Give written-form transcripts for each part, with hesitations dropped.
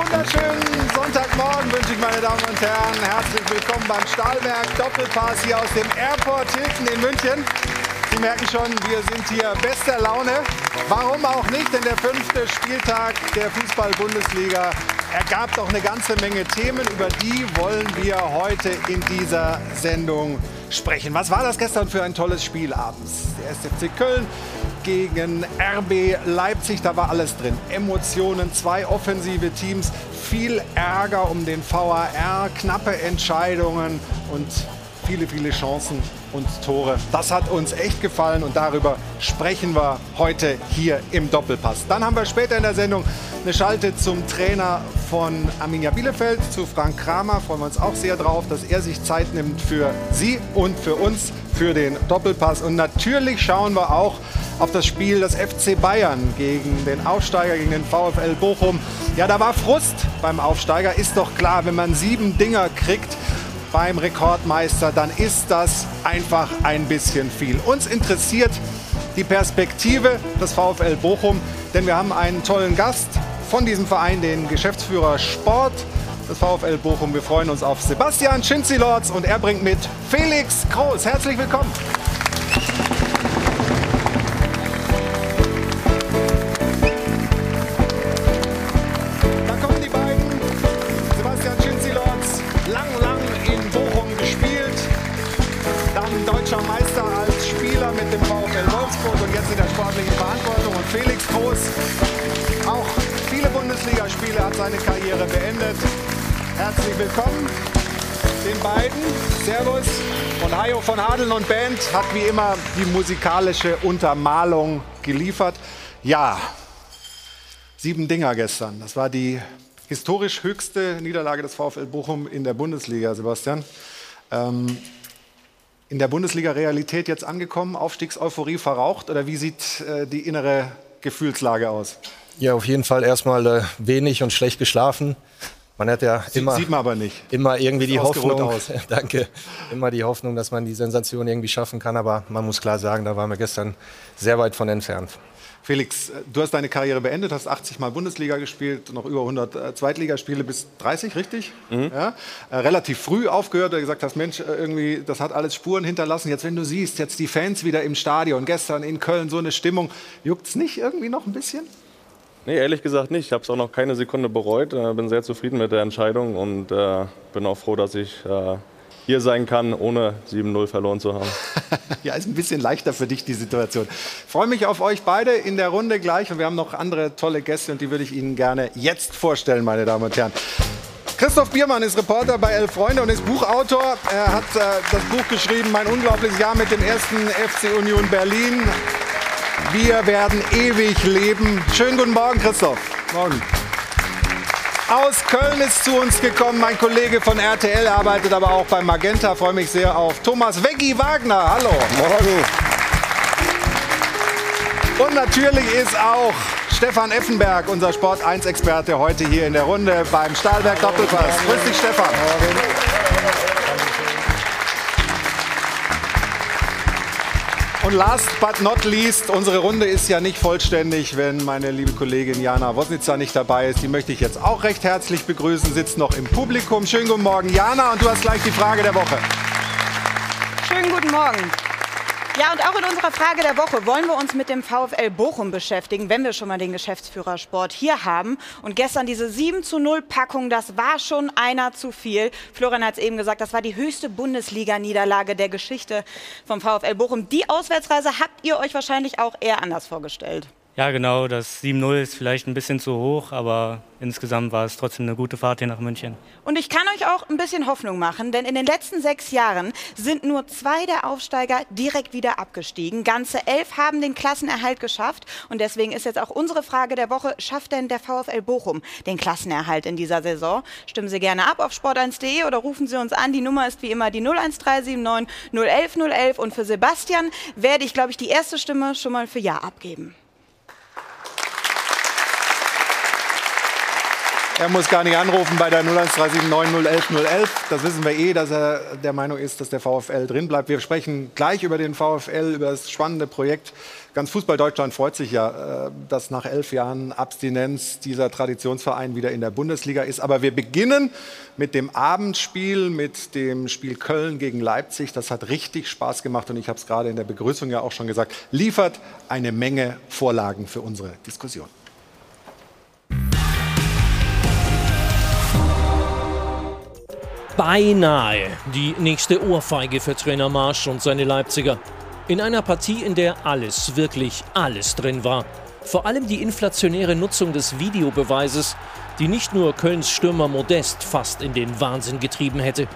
wunderschönen Sonntagmorgen wünsche ich, meine Damen und Herren. Herzlich willkommen beim Stahlwerk Doppelpass hier aus dem Airport Hilton in München. Sie merken schon, wir sind hier bester Laune. Warum auch nicht, denn der 5. Spieltag der Fußball-Bundesliga ergab doch eine ganze Menge Themen. Über die wollen wir heute in dieser Sendung sprechen. Was war das gestern für ein tolles Spiel abends? Der FC Köln gegen RB Leipzig, da war alles drin. Emotionen, zwei offensive Teams, viel Ärger um den VAR, knappe Entscheidungen und viele, viele Chancen und Tore. Das hat uns echt gefallen und darüber sprechen wir heute hier im Doppelpass. Dann haben wir später in der Sendung eine Schalte zum Trainer von Arminia Bielefeld, zu Frank Kramer. Freuen wir uns auch sehr drauf, dass er sich Zeit nimmt für Sie und für uns, für den Doppelpass. Und natürlich schauen wir auch auf das Spiel des FC Bayern gegen den Aufsteiger, gegen den VfL Bochum. Ja, da war Frust beim Aufsteiger, ist doch klar, wenn man 7 Dinger kriegt beim Rekordmeister, dann ist das einfach ein bisschen viel. Uns interessiert die Perspektive des VfL Bochum, denn wir haben einen tollen Gast von diesem Verein, den Geschäftsführer Sport des VfL Bochum. Wir freuen uns auf Sebastian Schindzielorz und er bringt mit Felix Kroos. Herzlich willkommen. Seine Karriere beendet. Herzlich willkommen den beiden. Servus. Und Hajo von Hadeln und Band hat wie immer die musikalische Untermalung geliefert. Ja, 7 Dinger gestern. Das war die historisch höchste Niederlage des VfL Bochum in der Bundesliga, Sebastian. In der Bundesliga-Realität jetzt angekommen, Aufstiegs-Euphorie verraucht? Oder wie sieht die innere Gefühlslage aus? Ja, auf jeden Fall erstmal wenig und schlecht geschlafen. Man hat ja immer, sieht man aber nicht. Immer irgendwie die Hoffnung, danke, immer die Hoffnung, dass man die Sensation irgendwie schaffen kann. Aber man muss klar sagen, da waren wir gestern sehr weit von entfernt. Felix, du hast deine Karriere beendet, hast 80 Mal Bundesliga gespielt, noch über 100 Zweitligaspiele bis 30, richtig? Mhm. Ja, relativ früh aufgehört, weil du gesagt hast, Mensch, irgendwie, das hat alles Spuren hinterlassen. Jetzt, wenn du siehst, jetzt die Fans wieder im Stadion, gestern in Köln, so eine Stimmung, juckt's nicht irgendwie noch ein bisschen? Nee, ehrlich gesagt nicht. Ich habe es auch noch keine Sekunde bereut. Bin sehr zufrieden mit der Entscheidung und bin auch froh, dass ich hier sein kann, ohne 7-0 verloren zu haben. Ja, ist ein bisschen leichter für dich, die Situation. Ich freue mich auf euch beide in der Runde gleich. Und wir haben noch andere tolle Gäste und die würde ich Ihnen gerne jetzt vorstellen, meine Damen und Herren. Christoph Biermann ist Reporter bei Elf Freunde und ist Buchautor. Er hat das Buch geschrieben, Mein unglaubliches Jahr mit dem ersten FC Union Berlin. Wir werden ewig leben. Schönen guten Morgen, Christoph. Morgen. Aus Köln ist zu uns gekommen. Mein Kollege von RTL arbeitet aber auch bei Magenta. Freue mich sehr auf Thomas Veggie Wagner. Hallo. Morgen. Und natürlich ist auch Stefan Effenberg, unser Sport1-Experte, heute hier in der Runde beim Stahlwerk Doppelpass. Grüß dich, Stefan. Und last but not least, unsere Runde ist ja nicht vollständig, wenn meine liebe Kollegin Jana Woznitsa nicht dabei ist. Die möchte ich jetzt auch recht herzlich begrüßen, sitzt noch im Publikum. Schönen guten Morgen, Jana, und du hast gleich die Frage der Woche. Schönen guten Morgen. Ja, und auch in unserer Frage der Woche wollen wir uns mit dem VfL Bochum beschäftigen, wenn wir schon mal den Geschäftsführer Sport hier haben. Und gestern diese 7:0-Packung, das war schon einer zu viel. Florian hat es eben gesagt, das war die höchste Bundesliga-Niederlage der Geschichte vom VfL Bochum. Die Auswärtsreise habt ihr euch wahrscheinlich auch eher anders vorgestellt. Ja, genau, das 7-0 ist vielleicht ein bisschen zu hoch, aber insgesamt war es trotzdem eine gute Fahrt hier nach München. Und ich kann euch auch ein bisschen Hoffnung machen, denn in den letzten 6 Jahren sind nur 2 der Aufsteiger direkt wieder abgestiegen. Ganze 11 haben den Klassenerhalt geschafft und deswegen ist jetzt auch unsere Frage der Woche, schafft denn der VfL Bochum den Klassenerhalt in dieser Saison? Stimmen Sie gerne ab auf sport1.de oder rufen Sie uns an. Die Nummer ist wie immer die 01379 011 011 und für Sebastian werde ich, glaube ich, die erste Stimme schon mal für Ja abgeben. Er muss gar nicht anrufen bei der 01379 011 011. Das wissen wir eh, dass er der Meinung ist, dass der VfL drin bleibt. Wir sprechen gleich über den VfL, über das spannende Projekt. Ganz Fußball-Deutschland freut sich ja, dass nach 11 Jahren Abstinenz dieser Traditionsverein wieder in der Bundesliga ist. Aber wir beginnen mit dem Abendspiel, mit dem Spiel Köln gegen Leipzig. Das hat richtig Spaß gemacht und ich habe es gerade in der Begrüßung ja auch schon gesagt, liefert eine Menge Vorlagen für unsere Diskussion. Beinahe die nächste Ohrfeige für Trainer Marsch und seine Leipziger. In einer Partie, in der alles, wirklich alles drin war. Vor allem die inflationäre Nutzung des Videobeweises, die nicht nur Kölns Stürmer Modest fast in den Wahnsinn getrieben hätte.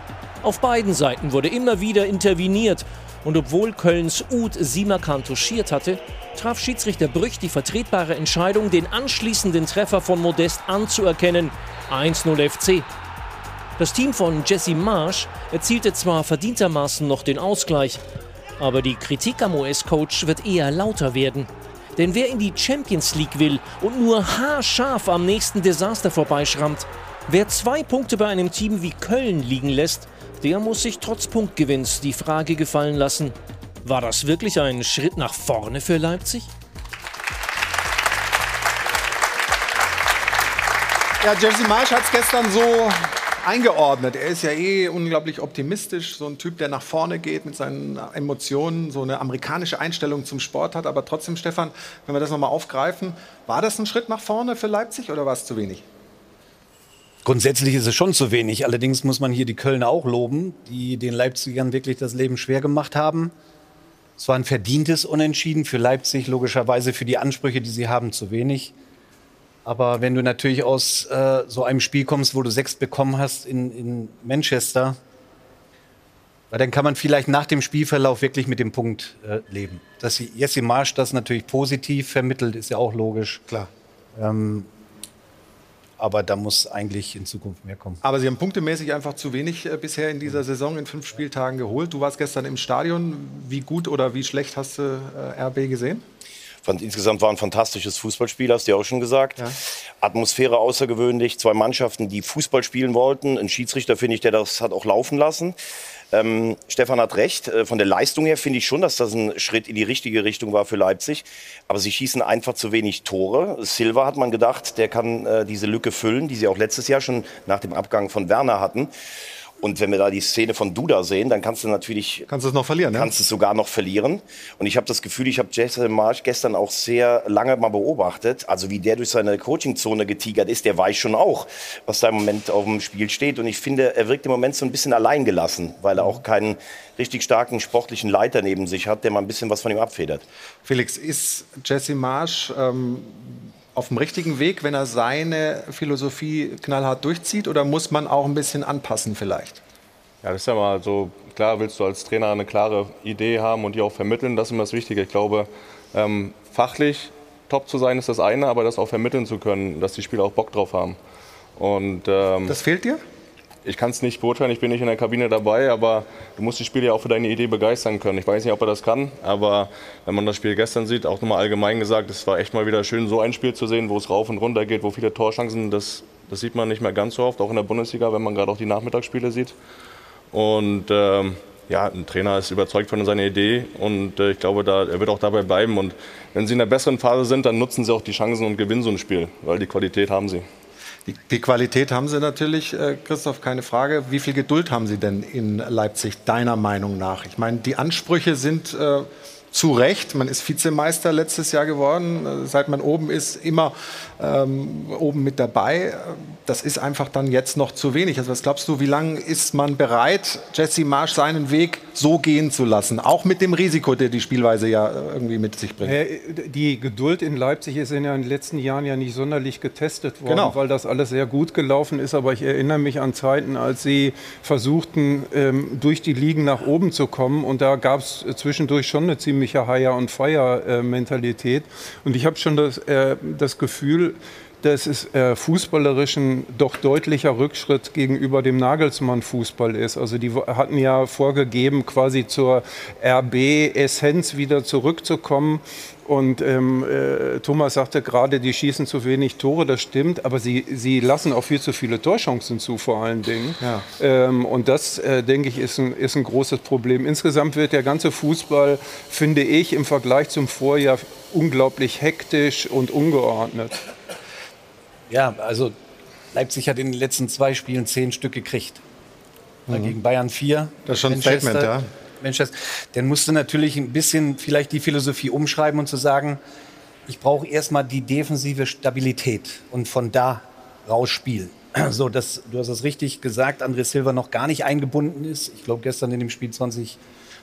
Auf beiden Seiten wurde immer wieder interveniert. Und obwohl Kölns Ud Simakan touchiert hatte, traf Schiedsrichter Brüch die vertretbare Entscheidung, den anschließenden Treffer von Modest anzuerkennen. 1-0 FC. Das Team von Jesse Marsch erzielte zwar verdientermaßen noch den Ausgleich, aber die Kritik am US-Coach wird eher lauter werden. Denn wer in die Champions League will und nur haarscharf am nächsten Desaster vorbeischrammt, wer 2 Punkte bei einem Team wie Köln liegen lässt, der muss sich trotz Punktgewinns die Frage gefallen lassen, war das wirklich ein Schritt nach vorne für Leipzig? Ja, Jesse Marsch hat es gestern so eingeordnet. Er ist ja eh unglaublich optimistisch, so ein Typ, der nach vorne geht mit seinen Emotionen, so eine amerikanische Einstellung zum Sport hat. Aber trotzdem, Stefan, wenn wir das nochmal aufgreifen, war das ein Schritt nach vorne für Leipzig oder war es zu wenig? Grundsätzlich ist es schon zu wenig. Allerdings muss man hier die Kölner auch loben, die den Leipzigern wirklich das Leben schwer gemacht haben. Es war ein verdientes Unentschieden für Leipzig, logischerweise für die Ansprüche, die sie haben, zu wenig. Aber wenn du natürlich aus so einem Spiel kommst, wo du 6 bekommen hast in Manchester, dann kann man vielleicht nach dem Spielverlauf wirklich mit dem Punkt leben. Dass Jesse Marsch das natürlich positiv vermittelt, ist ja auch logisch. Klar. Aber da muss eigentlich in Zukunft mehr kommen. Aber Sie haben punktemäßig einfach zu wenig bisher in dieser Saison in 5 Spieltagen geholt. Du warst gestern im Stadion. Wie gut oder wie schlecht hast du RB gesehen? Insgesamt war ein fantastisches Fußballspiel, hast du ja auch schon gesagt. Ja. Atmosphäre außergewöhnlich, 2 Mannschaften, die Fußball spielen wollten. Ein Schiedsrichter, finde ich, der das hat auch laufen lassen. Stefan hat recht, von der Leistung her finde ich schon, dass das ein Schritt in die richtige Richtung war für Leipzig. Aber sie schießen einfach zu wenig Tore. Silva hat man gedacht, der kann diese Lücke füllen, die sie auch letztes Jahr schon nach dem Abgang von Werner hatten. Und wenn wir da die Szene von Duda sehen, dann kannst du natürlich... Kannst du es noch verlieren, ne? Kannst du es sogar noch verlieren. Und ich habe das Gefühl, ich habe Jesse Marsch gestern auch sehr lange mal beobachtet. Also wie der durch seine Coachingzone getigert ist, der weiß schon auch, was da im Moment auf dem Spiel steht. Und ich finde, er wirkt im Moment so ein bisschen alleingelassen, weil er auch keinen richtig starken sportlichen Leiter neben sich hat, der mal ein bisschen was von ihm abfedert. Felix, ist Jesse Marsch auf dem richtigen Weg, wenn er seine Philosophie knallhart durchzieht? Oder muss man auch ein bisschen anpassen vielleicht? Ja, das ist ja mal so, klar willst du als Trainer eine klare Idee haben und die auch vermitteln. Das ist immer das Wichtige. Ich glaube, fachlich top zu sein ist das eine, aber das auch vermitteln zu können, dass die Spieler auch Bock drauf haben. Und das fehlt dir? Ich kann es nicht beurteilen, ich bin nicht in der Kabine dabei, aber du musst die Spieler ja auch für deine Idee begeistern können. Ich weiß nicht, ob er das kann, aber wenn man das Spiel gestern sieht, auch nochmal allgemein gesagt, es war echt mal wieder schön, so ein Spiel zu sehen, wo es rauf und runter geht, wo viele Torchancen sind. Das sieht man nicht mehr ganz so oft, auch in der Bundesliga, wenn man gerade auch die Nachmittagsspiele sieht. Und ja, ein Trainer ist überzeugt von seiner Idee und ich glaube, er wird auch dabei bleiben. Und wenn sie in einer besseren Phase sind, dann nutzen sie auch die Chancen und gewinnen so ein Spiel, weil die Qualität haben sie. Die Qualität haben Sie natürlich, Christoph, keine Frage. Wie viel Geduld haben Sie denn in Leipzig, deiner Meinung nach? Ich meine, die Ansprüche sind zu Recht. Man ist Vizemeister letztes Jahr geworden. Seit man oben ist, immer oben mit dabei. Das ist einfach dann jetzt noch zu wenig. Also was glaubst du, wie lange ist man bereit, Jesse Marsch seinen Weg so gehen zu lassen? Auch mit dem Risiko, der die Spielweise ja irgendwie mit sich bringt. Die Geduld in Leipzig ist in den letzten Jahren ja nicht sonderlich getestet worden, genau, weil das alles sehr gut gelaufen ist. Aber ich erinnere mich an Zeiten, als sie versuchten, durch die Ligen nach oben zu kommen. Und da gab es zwischendurch schon eine ziemliche Hire-and-Fire-Mentalität. Und ich habe schon das Gefühl, dass es fußballerischen doch deutlicher Rückschritt gegenüber dem Nagelsmann-Fußball ist. Also die hatten ja vorgegeben, quasi zur RB-Essenz wieder zurückzukommen. Und Thomas sagte gerade, die schießen zu wenig Tore, das stimmt, aber sie lassen auch viel zu viele Torchancen zu, vor allen Dingen. Ja. Und das, denke ich, ist ein großes Problem. Insgesamt wird der ganze Fußball, finde ich, im Vergleich zum Vorjahr unglaublich hektisch und ungeordnet. Ja, also Leipzig hat in den letzten 2 Spielen 10 Stück gekriegt. Mhm. Gegen Bayern 4. Das ist schon ein Statement, ja. Manchester, dann musst du natürlich ein bisschen vielleicht die Philosophie umschreiben und zu sagen, ich brauche erstmal die defensive Stabilität und von da raus spielen. So, dass, du hast das richtig gesagt, André Silva noch gar nicht eingebunden ist. Ich glaube, gestern in dem Spiel 20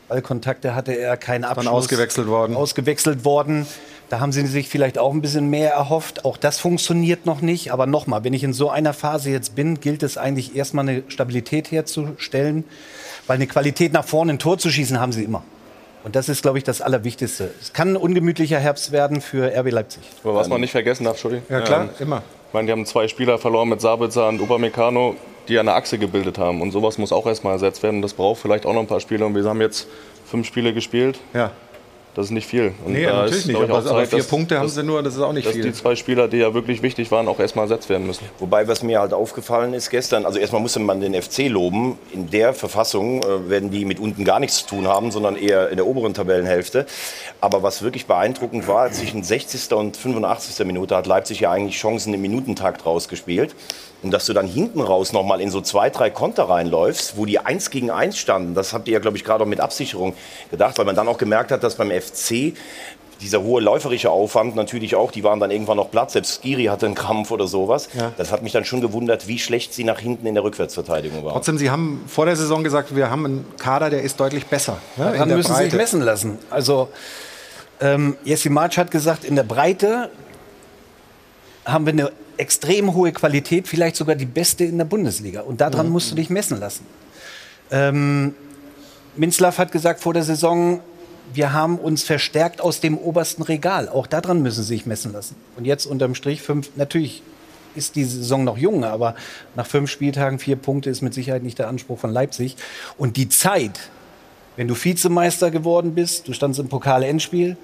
Ballkontakte hatte er keinen Abschluss. Dann ausgewechselt worden. Da haben sie sich vielleicht auch ein bisschen mehr erhofft. Auch das funktioniert noch nicht. Aber nochmal, wenn ich in so einer Phase jetzt bin, gilt es eigentlich erstmal eine Stabilität herzustellen. Weil eine Qualität nach vorne, ein Tor zu schießen, haben sie immer. Und das ist, glaube ich, das Allerwichtigste. Es kann ein ungemütlicher Herbst werden für RB Leipzig. Aber was man nicht vergessen darf, Entschuldigung. Ja, klar, immer. Ich meine, die haben 2 Spieler verloren mit Sabitzer und Upamecano, die eine Achse gebildet haben. Und sowas muss auch erstmal ersetzt werden. Das braucht vielleicht auch noch ein paar Spiele. Und wir haben jetzt 5 Spiele gespielt. Ja. Das ist nicht viel. Und nee, da natürlich ist, nicht. Ich, aber Zeit, 4 Punkte haben sie nur, das ist auch nicht viel. Dass die 2 Spieler, die ja wirklich wichtig waren, auch erstmal ersetzt werden müssen. Wobei, was mir halt aufgefallen ist gestern, also erstmal musste man den FC loben. In der Verfassung werden die mit unten gar nichts zu tun haben, sondern eher in der oberen Tabellenhälfte. Aber was wirklich beeindruckend war, zwischen 60. und 85. Minute hat Leipzig ja eigentlich Chancen im Minutentakt rausgespielt. Und dass du dann hinten raus nochmal in so 2, 3 Konter reinläufst, wo die 1 gegen 1 standen, das habt ihr ja, glaube ich, gerade auch mit Absicherung gedacht, weil man dann auch gemerkt hat, dass beim FC dieser hohe läuferische Aufwand natürlich auch, die waren dann irgendwann noch platt, selbst Skiri hatte einen Krampf oder sowas. Ja. Das hat mich dann schon gewundert, wie schlecht sie nach hinten in der Rückwärtsverteidigung waren. Trotzdem, Sie haben vor der Saison gesagt, wir haben einen Kader, der ist deutlich besser. Ja, dann müssen Sie sich messen lassen. Also Jesse Marsch hat gesagt, in der Breite haben wir eine extrem hohe Qualität, vielleicht sogar die beste in der Bundesliga. Und daran musst du dich messen lassen. Minzlaff hat gesagt vor der Saison, wir haben uns verstärkt aus dem obersten Regal. Auch daran müssen sie sich messen lassen. Und jetzt unterm Strich 5, natürlich ist die Saison noch jung, aber nach 5 Spieltagen 4 Punkte ist mit Sicherheit nicht der Anspruch von Leipzig. Und die Zeit, wenn du Vizemeister geworden bist, du standst im Pokal-Endspiel,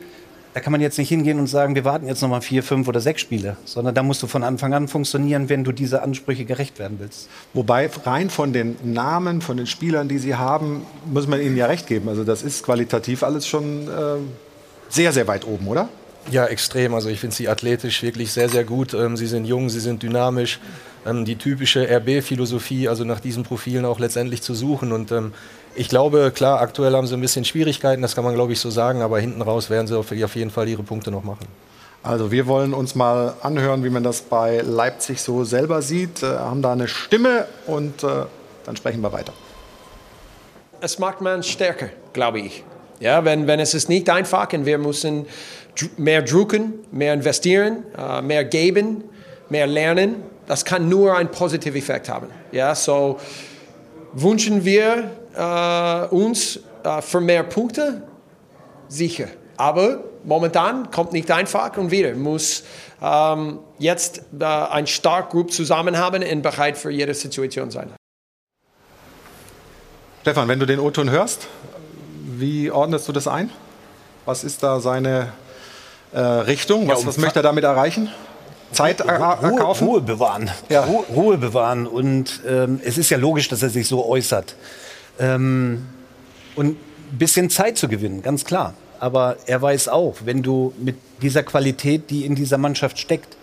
da kann man jetzt nicht hingehen und sagen, wir warten jetzt noch mal 4, 5 oder 6 Spiele. Sondern da musst du von Anfang an funktionieren, wenn du diese Ansprüche gerecht werden willst. Wobei rein von den Namen, von den Spielern, die sie haben, muss man ihnen ja recht geben. Also das ist qualitativ alles schon sehr, sehr weit oben, oder? Ja, extrem. Also ich finde sie athletisch wirklich sehr, sehr gut. Sie sind jung, sie sind dynamisch. Die typische RB-Philosophie, also nach diesen Profilen auch letztendlich zu suchen. Und ich glaube, klar, aktuell haben sie ein bisschen Schwierigkeiten, das kann man, glaube ich, so sagen, aber hinten raus werden sie auf jeden Fall ihre Punkte noch machen. Also wir wollen uns mal anhören, wie man das bei Leipzig so selber sieht, haben da eine Stimme und dann sprechen wir weiter. Es macht man stärker, glaube ich. Ja, wenn es ist nicht einfach und wir müssen mehr drucken, mehr investieren, mehr geben, mehr lernen, das kann nur einen positiven Effekt haben. Ja, so wünschen wir uns für mehr Punkte? Sicher. Aber momentan kommt nicht einfach und wieder muss jetzt ein starkes Gruppe zusammen haben und bereit für jede Situation sein. Stefan, wenn du den O-Ton hörst, wie ordnest du das ein? Was ist da seine Richtung? Was, ja, was möchte er damit erreichen? Zeit erkaufen? Ruhe bewahren. Ja. Ruhe bewahren. Und es ist ja logisch, dass er sich so äußert. Und ein bisschen Zeit zu gewinnen, ganz klar. Aber er weiß auch, wenn du mit dieser Qualität, die in dieser Mannschaft steckt,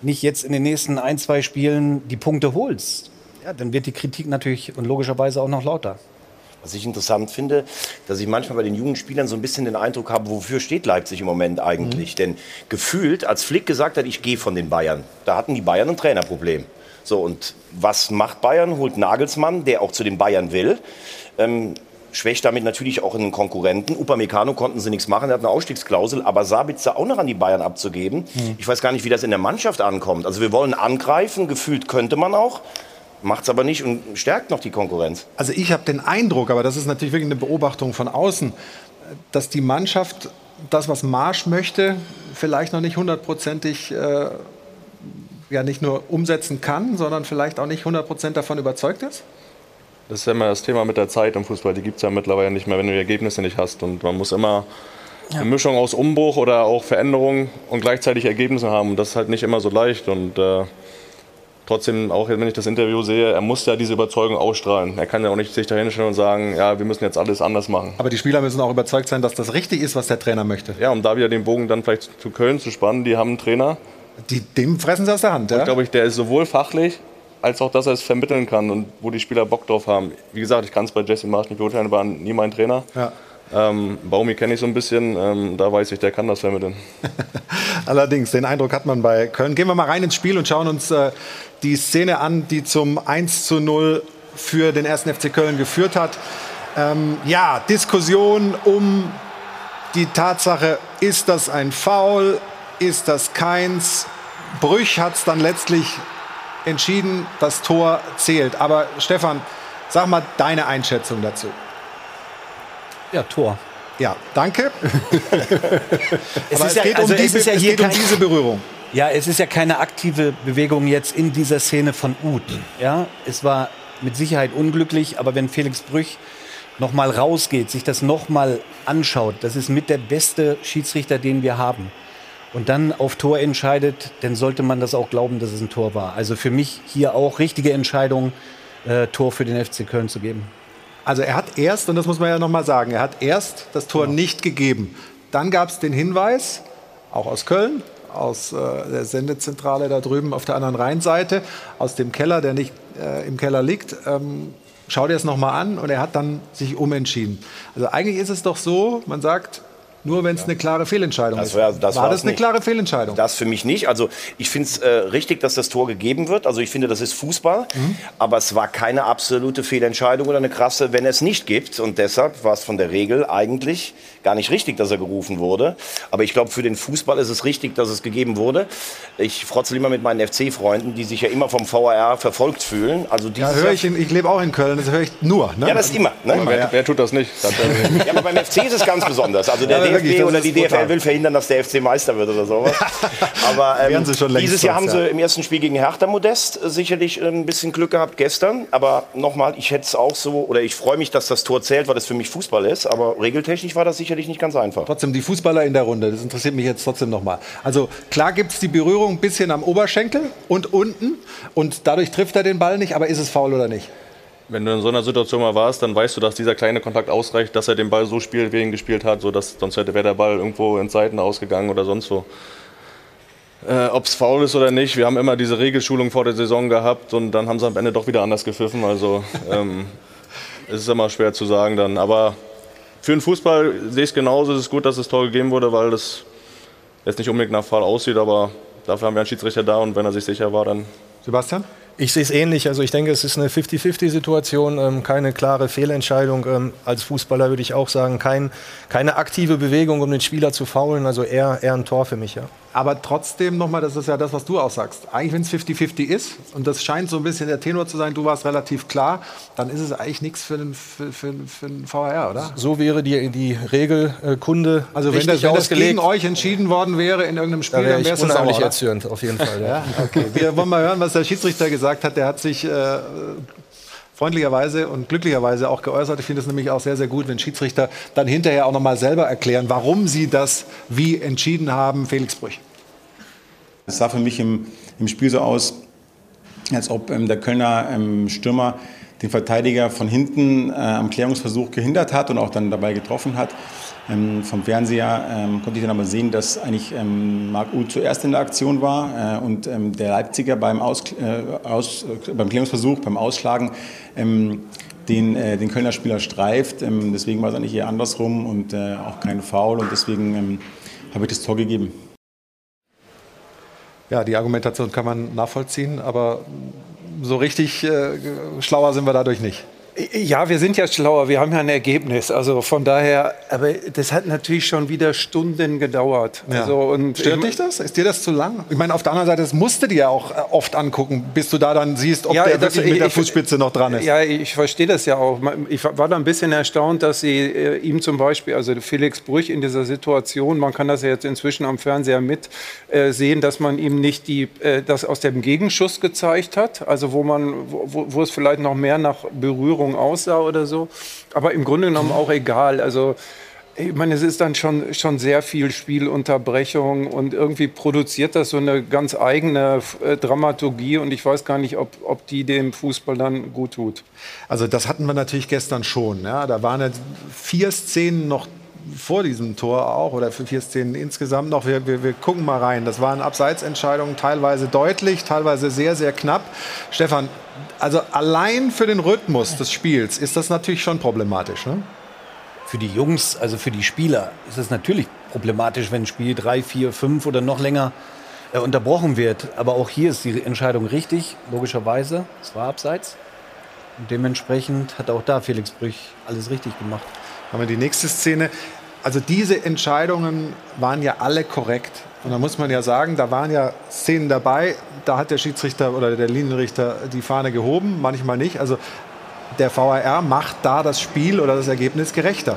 nicht jetzt in den nächsten 1, 2 Spielen die Punkte holst, ja, dann wird die Kritik natürlich und logischerweise auch noch lauter. Was ich interessant finde, dass ich manchmal bei den jungen Spielern so ein bisschen den Eindruck habe, wofür steht Leipzig im Moment eigentlich? Mhm. Denn gefühlt, als Flick gesagt hat, ich gehe von den Bayern, da hatten die Bayern ein Trainerproblem. So, und was macht Bayern? Holt Nagelsmann, der auch zu den Bayern will. Schwächt damit natürlich auch einen Konkurrenten. Upamecano konnten sie nichts machen, er hat eine Ausstiegsklausel. Aber Sabitzer auch noch an die Bayern abzugeben, ich weiß gar nicht, wie das in der Mannschaft ankommt. Also wir wollen angreifen, gefühlt könnte man auch. Macht es aber nicht und stärkt noch die Konkurrenz. Also ich habe den Eindruck, aber das ist natürlich wirklich eine Beobachtung von außen, dass die Mannschaft das, was Marsch möchte, vielleicht noch nicht hundertprozentig ja nicht nur umsetzen kann, sondern vielleicht auch nicht 100% davon überzeugt ist? Das ist ja immer das Thema mit der Zeit im Fußball. Die gibt es ja mittlerweile nicht mehr, wenn du die Ergebnisse nicht hast. Und man muss immer eine Mischung aus Umbruch oder auch Veränderung und gleichzeitig Ergebnisse haben. Und das ist halt nicht immer so leicht. Und trotzdem, auch wenn ich das Interview sehe, er muss ja diese Überzeugung ausstrahlen. Er kann ja auch nicht sich dahin stellen und sagen, ja, wir müssen jetzt alles anders machen. Aber die Spieler müssen auch überzeugt sein, dass das richtig ist, was der Trainer möchte. Ja, um da wieder den Bogen dann vielleicht zu Köln zu spannen, die haben einen Trainer. Dem fressen sie aus der Hand, ja? Und glaube ich, der ist sowohl fachlich, als auch, dass er es vermitteln kann und wo die Spieler Bock drauf haben. Wie gesagt, ich kann es bei Jesse Marsch nicht beurteilen, war nie mein Trainer. Ja. Baumi kenne ich so ein bisschen, da weiß ich, der kann das vermitteln. Allerdings, den Eindruck hat man bei Köln. Gehen wir mal rein ins Spiel und schauen uns die Szene an, die zum 1:0 für den 1. FC Köln geführt hat. Ja, Diskussion um die Tatsache, ist das ein Foul, ist das keins? Brüch hat es dann letztlich entschieden, das Tor zählt. Aber Stefan, sag mal deine Einschätzung dazu. Ja, Tor. Ja, danke. Es geht um diese Berührung. Ja, es ist ja keine aktive Bewegung jetzt in dieser Szene von Uth. Ja, es war mit Sicherheit unglücklich, aber wenn Felix Brüch noch mal rausgeht, sich das noch mal anschaut, das ist mit der beste Schiedsrichter, den wir haben, und dann auf Tor entscheidet, dann sollte man das auch glauben, dass es ein Tor war. Also für mich hier auch richtige Entscheidung, Tor für den FC Köln zu geben. Also er hat erst, und das muss man ja nochmal sagen, er hat erst das Tor nicht gegeben. Dann gab es den Hinweis, auch aus Köln, aus der Sendezentrale da drüben auf der anderen Rheinseite, aus dem Keller, der nicht im Keller liegt, schau dir das nochmal an, und er hat dann sich umentschieden. Also eigentlich ist es doch so, man sagt, nur wenn es eine klare Fehlentscheidung ist. War das eine klare Fehlentscheidung? Das für mich nicht. Also ich finde es richtig, dass das Tor gegeben wird. Also ich finde, das ist Fußball. Mhm. Aber es war keine absolute Fehlentscheidung oder eine krasse, wenn es nicht gibt. Und deshalb war es von der Regel eigentlich gar nicht richtig, dass er gerufen wurde. Aber ich glaube, für den Fußball ist es richtig, dass es gegeben wurde. Ich frotzel immer mit meinen FC-Freunden, die sich ja immer vom VAR verfolgt fühlen. Also ja, höre ich, ich lebe auch in Köln, das höre ich nur. Ne? Ja, das immer. Ne? Wer tut das nicht? Ja, aber beim FC ist es ganz besonders. Also der DFB oder die DFL will verhindern, dass der FC Meister wird oder sowas. Aber dieses Jahr haben sie im ersten Spiel gegen Hertha Modest sicherlich ein bisschen Glück gehabt gestern. Aber nochmal, ich hätte es auch so, oder ich freue mich, dass das Tor zählt, weil das für mich Fußball ist. Aber regeltechnisch war das sicherlich nicht ganz einfach. Trotzdem, die Fußballer in der Runde, das interessiert mich jetzt trotzdem nochmal. Also klar gibt es die Berührung ein bisschen am Oberschenkel und unten. Und dadurch trifft er den Ball nicht, aber ist es faul oder nicht? Wenn du in so einer Situation mal warst, dann weißt du, dass dieser kleine Kontakt ausreicht, dass er den Ball so spielt, wie er ihn gespielt hat. Sodass, sonst wäre der Ball irgendwo in Seiten ausgegangen oder sonst wo. Ob es faul ist oder nicht, wir haben immer diese Regelschulung vor der Saison gehabt und dann haben sie am Ende doch wieder anders gepfiffen. Also es ist immer schwer zu sagen dann. Aber für den Fußball sehe ich es genauso. Es ist gut, dass das Tor gegeben wurde, weil das jetzt nicht unbedingt nach Foul aussieht. Aber dafür haben wir einen Schiedsrichter da, und wenn er sich sicher war, dann... Sebastian? Ich sehe es ähnlich. Also ich denke, es ist eine 50-50-Situation, keine klare Fehlentscheidung. Als Fußballer würde ich auch sagen, keine aktive Bewegung, um den Spieler zu foulen. Also eher ein Tor für mich, ja. Aber trotzdem nochmal, das ist ja das, was du auch sagst. Eigentlich, wenn es 50-50 ist, und das scheint so ein bisschen der Tenor zu sein, du warst relativ klar, dann ist es eigentlich nichts für den VAR, oder? So wäre die Regelkunde. Also wenn das gegen euch entschieden worden wäre in irgendeinem Spiel, dann wäre es unheimlich erzürnt, auf jeden Fall. Ja. Ja? Okay. Wir wollen mal hören, was der Schiedsrichter gesagt hat. Der hat sich freundlicherweise und glücklicherweise auch geäußert. Ich finde es nämlich auch sehr, sehr gut, wenn Schiedsrichter dann hinterher auch noch mal selber erklären, warum sie das wie entschieden haben. Felix Brüch. Es sah für mich im Spiel so aus, als ob der Kölner Stürmer den Verteidiger von hinten am Klärungsversuch gehindert hat und auch dann dabei getroffen hat. Vom Fernseher konnte ich dann aber sehen, dass eigentlich Marc Uth zuerst in der Aktion war und der Leipziger beim Klärungsversuch, beim Ausschlagen den Kölner Spieler streift. Deswegen war es eigentlich eher andersrum und auch kein Foul, und deswegen habe ich das Tor gegeben. Ja, die Argumentation kann man nachvollziehen, aber so richtig schlauer sind wir dadurch nicht. Ja, wir sind ja schlauer, wir haben ja ein Ergebnis, also von daher, aber das hat natürlich schon wieder Stunden gedauert. Ja. Also, und stört dich das? Ist dir das zu lang? Ich meine, auf der anderen Seite, das musst du dir auch oft angucken, bis du da dann siehst, ob ja, der wirklich mit der Fußspitze noch dran ist. Ja, ich verstehe das ja auch. Ich war da ein bisschen erstaunt, dass sie ihm zum Beispiel, also Felix Brüch in dieser Situation, man kann das ja jetzt inzwischen am Fernseher mit sehen, dass man ihm nicht das aus dem Gegenschuss gezeigt hat, also wo es vielleicht noch mehr nach Berührung aussah oder so, aber im Grunde genommen auch egal. Also ich meine, es ist dann schon sehr viel Spielunterbrechung und irgendwie produziert das so eine ganz eigene Dramaturgie und ich weiß gar nicht, ob die dem Fußball dann gut tut. Also das hatten wir natürlich gestern schon. Ja? Da waren ja 4 Szenen noch vor diesem Tor auch oder 4 Szenen insgesamt noch. Wir gucken mal rein. Das waren Abseitsentscheidungen, teilweise deutlich, teilweise sehr, sehr knapp. Stefan, also allein für den Rhythmus des Spiels ist das natürlich schon problematisch, ne? Für die Jungs, also für die Spieler ist es natürlich problematisch, wenn ein Spiel 3, 4, 5 oder noch länger unterbrochen wird. Aber auch hier ist die Entscheidung richtig, logischerweise. Es war abseits. Und dementsprechend hat auch da Felix Brüch alles richtig gemacht. Haben wir die nächste Szene. Also diese Entscheidungen waren ja alle korrekt. Und da muss man ja sagen, da waren ja Szenen dabei, da hat der Schiedsrichter oder der Linienrichter die Fahne gehoben, manchmal nicht. Also der VAR macht da das Spiel oder das Ergebnis gerechter.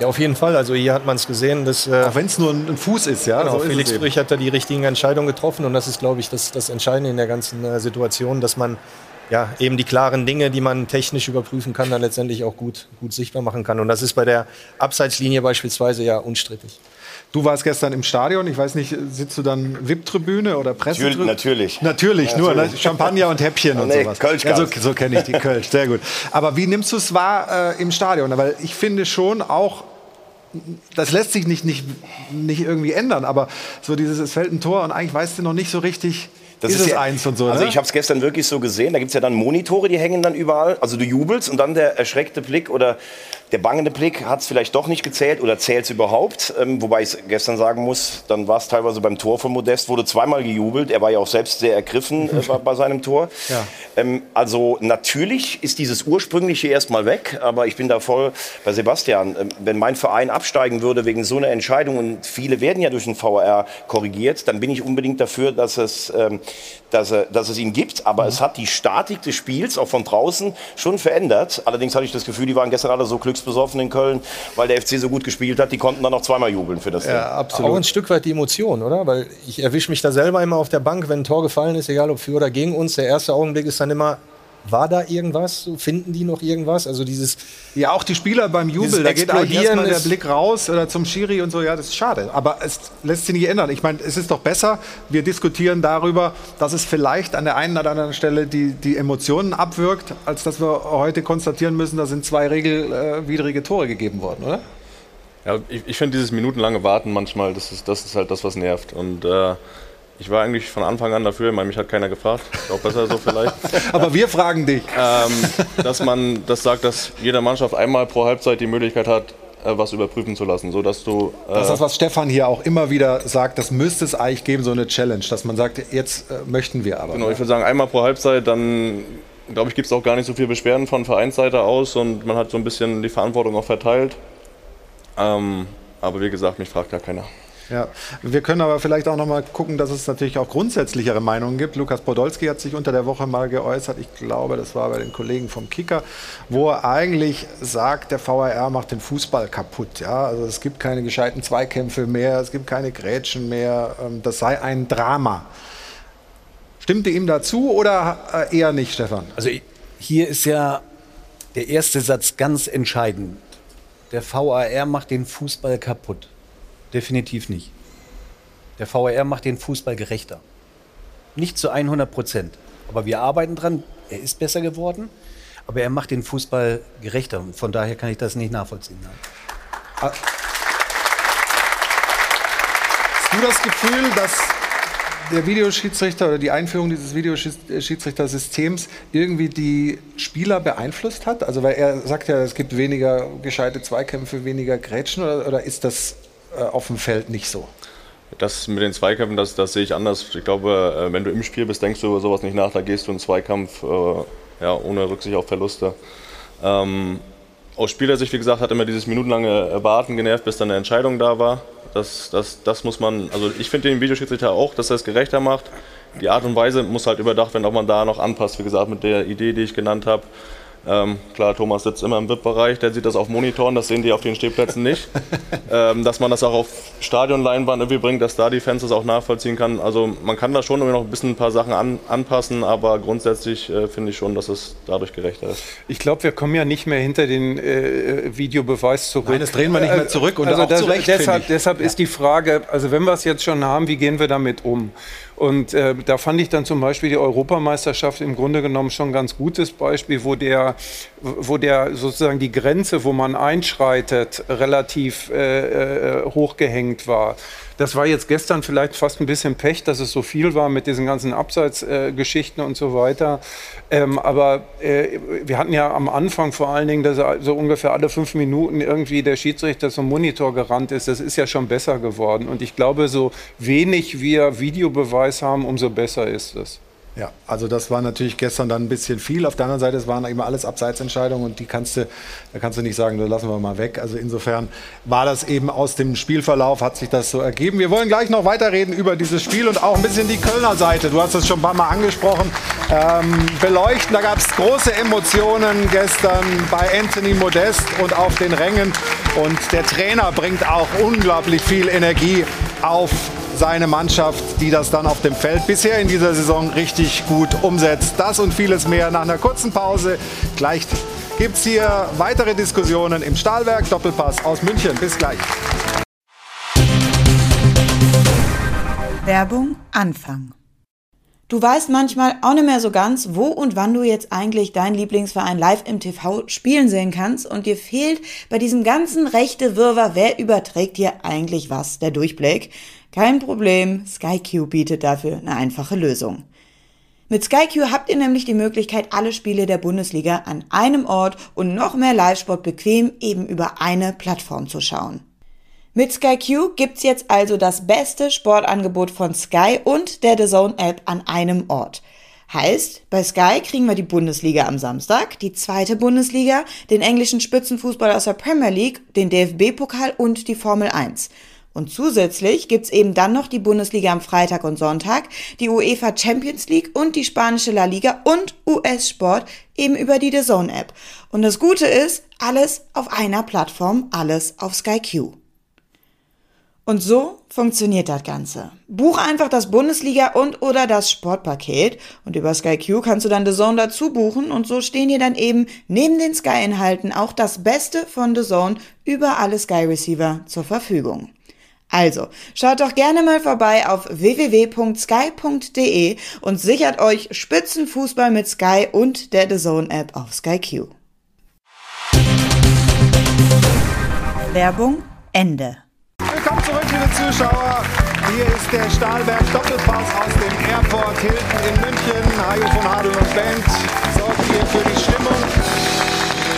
Ja, auf jeden Fall. Also hier hat man es gesehen, dass... auch wenn es nur ein Fuß ist, ja. Genau, so Felix Brüch hat da die richtige Entscheidung getroffen. Und das ist, glaube ich, das Entscheidende in der ganzen Situation, dass man ja eben die klaren Dinge, die man technisch überprüfen kann, dann letztendlich auch gut sichtbar machen kann. Und das ist bei der Abseitslinie beispielsweise ja unstrittig. Du warst gestern im Stadion, ich weiß nicht, sitzt du dann VIP-Tribüne oder Pressetribüne? Natürlich, ja, nur Champagner und Häppchen und sowas. Kölsch ja, so kenne ich die Kölsch, sehr gut. Aber wie nimmst du es wahr im Stadion? Weil ich finde schon auch, das lässt sich nicht irgendwie ändern, aber so dieses, es fällt ein Tor und eigentlich weißt du noch nicht so richtig, das ist ja, eins und so, ne? Also ich habe es gestern wirklich so gesehen, da gibt es ja dann Monitore, die hängen dann überall, also du jubelst und dann der erschreckte Blick oder der bangende Blick hat es vielleicht doch nicht gezählt oder zählt es überhaupt, wobei ich gestern sagen muss, dann war es teilweise beim Tor von Modest, wurde zweimal gejubelt, er war ja auch selbst sehr ergriffen bei seinem Tor. Ja. Also natürlich ist dieses Ursprüngliche erstmal weg, aber ich bin da voll bei Sebastian, wenn mein Verein absteigen würde wegen so einer Entscheidung und viele werden ja durch den VAR korrigiert, dann bin ich unbedingt dafür, dass es ihn gibt, aber es hat die Statik des Spiels auch von draußen schon verändert. Allerdings hatte ich das Gefühl, die waren gestern alle so glücksbesoffen in Köln, weil der FC so gut gespielt hat, die konnten dann noch zweimal jubeln für das Ding. Ja, absolut. Auch ein Stück weit die Emotion, oder? Weil ich erwische mich da selber immer auf der Bank, wenn ein Tor gefallen ist, egal ob für oder gegen uns, der erste Augenblick ist dann immer, war da irgendwas? Finden die noch irgendwas? Also dieses... Ja, auch die Spieler beim Jubel, da geht eigentlich erstmal der Blick raus oder zum Schiri und so, ja, das ist schade. Aber es lässt sich nicht ändern. Ich meine, es ist doch besser, wir diskutieren darüber, dass es vielleicht an der einen oder anderen Stelle die Emotionen abwirkt, als dass wir heute konstatieren müssen, da sind 2 regelwidrige Tore gegeben worden, oder? Ja, ich finde dieses minutenlange Warten manchmal, das ist halt das, was nervt. Und ich war eigentlich von Anfang an dafür, ich meine, mich hat keiner gefragt, ist auch besser so vielleicht. Aber wir fragen dich. Dass man das sagt, dass jede Mannschaft einmal pro Halbzeit die Möglichkeit hat, was überprüfen zu lassen, sodass du... das ist, was Stefan hier auch immer wieder sagt, das müsste es eigentlich geben, so eine Challenge, dass man sagt, jetzt möchten wir aber. Genau, ich würde sagen, einmal pro Halbzeit, dann glaube ich, gibt es auch gar nicht so viel Beschwerden von Vereinsseite aus und man hat so ein bisschen die Verantwortung auch verteilt. Aber wie gesagt, mich fragt ja keiner. Ja, wir können aber vielleicht auch noch mal gucken, dass es natürlich auch grundsätzlichere Meinungen gibt. Lukas Podolski hat sich unter der Woche mal geäußert, ich glaube, das war bei den Kollegen vom Kicker, wo er eigentlich sagt, der VAR macht den Fußball kaputt. Ja, also es gibt keine gescheiten Zweikämpfe mehr, es gibt keine Grätschen mehr, das sei ein Drama. Stimmt ihr ihm dazu oder eher nicht, Stefan? Also hier ist ja der erste Satz ganz entscheidend. Der VAR macht den Fußball kaputt. Definitiv nicht. Der VAR macht den Fußball gerechter. Nicht zu 100%. Aber wir arbeiten dran. Er ist besser geworden. Aber er macht den Fußball gerechter. Und von daher kann ich das nicht nachvollziehen. Hast du das Gefühl, dass der Videoschiedsrichter oder die Einführung dieses Videoschiedsrichtersystems irgendwie die Spieler beeinflusst hat? Also, weil er sagt ja, es gibt weniger gescheite Zweikämpfe, weniger Grätschen. Oder ist das auf dem Feld nicht so? Das mit den Zweikämpfen, das sehe ich anders. Ich glaube, wenn du im Spiel bist, denkst du über sowas nicht nach. Da gehst du in den Zweikampf ohne Rücksicht auf Verluste. Aus Spielersicht, wie gesagt, hat immer dieses minutenlange Warten genervt, bis dann eine Entscheidung da war. Das muss man, also ich finde den Videoschiedsrichter auch, dass er es gerechter macht. Die Art und Weise muss halt überdacht werden, ob man da noch anpasst, wie gesagt, mit der Idee, die ich genannt habe. Klar, Thomas sitzt immer im VIP-Bereich, der sieht das auf Monitoren, das sehen die auf den Stehplätzen nicht. Dass man das auch auf Stadionleinwand irgendwie bringt, dass da die Fans das auch nachvollziehen kann. Also man kann da schon noch ein bisschen ein paar Sachen anpassen, aber grundsätzlich finde ich schon, dass es dadurch gerechter ist. Ich glaube, wir kommen ja nicht mehr hinter den Videobeweis zurück. Nein, das drehen wir nicht mehr zurück und also auch zu Recht, deshalb ist die Frage, also wenn wir es jetzt schon haben, wie gehen wir damit um? Und da fand ich dann zum Beispiel die Europameisterschaft im Grunde genommen schon ein ganz gutes Beispiel, wo der sozusagen die Grenze, wo man einschreitet, relativ hochgehängt war. Das war jetzt gestern vielleicht fast ein bisschen Pech, dass es so viel war mit diesen ganzen Abseitsgeschichten und so weiter. Aber wir hatten ja am Anfang vor allen Dingen, dass so ungefähr alle 5 Minuten irgendwie der Schiedsrichter zum Monitor gerannt ist. Das ist ja schon besser geworden. Und ich glaube, so wenig wir Videobeweis haben, umso besser ist es. Ja, also das war natürlich gestern dann ein bisschen viel. Auf der anderen Seite, es waren immer alles Abseitsentscheidungen und die da kannst du nicht sagen, das lassen wir mal weg. Also insofern war das eben aus dem Spielverlauf, hat sich das so ergeben. Wir wollen gleich noch weiterreden über dieses Spiel und auch ein bisschen die Kölner Seite. Du hast das schon ein paar Mal angesprochen. Beleuchten, da gab es große Emotionen gestern bei Anthony Modest und auf den Rängen. Und der Trainer bringt auch unglaublich viel Energie auf seine Mannschaft, die das dann auf dem Feld bisher in dieser Saison richtig gut umsetzt. Das und vieles mehr nach einer kurzen Pause. Gleich gibt es hier weitere Diskussionen im Stahlwerk Doppelpass aus München. Bis gleich. Werbung Anfang. Du weißt manchmal auch nicht mehr so ganz, wo und wann du jetzt eigentlich deinen Lieblingsverein live im TV spielen sehen kannst und dir fehlt bei diesem ganzen Rechte-Wirrwarr, wer überträgt dir eigentlich was, der Durchblick. Kein Problem, Sky Q bietet dafür eine einfache Lösung. Mit Sky Q habt ihr nämlich die Möglichkeit, alle Spiele der Bundesliga an einem Ort und noch mehr Live-Sport bequem eben über eine Plattform zu schauen. Mit Sky Q gibt's jetzt also das beste Sportangebot von Sky und der DAZN App an einem Ort. Heißt, bei Sky kriegen wir die Bundesliga am Samstag, die zweite Bundesliga, den englischen Spitzenfußball aus der Premier League, den DFB-Pokal und die Formel 1. Und zusätzlich gibt's eben dann noch die Bundesliga am Freitag und Sonntag, die UEFA Champions League und die spanische La Liga und US-Sport eben über die DAZN App. Und das Gute ist, alles auf einer Plattform, alles auf Sky Q. Und so funktioniert das Ganze. Buch einfach das Bundesliga und oder das Sportpaket und über Sky Q kannst du dann DAZN dazu buchen und so stehen dir dann eben neben den Sky-Inhalten auch das Beste von DAZN über alle Sky-Receiver zur Verfügung. Also, schaut doch gerne mal vorbei auf www.sky.de und sichert euch Spitzenfußball mit Sky und der DAZN App auf Sky Q. Werbung Ende. Willkommen zurück, liebe Zuschauer. Hier ist der Stahlwerk Doppelpass aus dem Airport Hilton in München. Hajo von Hadeln und Band sorgt hier für die Stimmung.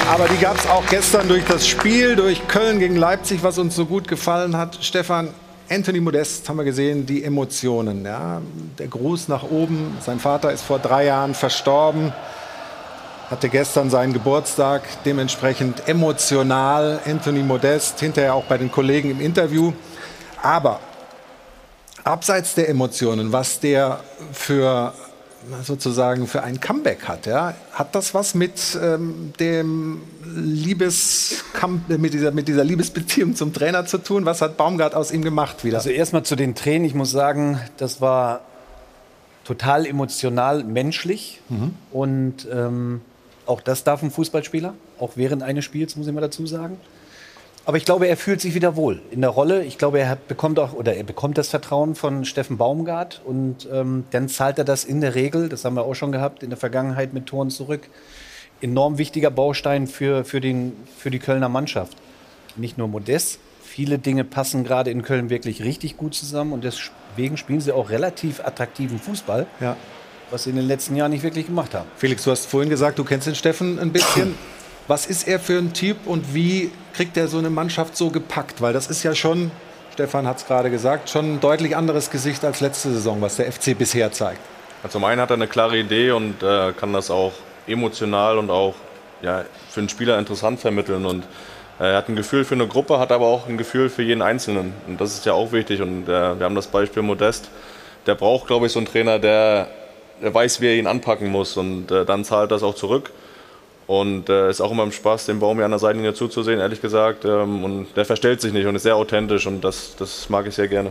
Aber die gab es auch gestern durch das Spiel, durch Köln gegen Leipzig, was uns so gut gefallen hat. Stefan, Anthony Modest, haben wir gesehen, die Emotionen. Ja? Der Gruß nach oben. Sein Vater ist vor 3 Jahren verstorben. Hatte gestern seinen Geburtstag, dementsprechend emotional, Anthony Modest, hinterher auch bei den Kollegen im Interview. Aber abseits der Emotionen, was der für ein Comeback hat, ja, hat das was mit dieser Liebesbeziehung zum Trainer zu tun? Was hat Baumgart aus ihm gemacht wieder? Also erstmal zu den Tränen, ich muss sagen, das war total emotional, menschlich und auch das darf ein Fußballspieler, auch während eines Spiels, muss ich mal dazu sagen. Aber ich glaube, er fühlt sich wieder wohl in der Rolle. Ich glaube, er bekommt das Vertrauen von Steffen Baumgart. Und dann zahlt er das in der Regel, das haben wir auch schon gehabt, in der Vergangenheit mit Toren zurück. Enorm wichtiger Baustein für die Kölner Mannschaft. Nicht nur Modest. Viele Dinge passen gerade in Köln wirklich richtig gut zusammen. Und deswegen spielen sie auch relativ attraktiven Fußball. Ja. Was sie in den letzten Jahren nicht wirklich gemacht haben. Felix, du hast vorhin gesagt, du kennst den Steffen ein bisschen. Was ist er für ein Typ und wie kriegt er so eine Mannschaft so gepackt? Weil das ist ja schon, Stefan hat es gerade gesagt, schon ein deutlich anderes Gesicht als letzte Saison, was der FC bisher zeigt. Zum einen hat er eine klare Idee und kann das auch emotional und auch ja, für einen Spieler interessant vermitteln. Und er hat ein Gefühl für eine Gruppe, hat aber auch ein Gefühl für jeden Einzelnen. Und das ist ja auch wichtig. Und wir haben das Beispiel Modest. Der braucht, glaube ich, so einen Trainer, der weiß, wie er ihn anpacken muss. Und dann zahlt das auch zurück. Und ist auch immer ein Spaß, den Baum hier an der Seitenlinie zuzusehen, ehrlich gesagt. Und der verstellt sich nicht und ist sehr authentisch. Und das mag ich sehr gerne.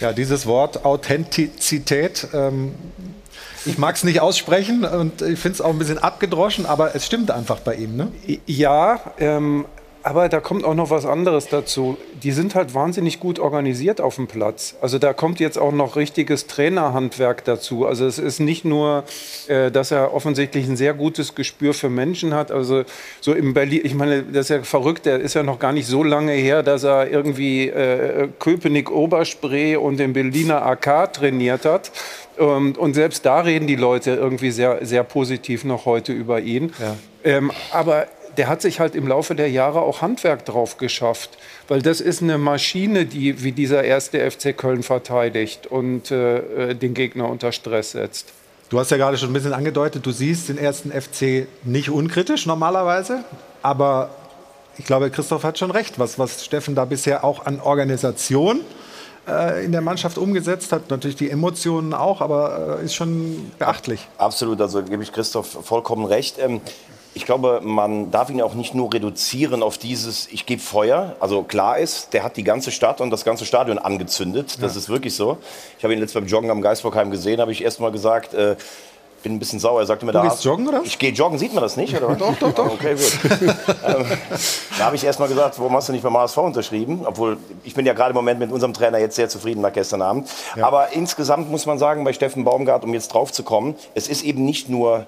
Ja, dieses Wort Authentizität. Ich mag es nicht aussprechen und ich finde es auch ein bisschen abgedroschen, aber es stimmt einfach bei ihm, ne? Ja, aber da kommt auch noch was anderes dazu. Die sind halt wahnsinnig gut organisiert auf dem Platz. Also da kommt jetzt auch noch richtiges Trainerhandwerk dazu. Also es ist nicht nur, dass er offensichtlich ein sehr gutes Gespür für Menschen hat. Also so in Berlin, ich meine, das ist ja verrückt. Er ist ja noch gar nicht so lange her, dass er irgendwie Köpenick-Oberspree und den Berliner AK trainiert hat. Und selbst da reden die Leute irgendwie sehr, sehr positiv noch heute über ihn. Ja. Aber der hat sich halt im Laufe der Jahre auch Handwerk drauf geschafft. Weil das ist eine Maschine, die wie dieser erste FC Köln verteidigt und den Gegner unter Stress setzt. Du hast ja gerade schon ein bisschen angedeutet, du siehst den ersten FC nicht unkritisch normalerweise. Aber ich glaube, Christoph hat schon recht, was Steffen da bisher auch an Organisation in der Mannschaft umgesetzt hat. Natürlich die Emotionen auch, aber ist schon beachtlich. Absolut, also gebe ich Christoph vollkommen recht. Ich glaube, man darf ihn ja auch nicht nur reduzieren auf dieses, ich gebe Feuer. Also klar ist, der hat die ganze Stadt und das ganze Stadion angezündet. Das ist wirklich so. Ich habe ihn letztens beim Joggen am Geisbockheim gesehen, habe ich erst mal gesagt, bin ein bisschen sauer. Er sagte mir, du gehst joggen, oder? Ich gehe joggen, sieht man das nicht? Oder? Doch, doch, doch. Okay, gut. Da habe ich erst mal gesagt, warum hast du nicht beim HSV unterschrieben? Obwohl, ich bin ja gerade im Moment mit unserem Trainer jetzt sehr zufrieden nach gestern Abend. Ja. Aber insgesamt muss man sagen, bei Steffen Baumgart, um jetzt drauf zu kommen, es ist eben nicht nur,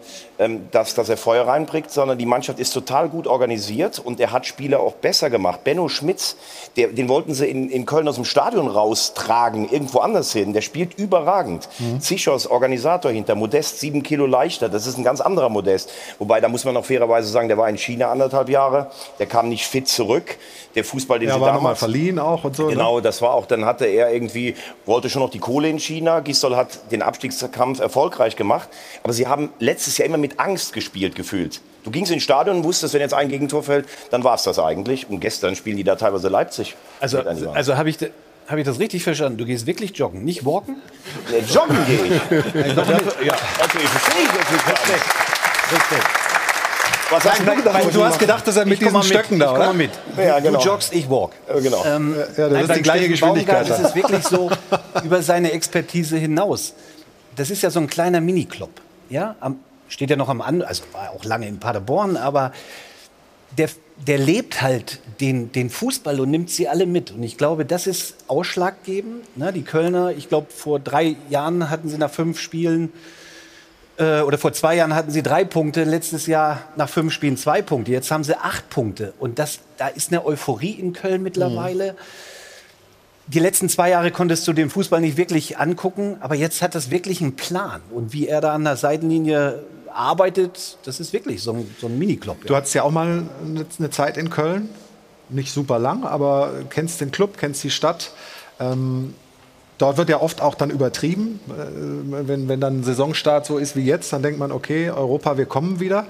dass er Feuer reinbringt, sondern die Mannschaft ist total gut organisiert und er hat Spieler auch besser gemacht. Benno Schmitz, den wollten sie in Köln aus dem Stadion raustragen, irgendwo anders hin. Der spielt überragend. Mhm. Zichos, Organisator hinter, Modest, 7 Kilo leichter. Das ist ein ganz anderer Modest. Wobei, da muss man auch fairerweise sagen, der war in China 1,5 Jahre. Der kam nicht fit zurück. Der Fußball, den sie damals... Der war nochmal verliehen auch und so. Genau, ne? Das war auch. Dann hatte er irgendwie... Wollte schon noch die Kohle in China. Gisdol hat den Abstiegskampf erfolgreich gemacht. Aber sie haben letztes Jahr immer mit Angst gespielt, gefühlt. Du gingst ins Stadion und wusstest, wenn jetzt ein Gegentor fällt, dann war es das eigentlich. Und gestern spielen die da teilweise Leipzig. Also habe ich das richtig verstanden? Du gehst wirklich joggen, nicht walken? Nee, joggen gehe ich. Also, ja. Also, ich verstehe das nicht. Richtig. Was hast du hast gedacht, dass er mit diesen Stöcken da, oder? Mit. Ja, genau. Du joggst, ich walk. Genau. Ja, das ist die gleiche Geschwindigkeit. Das ist wirklich so über seine Expertise hinaus. Das ist ja so ein kleiner Mini-Club. Ja? Steht ja noch am Anfang, also war auch lange in Paderborn, aber der lebt halt den Fußball und nimmt sie alle mit. Und ich glaube, das ist ausschlaggebend. Na, die Kölner, ich glaube, vor 3 Jahren hatten sie nach 5 Spielen, oder vor 2 Jahren hatten sie 3 Punkte, letztes Jahr nach 5 Spielen 2 Punkte. Jetzt haben sie 8 Punkte. Und da ist eine Euphorie in Köln mittlerweile. Mhm. Die letzten 2 Jahre konntest du den Fußball nicht wirklich angucken, aber jetzt hat das wirklich einen Plan. Und wie er da an der Seitenlinie arbeitet, das ist wirklich so ein Mini-Club. Ja. Du hattest ja auch mal eine Zeit in Köln, nicht super lang, aber kennst den Club, kennst die Stadt. Dort wird ja oft auch dann übertrieben, wenn dann ein Saisonstart so ist wie jetzt, dann denkt man, okay, Europa, wir kommen wieder.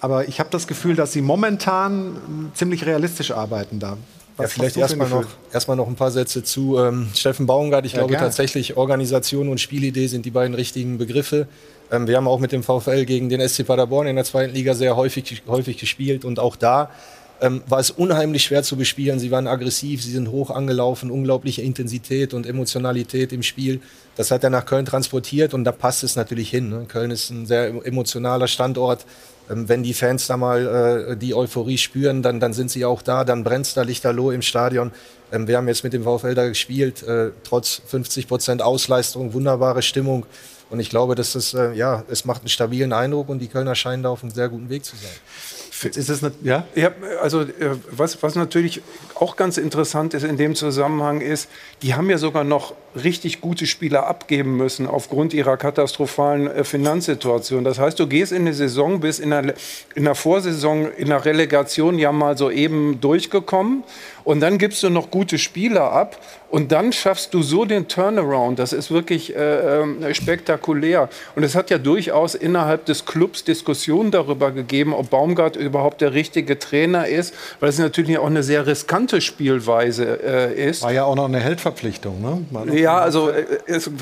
Aber ich habe das Gefühl, dass sie momentan ziemlich realistisch arbeiten da. Ja, vielleicht erstmal noch ein paar Sätze zu Steffen Baumgart. Ich glaube tatsächlich, Organisation und Spielidee sind die beiden richtigen Begriffe. Wir haben auch mit dem VfL gegen den SC Paderborn in der 2. Liga sehr häufig gespielt. Und auch da war es unheimlich schwer zu bespielen. Sie waren aggressiv, sie sind hoch angelaufen, unglaubliche Intensität und Emotionalität im Spiel. Das hat er nach Köln transportiert und da passt es natürlich hin. Ne? Köln ist ein sehr emotionaler Standort. Wenn die Fans da mal die Euphorie spüren, dann sind sie auch da, dann brennt es da lichterloh im Stadion. Wir haben jetzt mit dem VfL da gespielt, trotz 50% Ausleistung, wunderbare Stimmung. Und ich glaube, es macht einen stabilen Eindruck und die Kölner scheinen da auf einem sehr guten Weg zu sein. Ist das was natürlich auch ganz interessant ist in dem Zusammenhang ist, die haben ja sogar noch richtig gute Spieler abgeben müssen aufgrund ihrer katastrophalen Finanzsituation. Das heißt, du gehst in eine Saison, bist in der Vorsaison in der Relegation ja mal so eben durchgekommen und dann gibst du noch gute Spieler ab und dann schaffst du so den Turnaround. Das ist wirklich spektakulär. Und es hat ja durchaus innerhalb des Clubs Diskussionen darüber gegeben, ob Baumgart überhaupt der richtige Trainer ist, weil es natürlich auch eine sehr riskante Spielweise ist. War ja auch noch eine Heldverpflichtung, ne? Ja, also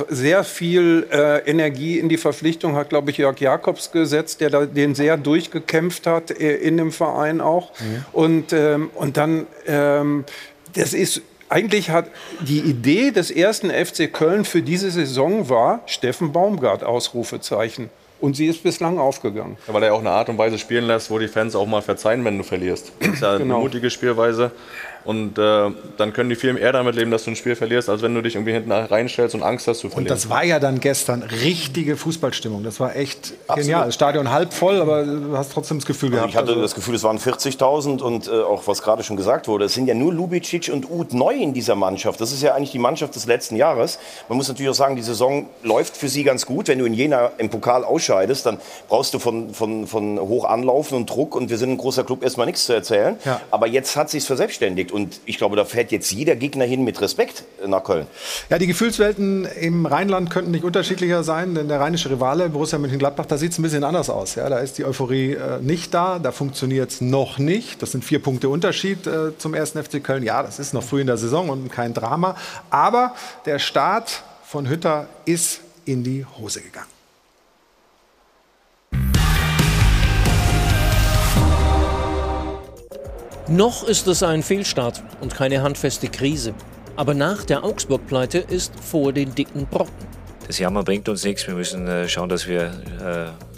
sehr viel Energie in die Verpflichtung hat, glaube ich, Jörg Jakobs gesetzt, der da den sehr durchgekämpft hat in dem Verein auch. Mhm. Und dann, das ist... Eigentlich hat die Idee des ersten FC Köln für diese Saison war Steffen Baumgart, Ausrufezeichen. Und sie ist bislang aufgegangen. Ja, weil er auch eine Art und Weise spielen lässt, wo die Fans auch mal verzeihen, wenn du verlierst. Das ist ja genau eine mutige Spielweise. Und dann können die viel eher damit leben, dass du ein Spiel verlierst, als wenn du dich irgendwie hinten reinstellst und Angst hast zu verlieren. Und das war ja dann gestern richtige Fußballstimmung. Das war echt genial. Das Stadion halb voll, aber du hast trotzdem das Gefühl gehabt. Ich hatte das Gefühl, es waren 40.000 und auch was gerade schon gesagt wurde, es sind ja nur Lubicic und Uth neu in dieser Mannschaft. Das ist ja eigentlich die Mannschaft des letzten Jahres. Man muss natürlich auch sagen, die Saison läuft für sie ganz gut. Wenn du in Jena im Pokal ausscheidest, dann brauchst du von hoch anlaufen und Druck. Und wir sind ein großer Club, erstmal nichts zu erzählen. Ja. Aber jetzt hat sich's verselbstständigt. Und ich glaube, da fährt jetzt jeder Gegner hin mit Respekt nach Köln. Ja, die Gefühlswelten im Rheinland könnten nicht unterschiedlicher sein, denn der rheinische Rivale Borussia Mönchengladbach, da sieht es ein bisschen anders aus. Ja, da ist die Euphorie nicht da, da funktioniert es noch nicht. Das sind 4 Punkte Unterschied zum ersten FC Köln. Ja, das ist noch früh in der Saison und kein Drama. Aber der Start von Hütter ist in die Hose gegangen. Noch ist es ein Fehlstart und keine handfeste Krise. Aber nach der Augsburg-Pleite ist vor den dicken Brocken. Das Jammern bringt uns nichts. Wir müssen schauen, dass wir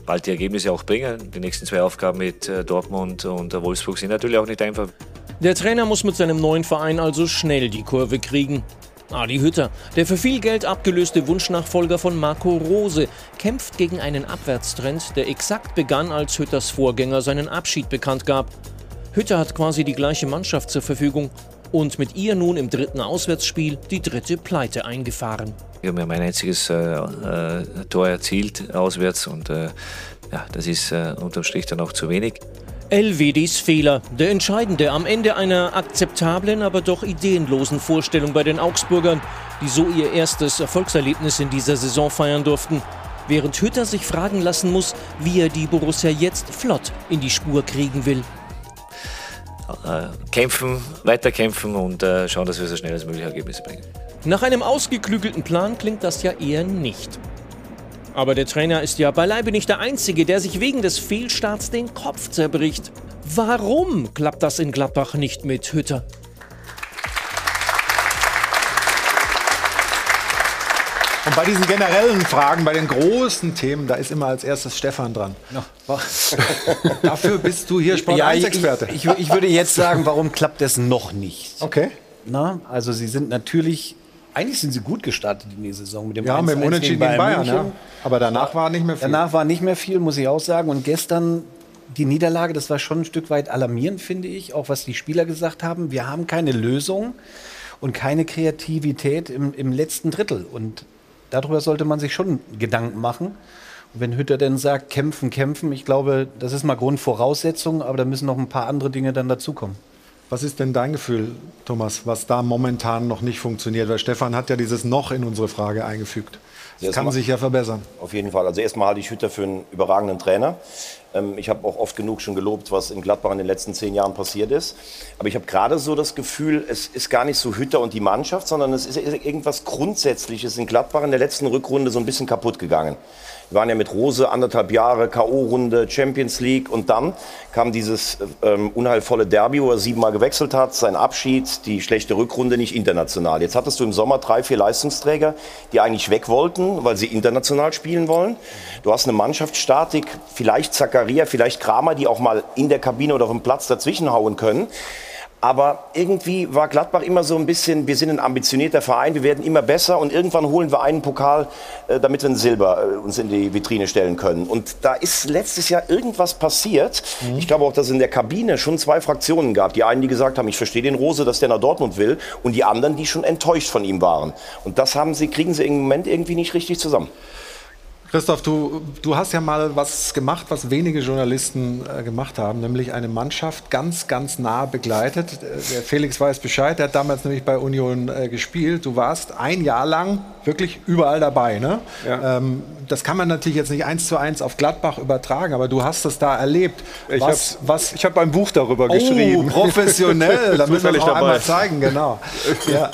bald die Ergebnisse auch bringen. Die nächsten 2 Aufgaben mit Dortmund und Wolfsburg sind natürlich auch nicht einfach. Der Trainer muss mit seinem neuen Verein also schnell die Kurve kriegen. Adi Hütter, der für viel Geld abgelöste Wunschnachfolger von Marco Rose, kämpft gegen einen Abwärtstrend, der exakt begann, als Hütters Vorgänger seinen Abschied bekannt gab. Hütter hat quasi die gleiche Mannschaft zur Verfügung und mit ihr nun im 3. Auswärtsspiel die 3. Pleite eingefahren. Wir haben ja mein einziges Tor erzielt auswärts und ja, das ist unterm Strich dann auch zu wenig. Elvedis Fehler, der entscheidende am Ende einer akzeptablen, aber doch ideenlosen Vorstellung bei den Augsburgern, die so ihr erstes Erfolgserlebnis in dieser Saison feiern durften. Während Hütter sich fragen lassen muss, wie er die Borussia jetzt flott in die Spur kriegen will. Kämpfen, weiterkämpfen und schauen, dass wir so schnell als möglich Ergebnisse bringen. Nach einem ausgeklügelten Plan klingt das ja eher nicht. Aber der Trainer ist ja beileibe nicht der Einzige, der sich wegen des Fehlstarts den Kopf zerbricht. Warum klappt das in Gladbach nicht mit Hütter? Und bei diesen generellen Fragen, bei den großen Themen, da ist immer als erstes Stefan dran. Ja. Dafür bist du hier Sport 1-Experte. Ja, ich würde jetzt sagen, warum klappt es noch nicht? Okay. Na, also sie sind natürlich, eigentlich sind sie gut gestartet in die Saison. Mit dem ja, mit dem Unentschieden gegen Bayern. Ja. Aber danach war nicht mehr viel. Danach war nicht mehr viel, muss ich auch sagen. Und gestern die Niederlage, das war schon ein Stück weit alarmierend, finde ich. Auch was die Spieler gesagt haben, wir haben keine Lösung und keine Kreativität im letzten Drittel. Und darüber sollte man sich schon Gedanken machen. Und wenn Hütter denn sagt, kämpfen, kämpfen, ich glaube, das ist mal Grundvoraussetzung, aber da müssen noch ein paar andere Dinge dann dazukommen. Was ist denn dein Gefühl, Thomas, was da momentan noch nicht funktioniert? Weil Stefan hat ja dieses Noch in unsere Frage eingefügt. Das kann sich ja verbessern. Auf jeden Fall. Also erstmal halte ich Hütter für einen überragenden Trainer. Ich habe auch oft genug schon gelobt, was in Gladbach in den letzten 10 Jahren passiert ist. Aber ich habe gerade so das Gefühl, es ist gar nicht so Hütter und die Mannschaft, sondern es ist irgendwas Grundsätzliches in Gladbach in der letzten Rückrunde so ein bisschen kaputt gegangen. Wir waren ja mit Rose 1,5 Jahre, K.O.-Runde, Champions League und dann kam dieses unheilvolle Derby, wo er 7-mal gewechselt hat, sein Abschied, die schlechte Rückrunde nicht international. Jetzt hattest du im Sommer 3, 4 Leistungsträger, die eigentlich weg wollten, weil sie international spielen wollen. Du hast eine Mannschaftsstatik, vielleicht Zakaria, vielleicht Kramer, die auch mal in der Kabine oder auf dem Platz dazwischen hauen können. Aber irgendwie war Gladbach immer so ein bisschen, wir sind ein ambitionierter Verein, wir werden immer besser und irgendwann holen wir einen Pokal, damit wir ein Silber uns in die Vitrine stellen können. Und da ist letztes Jahr irgendwas passiert. Mhm. Ich glaube auch, dass es in der Kabine schon 2 Fraktionen gab. Die einen, die gesagt haben, ich verstehe den Rose, dass der nach Dortmund will. Und die anderen, die schon enttäuscht von ihm waren. Und das kriegen sie im Moment irgendwie nicht richtig zusammen. Christoph, du hast ja mal was gemacht, was wenige Journalisten gemacht haben, nämlich eine Mannschaft ganz nah begleitet. Der Felix weiß Bescheid, der hat damals nämlich bei Union gespielt. Du warst ein Jahr lang wirklich überall dabei, ne? Ja. Das kann man natürlich jetzt nicht 1:1 auf Gladbach übertragen, aber du hast das da erlebt. Ich habe ein Buch darüber geschrieben. Oh, professionell, da müssen wir es auch einmal zeigen, genau. Ja,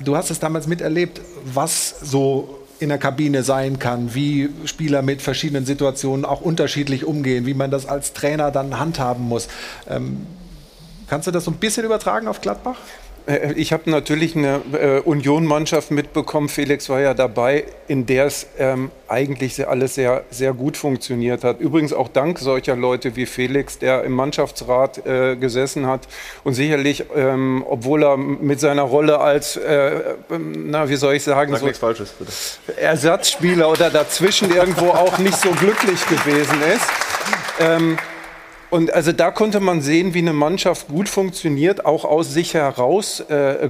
du hast es damals miterlebt, was so in der Kabine sein kann, wie Spieler mit verschiedenen Situationen auch unterschiedlich umgehen, wie man das als Trainer dann handhaben muss. Kannst du das so ein bisschen übertragen auf Gladbach? Ich habe natürlich eine Union-Mannschaft mitbekommen, Felix war ja dabei, in der es eigentlich alles sehr gut funktioniert hat. Übrigens auch dank solcher Leute wie Felix, der im Mannschaftsrat gesessen hat und sicherlich, obwohl er mit seiner Rolle als, nichts Falsches, bitte. Ersatzspieler oder dazwischen irgendwo auch nicht so glücklich gewesen ist. Und also da konnte man sehen, wie eine Mannschaft gut funktioniert, auch aus sich heraus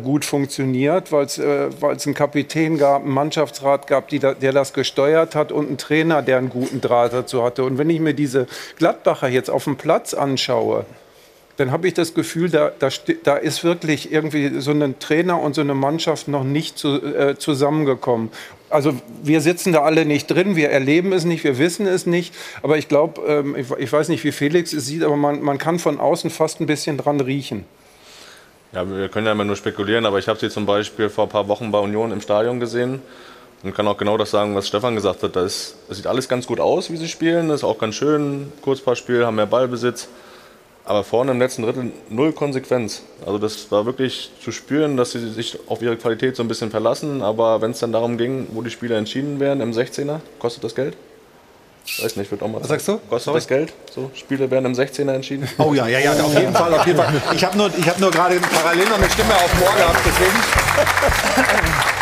gut funktioniert, weil es einen Kapitän gab, einen Mannschaftsrat gab, der das gesteuert hat und einen Trainer, der einen guten Draht dazu hatte. Und wenn ich mir diese Gladbacher jetzt auf dem Platz anschaue, dann habe ich das Gefühl, da ist wirklich irgendwie so ein Trainer und so eine Mannschaft noch nicht zusammengekommen. Also wir sitzen da alle nicht drin, wir erleben es nicht, wir wissen es nicht. Aber ich glaube, ich weiß nicht, wie Felix es sieht, aber man kann von außen fast ein bisschen dran riechen. Ja, wir können ja immer nur spekulieren, aber ich habe sie zum Beispiel vor ein paar Wochen bei Union im Stadion gesehen und kann auch genau das sagen, was Stefan gesagt hat. Das sieht alles ganz gut aus, wie sie spielen, das ist auch ganz schön, Kurzpassspiel, haben mehr Ballbesitz. Aber vorne im letzten Drittel null Konsequenz. Also das war wirklich zu spüren, dass sie sich auf ihre Qualität so ein bisschen verlassen. Aber wenn es dann darum ging, wo die Spieler entschieden werden, im 16er, kostet das Geld? Weiß nicht, wird auch mal. Was sagst du? Kostet das Geld? So, Spiele werden im 16er entschieden? Oh ja, auf jeden Fall, auf jeden Fall. Ich hab nur gerade parallel noch eine Stimme auf Moor gehabt, deswegen...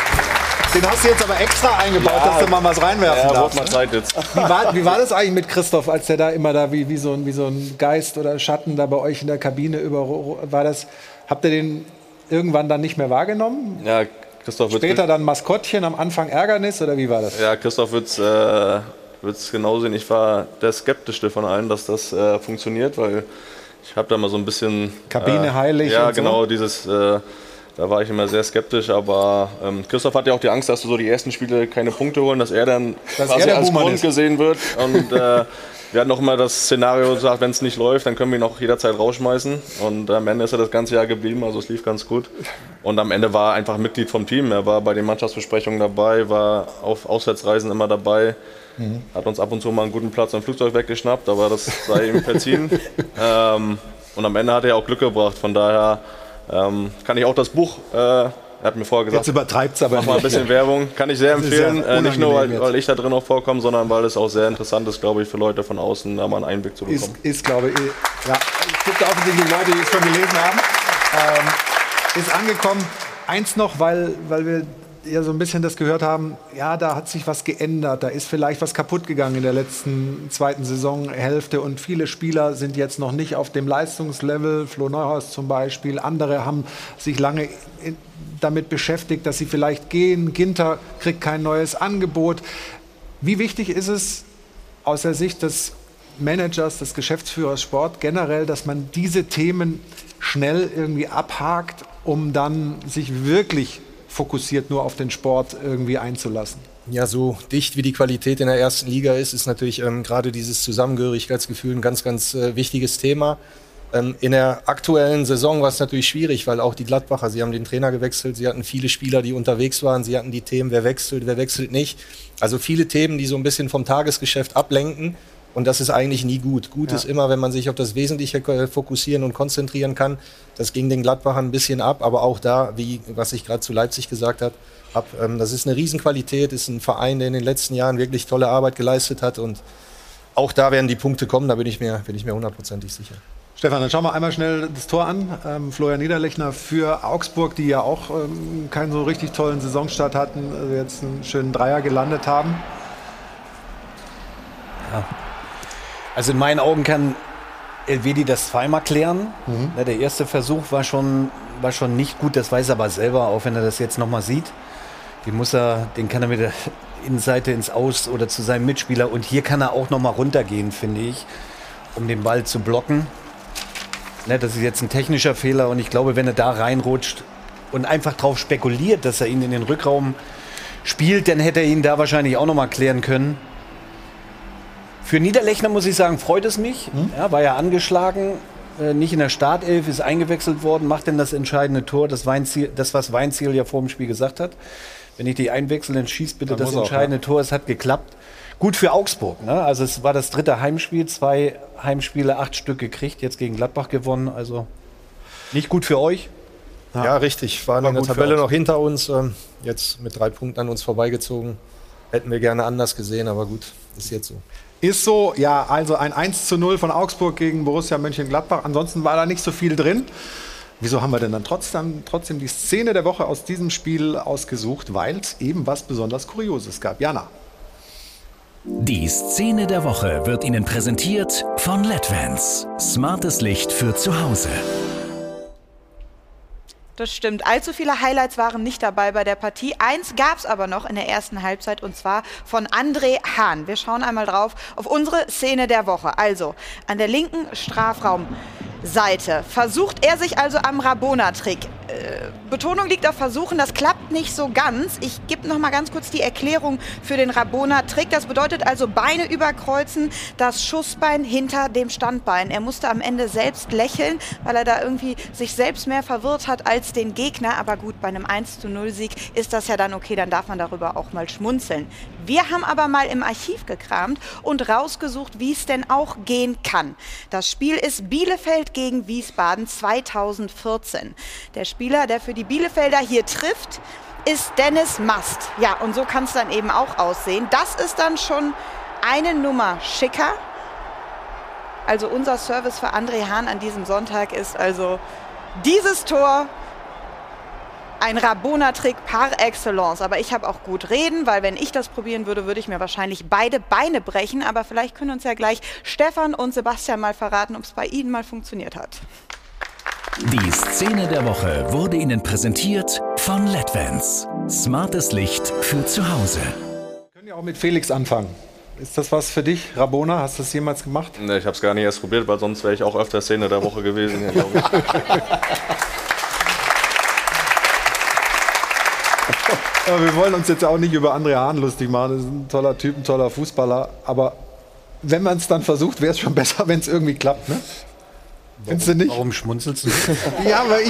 Den hast du jetzt aber extra eingebaut, ja, dass du mal was reinwerfen darfst. Mal Zeit jetzt. Wie war das eigentlich mit Christoph, als der da immer da wie so ein Geist oder Schatten da bei euch in der Kabine war das? Habt ihr den irgendwann dann nicht mehr wahrgenommen? Ja, Christoph wird später dann Maskottchen, am Anfang Ärgernis oder wie war das? Ja, Christoph wird's genau sehen. Ich war der Skeptischste von allen, dass das funktioniert, weil ich habe da mal so ein bisschen Kabine heilig. Ja, und genau so. Da war ich immer sehr skeptisch, aber Christoph hat ja auch die Angst, dass du so die ersten Spiele keine Punkte holen, dass er dann quasi als Grund gesehen wird. Und wir hatten auch immer das Szenario gesagt, wenn es nicht läuft, dann können wir ihn auch jederzeit rausschmeißen. Und am Ende ist er das ganze Jahr geblieben, also es lief ganz gut. Und am Ende war er einfach Mitglied vom Team. Er war bei den Mannschaftsbesprechungen dabei, war auf Auswärtsreisen immer dabei. Mhm. Hat uns ab und zu mal einen guten Platz im Flugzeug weggeschnappt, aber das sei ihm verziehen. Und am Ende hat er auch Glück gebracht, von daher... kann ich auch das Buch, er hat mir vorher gesagt, jetzt übertreibt's aber mach mal ein bisschen Werbung, kann ich sehr empfehlen, nicht nur weil ich da drin auch vorkomme, sondern weil es auch sehr interessant ist, glaube ich, für Leute von außen da mal einen Einblick zu bekommen. Ist glaube ich, ja, es gibt offensichtlich Leute, die es schon gelesen haben, ist angekommen. Eins noch, weil wir ja so ein bisschen das gehört haben, ja, da hat sich was geändert, da ist vielleicht was kaputt gegangen in der letzten zweiten Saisonhälfte und viele Spieler sind jetzt noch nicht auf dem Leistungslevel, Flo Neuhaus zum Beispiel, andere haben sich lange damit beschäftigt, dass sie vielleicht gehen, Ginter kriegt kein neues Angebot. Wie wichtig ist es aus der Sicht des Managers, des Geschäftsführers Sport generell, dass man diese Themen schnell irgendwie abhakt, um dann sich wirklich fokussiert nur auf den Sport irgendwie einzulassen? Ja, so dicht wie die Qualität in der ersten Liga ist, ist natürlich gerade dieses Zusammengehörigkeitsgefühl ein ganz wichtiges Thema. In der aktuellen Saison war es natürlich schwierig, weil auch die Gladbacher, sie haben den Trainer gewechselt, sie hatten viele Spieler, die unterwegs waren, sie hatten die Themen, wer wechselt nicht. Also viele Themen, die so ein bisschen vom Tagesgeschäft ablenken. Und das ist eigentlich nie gut. Gut ist immer, wenn man sich auf das Wesentliche fokussieren und konzentrieren kann. Das ging den Gladbachern ein bisschen ab, aber auch da, wie was ich gerade zu Leipzig gesagt habe, das ist eine Riesenqualität, ist ein Verein, der in den letzten Jahren wirklich tolle Arbeit geleistet hat. Und auch da werden die Punkte kommen, da bin ich mir hundertprozentig sicher. Stefan, dann schauen wir einmal schnell das Tor an. Florian Niederlechner für Augsburg, die ja auch keinen so richtig tollen Saisonstart hatten, also jetzt einen schönen Dreier gelandet haben. Ja. Also in meinen Augen kann Elvedi das zweimal klären. Mhm. Der erste Versuch war schon nicht gut, das weiß er aber selber, auch wenn er das jetzt nochmal sieht. Den kann er mit der in Seite ins Aus oder zu seinem Mitspieler. Und hier kann er auch nochmal runtergehen, finde ich, um den Ball zu blocken. Ne, das ist jetzt ein technischer Fehler. Und ich glaube, wenn er da reinrutscht und einfach drauf spekuliert, dass er ihn in den Rückraum spielt, dann hätte er ihn da wahrscheinlich auch nochmal klären können. Für Niederlechner muss ich sagen, freut es mich. Ja, war ja angeschlagen, nicht in der Startelf, ist eingewechselt worden, macht denn das entscheidende Tor, was Weinzierl ja vor dem Spiel gesagt hat. Wenn ich die einwechsel, dann schießt bitte das entscheidende Tor. Es hat geklappt. Gut für Augsburg, ne? Also es war das dritte Heimspiel, 2 Heimspiele, 8 Stück gekriegt, jetzt gegen Gladbach gewonnen. Also nicht gut für euch. Ja, richtig. War in der Tabelle noch hinter uns. Jetzt mit 3 Punkten an uns vorbeigezogen. Hätten wir gerne anders gesehen, aber gut, ist jetzt so. Ist so, ja, also ein 1:0 von Augsburg gegen Borussia Mönchengladbach. Ansonsten war da nicht so viel drin. Wieso haben wir denn dann trotzdem die Szene der Woche aus diesem Spiel ausgesucht? Weil es eben was besonders Kurioses gab. Jana. Die Szene der Woche wird Ihnen präsentiert von LEDvance. Smartes Licht für zu Hause. Das stimmt. Allzu viele Highlights waren nicht dabei bei der Partie. Eins gab es aber noch in der ersten Halbzeit, und zwar von André Hahn. Wir schauen einmal drauf auf unsere Szene der Woche. Also an der linken Strafraumseite versucht er sich also am Rabona-Trick. Betonung liegt auf Versuchen, das klappt nicht so ganz. Ich gebe noch mal ganz kurz die Erklärung für den Rabona-Trick. Das bedeutet also Beine überkreuzen, das Schussbein hinter dem Standbein. Er musste am Ende selbst lächeln, weil er da irgendwie sich selbst mehr verwirrt hat als den Gegner. Aber gut, bei einem 1:0-Sieg ist das ja dann okay, dann darf man darüber auch mal schmunzeln. Wir haben aber mal im Archiv gekramt und rausgesucht, wie es denn auch gehen kann. Das Spiel ist Bielefeld gegen Wiesbaden 2014. Der Spieler, der für die Bielefelder hier trifft, ist Dennis Mast. Ja, und so kann es dann eben auch aussehen. Das ist dann schon eine Nummer schicker. Also unser Service für André Hahn an diesem Sonntag ist also dieses Tor. Ein Rabona-Trick par excellence. Aber ich habe auch gut reden, weil wenn ich das probieren würde, würde ich mir wahrscheinlich beide Beine brechen. Aber vielleicht können uns ja gleich Stefan und Sebastian mal verraten, ob es bei ihnen mal funktioniert hat. Die Szene der Woche wurde Ihnen präsentiert von LEDvance. Smartes Licht für zu Hause. Wir können ja auch mit Felix anfangen. Ist das was für dich, Rabona? Hast du das jemals gemacht? Ne, ich habe es gar nicht erst probiert, weil sonst wäre ich auch öfter Szene der Woche gewesen. Ja, glaube ich. Aber wir wollen uns jetzt auch nicht über André Hahn lustig machen. Das ist ein toller Typ, ein toller Fußballer. Aber wenn man es dann versucht, wäre es schon besser, wenn es irgendwie klappt, ne? Findest du nicht? Warum schmunzelst du? Ja, weil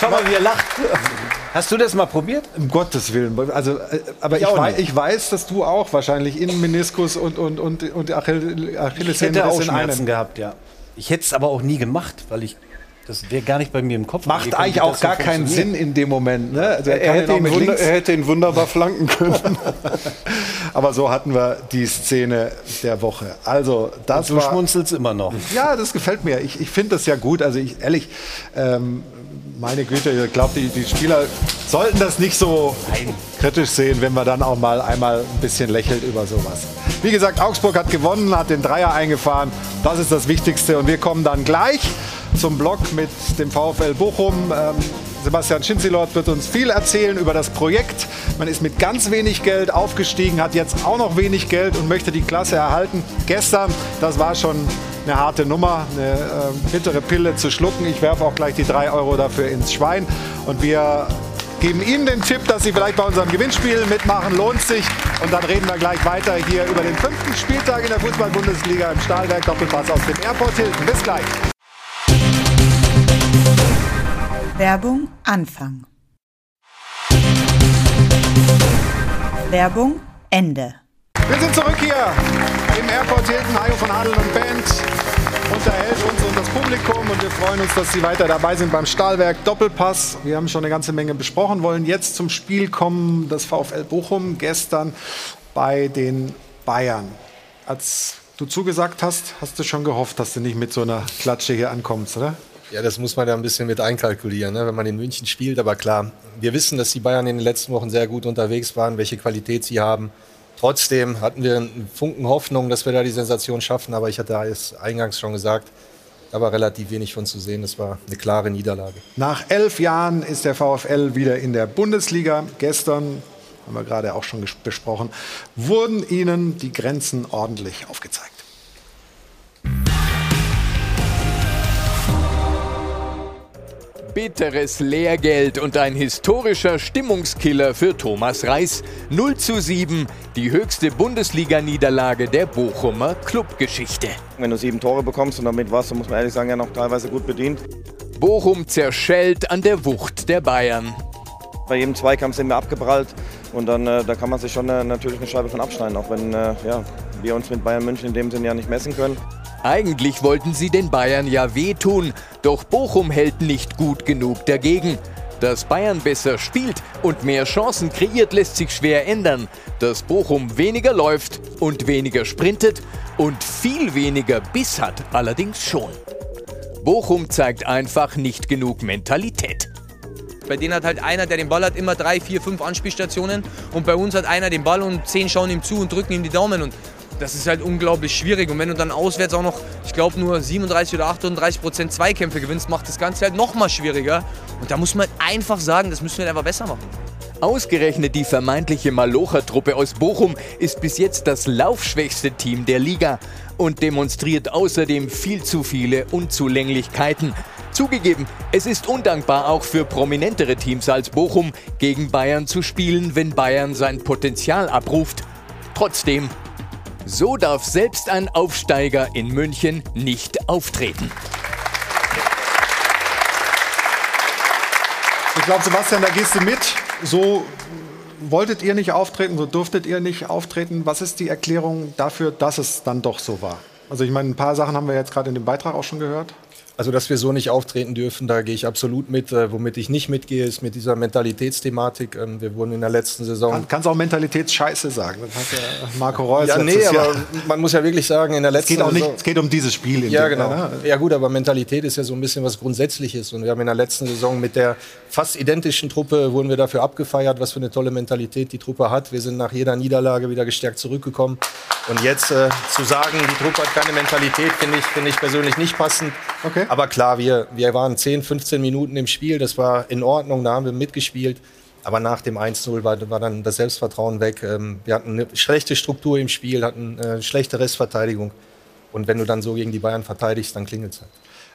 schau mal, wie er lacht. Hast du das mal probiert? Um Gottes Willen. Also, aber ich weiß, dass du auch wahrscheinlich Innenmeniskus und Achillessehne auch Schmerzen gehabt, ja. Ich hätte es aber auch nie gemacht, weil ich das wäre gar nicht bei mir im Kopf. Macht eigentlich auch gar keinen Sinn in dem Moment, ne? Also er hätte ihn wunderbar flanken können. Aber so hatten wir die Szene der Woche. Also das war, du schmunzelst immer noch. Ja, das gefällt mir. Ich finde das ja gut. Also meine Güte, ich glaube, die Spieler sollten das nicht so kritisch sehen, wenn man dann auch mal einmal ein bisschen lächelt über sowas. Wie gesagt, Augsburg hat gewonnen, hat den Dreier eingefahren. Das ist das Wichtigste. Und wir kommen dann gleich zum Block mit dem VfL Bochum. Sebastian Schindzielorz wird uns viel erzählen über das Projekt. Man ist mit ganz wenig Geld aufgestiegen, hat jetzt auch noch wenig Geld und möchte die Klasse erhalten. Gestern, das war schon eine harte Nummer, eine bittere Pille zu schlucken. Ich werfe auch gleich die 3 € dafür ins Schwein. Und wir geben Ihnen den Tipp, dass Sie vielleicht bei unserem Gewinnspiel mitmachen. Lohnt sich. Und dann reden wir gleich weiter hier über den 5. Spieltag in der Fußball-Bundesliga im Stahlwerk Doppelpass aus dem Airport Hilton. Bis gleich. Werbung Anfang. Werbung Ende. Wir sind zurück hier im Airport Hilton. Hajo von Hadeln und Band unterhält uns und das Publikum. Und wir freuen uns, dass Sie weiter dabei sind beim Stahlwerk Doppelpass. Wir haben schon eine ganze Menge besprochen, wollen jetzt zum Spiel kommen. Das VfL Bochum gestern bei den Bayern. Als du zugesagt hast, hast du schon gehofft, dass du nicht mit so einer Klatsche hier ankommst, oder? Ja, das muss man ja ein bisschen mit einkalkulieren, ne, wenn man in München spielt. Aber klar, wir wissen, dass die Bayern in den letzten Wochen sehr gut unterwegs waren, welche Qualität sie haben. Trotzdem hatten wir einen Funken Hoffnung, dass wir da die Sensation schaffen. Aber ich hatte es eingangs schon gesagt, da war relativ wenig von zu sehen. Das war eine klare Niederlage. Nach 11 Jahren ist der VfL wieder in der Bundesliga. Gestern haben wir gerade auch schon besprochen, wurden ihnen die Grenzen ordentlich aufgezeigt. Bitteres Lehrgeld und ein historischer Stimmungskiller für Thomas Reis. 0:7, die höchste Bundesliga-Niederlage der Bochumer Clubgeschichte. Wenn du 7 Tore bekommst und damit warst, dann muss man ehrlich sagen, ja noch teilweise gut bedient. Bochum zerschellt an der Wucht der Bayern. Bei jedem Zweikampf sind wir abgeprallt und dann da kann man sich schon natürlich eine Scheibe von abschneiden, auch wenn wir uns mit Bayern München in dem Sinne ja nicht messen können. Eigentlich wollten sie den Bayern ja wehtun, doch Bochum hält nicht gut genug dagegen. Dass Bayern besser spielt und mehr Chancen kreiert, lässt sich schwer ändern. Dass Bochum weniger läuft und weniger sprintet und viel weniger Biss hat, allerdings schon. Bochum zeigt einfach nicht genug Mentalität. Bei denen hat halt einer, der den Ball hat, immer 3, 4, 5 Anspielstationen. Und bei uns hat einer den Ball und 10 schauen ihm zu und drücken ihm die Daumen. Und das ist halt unglaublich schwierig. Und wenn du dann auswärts auch noch, ich glaube, nur 37% oder 38% Zweikämpfe gewinnst, macht das Ganze halt noch mal schwieriger. Und da muss man einfach sagen, das müssen wir einfach besser machen. Ausgerechnet die vermeintliche Malocher-Truppe aus Bochum ist bis jetzt das laufschwächste Team der Liga und demonstriert außerdem viel zu viele Unzulänglichkeiten. Zugegeben, es ist undankbar auch für prominentere Teams als Bochum, gegen Bayern zu spielen, wenn Bayern sein Potenzial abruft. Trotzdem, so darf selbst ein Aufsteiger in München nicht auftreten. Ich glaube, Sebastian, da gehst du mit. So wolltet ihr nicht auftreten, so durftet ihr nicht auftreten. Was ist die Erklärung dafür, dass es dann doch so war? Also ich meine, ein paar Sachen haben wir jetzt gerade in dem Beitrag auch schon gehört. Also, dass wir so nicht auftreten dürfen, da gehe ich absolut mit. Womit ich nicht mitgehe, ist mit dieser Mentalitätsthematik. Wir wurden in der letzten Saison... Kannst auch Mentalitätsscheiße sagen. Das hat ja Marco Reus aber man muss ja wirklich sagen, in der letzten Saison... Es geht um dieses Spiel. Ja, genau. Ja gut, aber Mentalität ist ja so ein bisschen was Grundsätzliches. Und wir haben in der letzten Saison mit der fast identischen Truppe, wurden wir dafür abgefeiert, was für eine tolle Mentalität die Truppe hat. Wir sind nach jeder Niederlage wieder gestärkt zurückgekommen. Und jetzt zu sagen, die Truppe hat keine Mentalität, finde ich persönlich nicht passend. Okay. Aber klar, wir waren 10, 15 Minuten im Spiel, das war in Ordnung, da haben wir mitgespielt. Aber nach dem 1:0 war dann das Selbstvertrauen weg. Wir hatten eine schlechte Struktur im Spiel, hatten eine schlechte Restverteidigung. Und wenn du dann so gegen die Bayern verteidigst, dann klingelt es halt.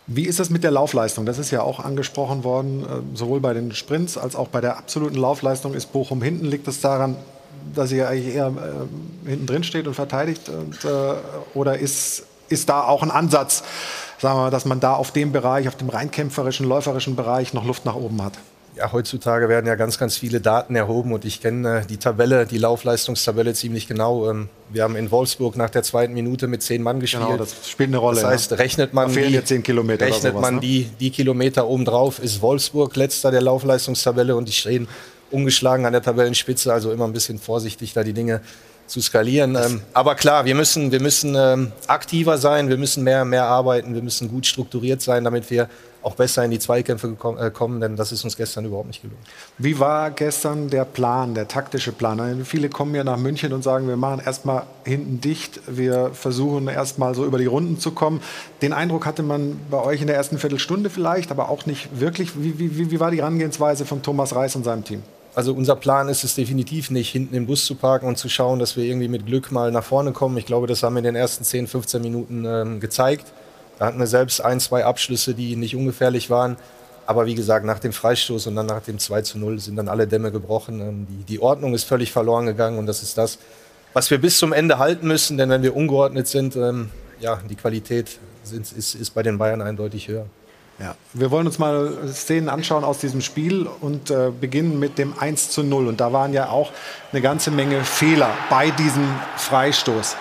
Wie ist das mit der Laufleistung? Das ist ja auch angesprochen worden, sowohl bei den Sprints als auch bei der absoluten Laufleistung ist Bochum hinten. Liegt es daran, dass ihr eigentlich eher hinten drin steht und verteidigt? Und, oder ist da auch ein Ansatz, sagen wir mal, dass man da auf dem Bereich, auf dem rein kämpferischen, läuferischen Bereich noch Luft nach oben hat? Ja, heutzutage werden ja ganz, ganz viele Daten erhoben und ich kenne die Tabelle, die Laufleistungstabelle ziemlich genau. Wir haben in Wolfsburg nach der 2. Minute mit 10 Mann gespielt. Genau, das spielt eine Rolle. Das heißt, rechnet man, die Kilometer obendrauf, ist Wolfsburg letzter der Laufleistungstabelle und die stehen ungeschlagen an der Tabellenspitze, also immer ein bisschen vorsichtig, da die Dinge zu skalieren. Aber klar, wir müssen aktiver sein, wir müssen mehr arbeiten, wir müssen gut strukturiert sein, damit wir auch besser in die Zweikämpfe kommen, denn das ist uns gestern überhaupt nicht gelungen. Wie war gestern der Plan, der taktische Plan? Viele kommen ja nach München und sagen, wir machen erstmal hinten dicht, wir versuchen erstmal so über die Runden zu kommen. Den Eindruck hatte man bei euch in der ersten Viertelstunde vielleicht, aber auch nicht wirklich. Wie war die Herangehensweise von Thomas Reis und seinem Team? Also unser Plan ist es definitiv nicht, hinten im Bus zu parken und zu schauen, dass wir irgendwie mit Glück mal nach vorne kommen. Ich glaube, das haben wir in den ersten 10, 15 Minuten gezeigt. Da hatten wir selbst 1, 2 Abschlüsse, die nicht ungefährlich waren. Aber wie gesagt, nach dem Freistoß und dann nach dem 2:0 sind dann alle Dämme gebrochen. Die Ordnung ist völlig verloren gegangen und das ist das, was wir bis zum Ende halten müssen. Denn wenn wir ungeordnet sind, die Qualität ist bei den Bayern eindeutig höher. Ja. Wir wollen uns mal Szenen anschauen aus diesem Spiel und beginnen mit dem 1:0. Und da waren ja auch eine ganze Menge Fehler bei diesem Freistoß.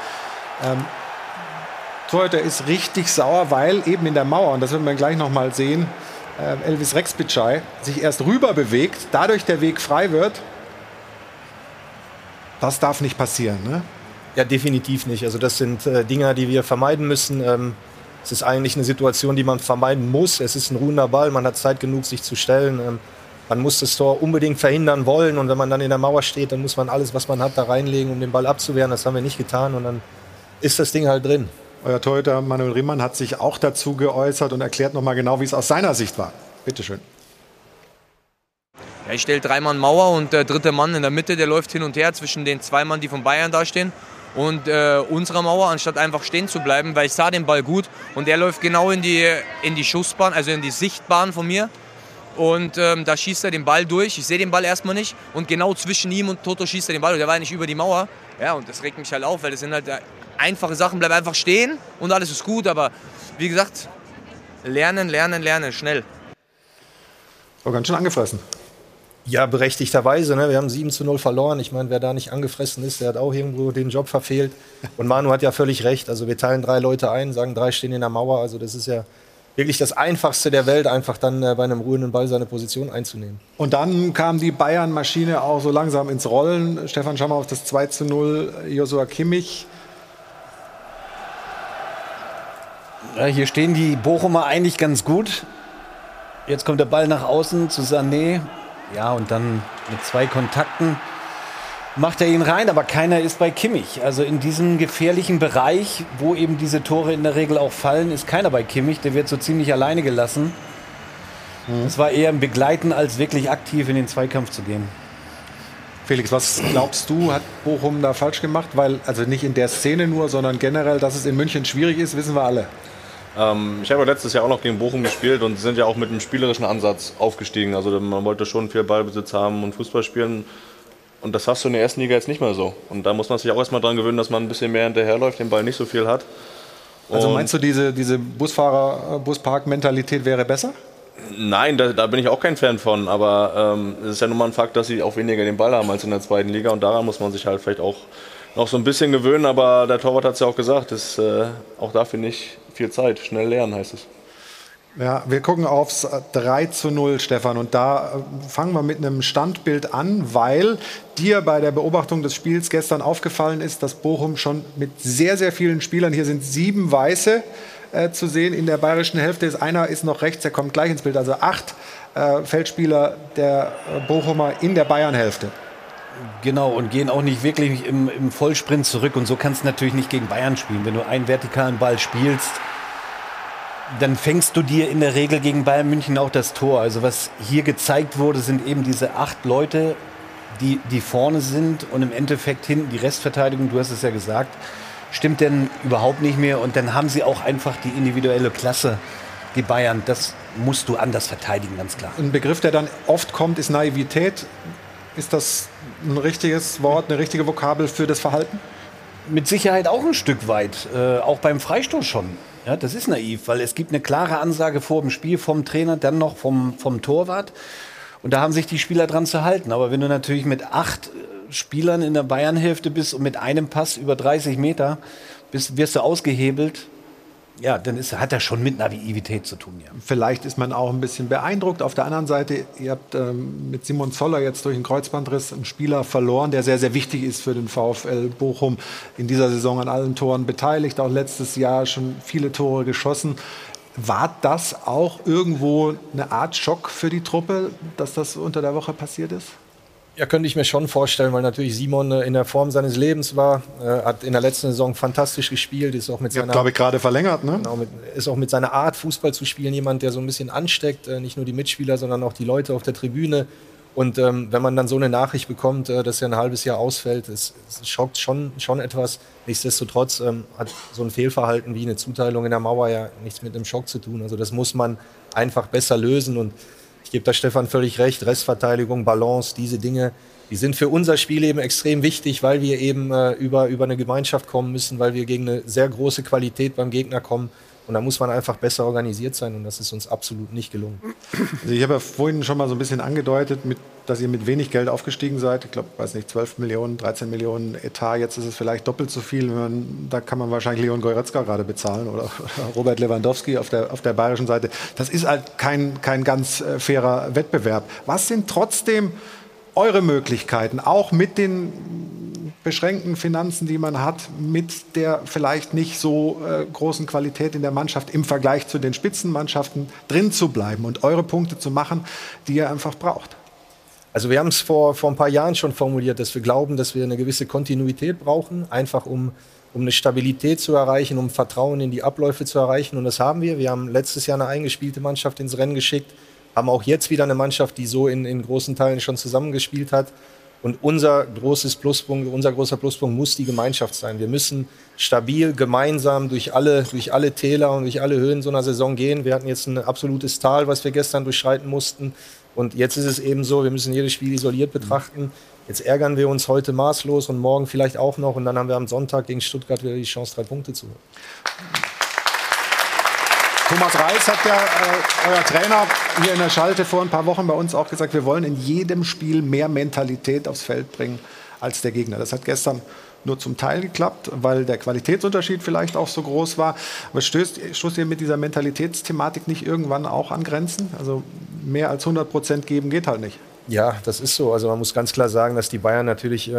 Torhüter ist richtig sauer, weil eben in der Mauer, und das werden wir gleich noch mal sehen, Elvis Rekspitschei sich erst rüber bewegt, dadurch der Weg frei wird. Das darf nicht passieren, ne? Ja, definitiv nicht. Also das sind Dinger, die wir vermeiden müssen. Es ist eigentlich eine Situation, die man vermeiden muss. Es ist ein ruhender Ball, man hat Zeit genug, sich zu stellen. Man muss das Tor unbedingt verhindern wollen. Und wenn man dann in der Mauer steht, dann muss man alles, was man hat, da reinlegen, um den Ball abzuwehren. Das haben wir nicht getan und dann ist das Ding halt drin. Euer Torhüter Manuel Riemann hat sich auch dazu geäußert und erklärt nochmal genau, wie es aus seiner Sicht war. Bitte schön. Er stellt drei Mann Mauer und der dritte Mann in der Mitte, der läuft hin und her zwischen den zwei Mann, die von Bayern dastehen, und unserer Mauer, anstatt einfach stehen zu bleiben, weil ich sah den Ball gut und er läuft genau in die Schussbahn, also in die Sichtbahn von mir. Und da schießt er den Ball durch. Ich sehe den Ball erstmal nicht. Und genau zwischen ihm und Toto schießt er den Ball. Und der war ja nicht über die Mauer. Ja, und das regt mich halt auf, weil das sind halt einfache Sachen. Bleib einfach stehen und alles ist gut. Aber wie gesagt, lernen, schnell. Oh, ganz schön angefressen. Ja, berechtigterweise. Ne? Wir haben 7:0 verloren. Ich meine, wer da nicht angefressen ist, der hat auch irgendwo den Job verfehlt. Und Manu hat ja völlig recht. Also wir teilen 3 Leute ein, sagen 3 stehen in der Mauer. Also das ist ja wirklich das Einfachste der Welt, einfach dann bei einem ruhenden Ball seine Position einzunehmen. Und dann kam die Bayern-Maschine auch so langsam ins Rollen. Stefan, schau mal auf das 2:0, Joshua Kimmich. Ja, hier stehen die Bochumer eigentlich ganz gut. Jetzt kommt der Ball nach außen zu Sané. Ja, und dann mit 2 Kontakten macht er ihn rein, aber keiner ist bei Kimmich. Also in diesem gefährlichen Bereich, wo eben diese Tore in der Regel auch fallen, ist keiner bei Kimmich. Der wird so ziemlich alleine gelassen. Es war eher ein Begleiten, als wirklich aktiv in den Zweikampf zu gehen. Felix, was glaubst du, hat Bochum da falsch gemacht? Weil, also nicht in der Szene nur, sondern generell, dass es in München schwierig ist, wissen wir alle. Ich habe letztes Jahr auch noch gegen Bochum gespielt und sind ja auch mit einem spielerischen Ansatz aufgestiegen. Also man wollte schon viel Ballbesitz haben und Fußball spielen. Und das hast du in der ersten Liga jetzt nicht mehr so. Und da muss man sich auch erstmal dran gewöhnen, dass man ein bisschen mehr hinterherläuft, den Ball nicht so viel hat. Und also meinst du, diese Buspark-Mentalität wäre besser? Nein, da bin ich auch kein Fan von. Aber es ist ja nun mal ein Fakt, dass sie auch weniger den Ball haben als in der zweiten Liga. Und daran muss man sich halt vielleicht auch noch so ein bisschen gewöhnen. Aber der Torwart hat es ja auch gesagt, ist auch dafür nicht viel Zeit. Schnell lernen heißt es. Ja, wir gucken aufs 3:0, Stefan. Und da fangen wir mit einem Standbild an, weil dir bei der Beobachtung des Spiels gestern aufgefallen ist, dass Bochum schon mit sehr, sehr vielen Spielern, hier sind 7 Weiße zu sehen, in der bayerischen Hälfte ist einer, ist noch rechts, der kommt gleich ins Bild. Also 8 Feldspieler der Bochumer in der Bayern-Hälfte. Genau, und gehen auch nicht wirklich im Vollsprint zurück. Und so kannst du natürlich nicht gegen Bayern spielen. Wenn du einen vertikalen Ball spielst, dann fängst du dir in der Regel gegen Bayern München auch das Tor. Also was hier gezeigt wurde, sind eben diese 8 Leute, die vorne sind und im Endeffekt hinten die Restverteidigung, du hast es ja gesagt, stimmt denn überhaupt nicht mehr. Und dann haben sie auch einfach die individuelle Klasse, die Bayern. Das musst du anders verteidigen, ganz klar. Ein Begriff, der dann oft kommt, ist Naivität. Ist das ein richtiges Wort, eine richtige Vokabel für das Verhalten? Mit Sicherheit auch ein Stück weit, auch beim Freistoß schon. Ja, das ist naiv, weil es gibt eine klare Ansage vor dem Spiel vom Trainer, dann noch vom Torwart. Und da haben sich die Spieler dran zu halten. Aber wenn du natürlich mit 8 Spielern in der Bayern-Hälfte bist und mit einem Pass über 30 Meter bist, wirst du ausgehebelt, ja, dann hat das schon mit Naivität zu tun. Ja. Vielleicht ist man auch ein bisschen beeindruckt. Auf der anderen Seite, ihr habt mit Simon Zoller jetzt durch einen Kreuzbandriss einen Spieler verloren, der sehr, sehr wichtig ist für den VfL Bochum. In dieser Saison an allen Toren beteiligt, auch letztes Jahr schon viele Tore geschossen. War das auch irgendwo eine Art Schock für die Truppe, dass das unter der Woche passiert ist? Ja, könnte ich mir schon vorstellen, weil natürlich Simon in der Form seines Lebens war, hat in der letzten Saison fantastisch gespielt, ist auch mit seiner, glaube ich, gerade verlängert, ne? Genau, ist auch mit seiner Art, Fußball zu spielen, jemand, der so ein bisschen ansteckt, nicht nur die Mitspieler, sondern auch die Leute auf der Tribüne. Und wenn man dann so eine Nachricht bekommt, dass er ein halbes Jahr ausfällt, es schockt schon etwas. Nichtsdestotrotz hat so ein Fehlverhalten wie eine Zuteilung in der Mauer ja nichts mit einem Schock zu tun. Also das muss man einfach besser lösen. Und ich gebe da Stefan völlig recht, Restverteidigung, Balance, diese Dinge, die sind für unser Spiel eben extrem wichtig, weil wir eben über eine Gemeinschaft kommen müssen, weil wir gegen eine sehr große Qualität beim Gegner kommen. Und da muss man einfach besser organisiert sein und das ist uns absolut nicht gelungen. Also ich habe ja vorhin schon mal so ein bisschen angedeutet, dass ihr mit wenig Geld aufgestiegen seid. Ich glaube, weiß nicht, 12 Millionen, 13 Millionen Etat, jetzt ist es vielleicht doppelt so viel. Da kann man wahrscheinlich Leon Goretzka gerade bezahlen oder Robert Lewandowski auf der bayerischen Seite. Das ist halt kein ganz fairer Wettbewerb. Was sind trotzdem eure Möglichkeiten, auch mit den beschränkten Finanzen, die man hat, mit der vielleicht nicht so großen Qualität in der Mannschaft im Vergleich zu den Spitzenmannschaften drin zu bleiben und eure Punkte zu machen, die ihr einfach braucht? Also wir haben es vor ein paar Jahren schon formuliert, dass wir glauben, dass wir eine gewisse Kontinuität brauchen, einfach um eine Stabilität zu erreichen, um Vertrauen in die Abläufe zu erreichen. Und das haben wir. Wir haben letztes Jahr eine eingespielte Mannschaft ins Rennen geschickt. haben auch jetzt wieder eine Mannschaft, die so in großen Teilen schon zusammengespielt hat. Und unser großer Pluspunkt muss die Gemeinschaft sein. Wir müssen stabil gemeinsam durch alle Täler und durch alle Höhen so einer Saison gehen. Wir hatten jetzt ein absolutes Tal, was wir gestern durchschreiten mussten. Und jetzt ist es eben so, wir müssen jedes Spiel isoliert betrachten. Jetzt ärgern wir uns heute maßlos und morgen vielleicht auch noch. Und dann haben wir am Sonntag gegen Stuttgart wieder die Chance, 3 Punkte zu holen. Thomas Reis hat ja, euer Trainer, hier in der Schalte vor ein paar Wochen bei uns auch gesagt, wir wollen in jedem Spiel mehr Mentalität aufs Feld bringen als der Gegner. Das hat gestern nur zum Teil geklappt, weil der Qualitätsunterschied vielleicht auch so groß war. Aber stoßt ihr mit dieser Mentalitätsthematik nicht irgendwann auch an Grenzen? Also mehr als 100% geben geht halt nicht. Ja, das ist so. Also man muss ganz klar sagen, dass die Bayern natürlich